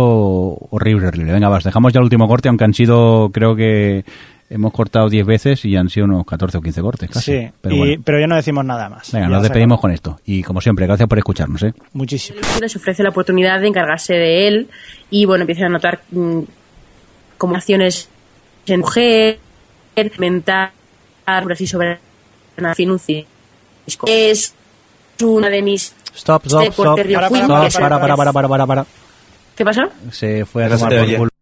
horrible. Venga, vas, dejamos ya el último corte, aunque han sido, creo que hemos cortado 10 veces y han sido unos 14 o 15 cortes casi. Sí, pero ya no decimos nada más. Venga, nos despedimos con esto. Y como siempre, gracias por escucharnos. Muchísimo. Les ofrece la oportunidad de encargarse de él y bueno, empiezan a notar como acciones en mujer, mental, así sobre la finuncia. Es una de mis... Stop. Para. ¿Qué pasó? Se fue a tomar por culo.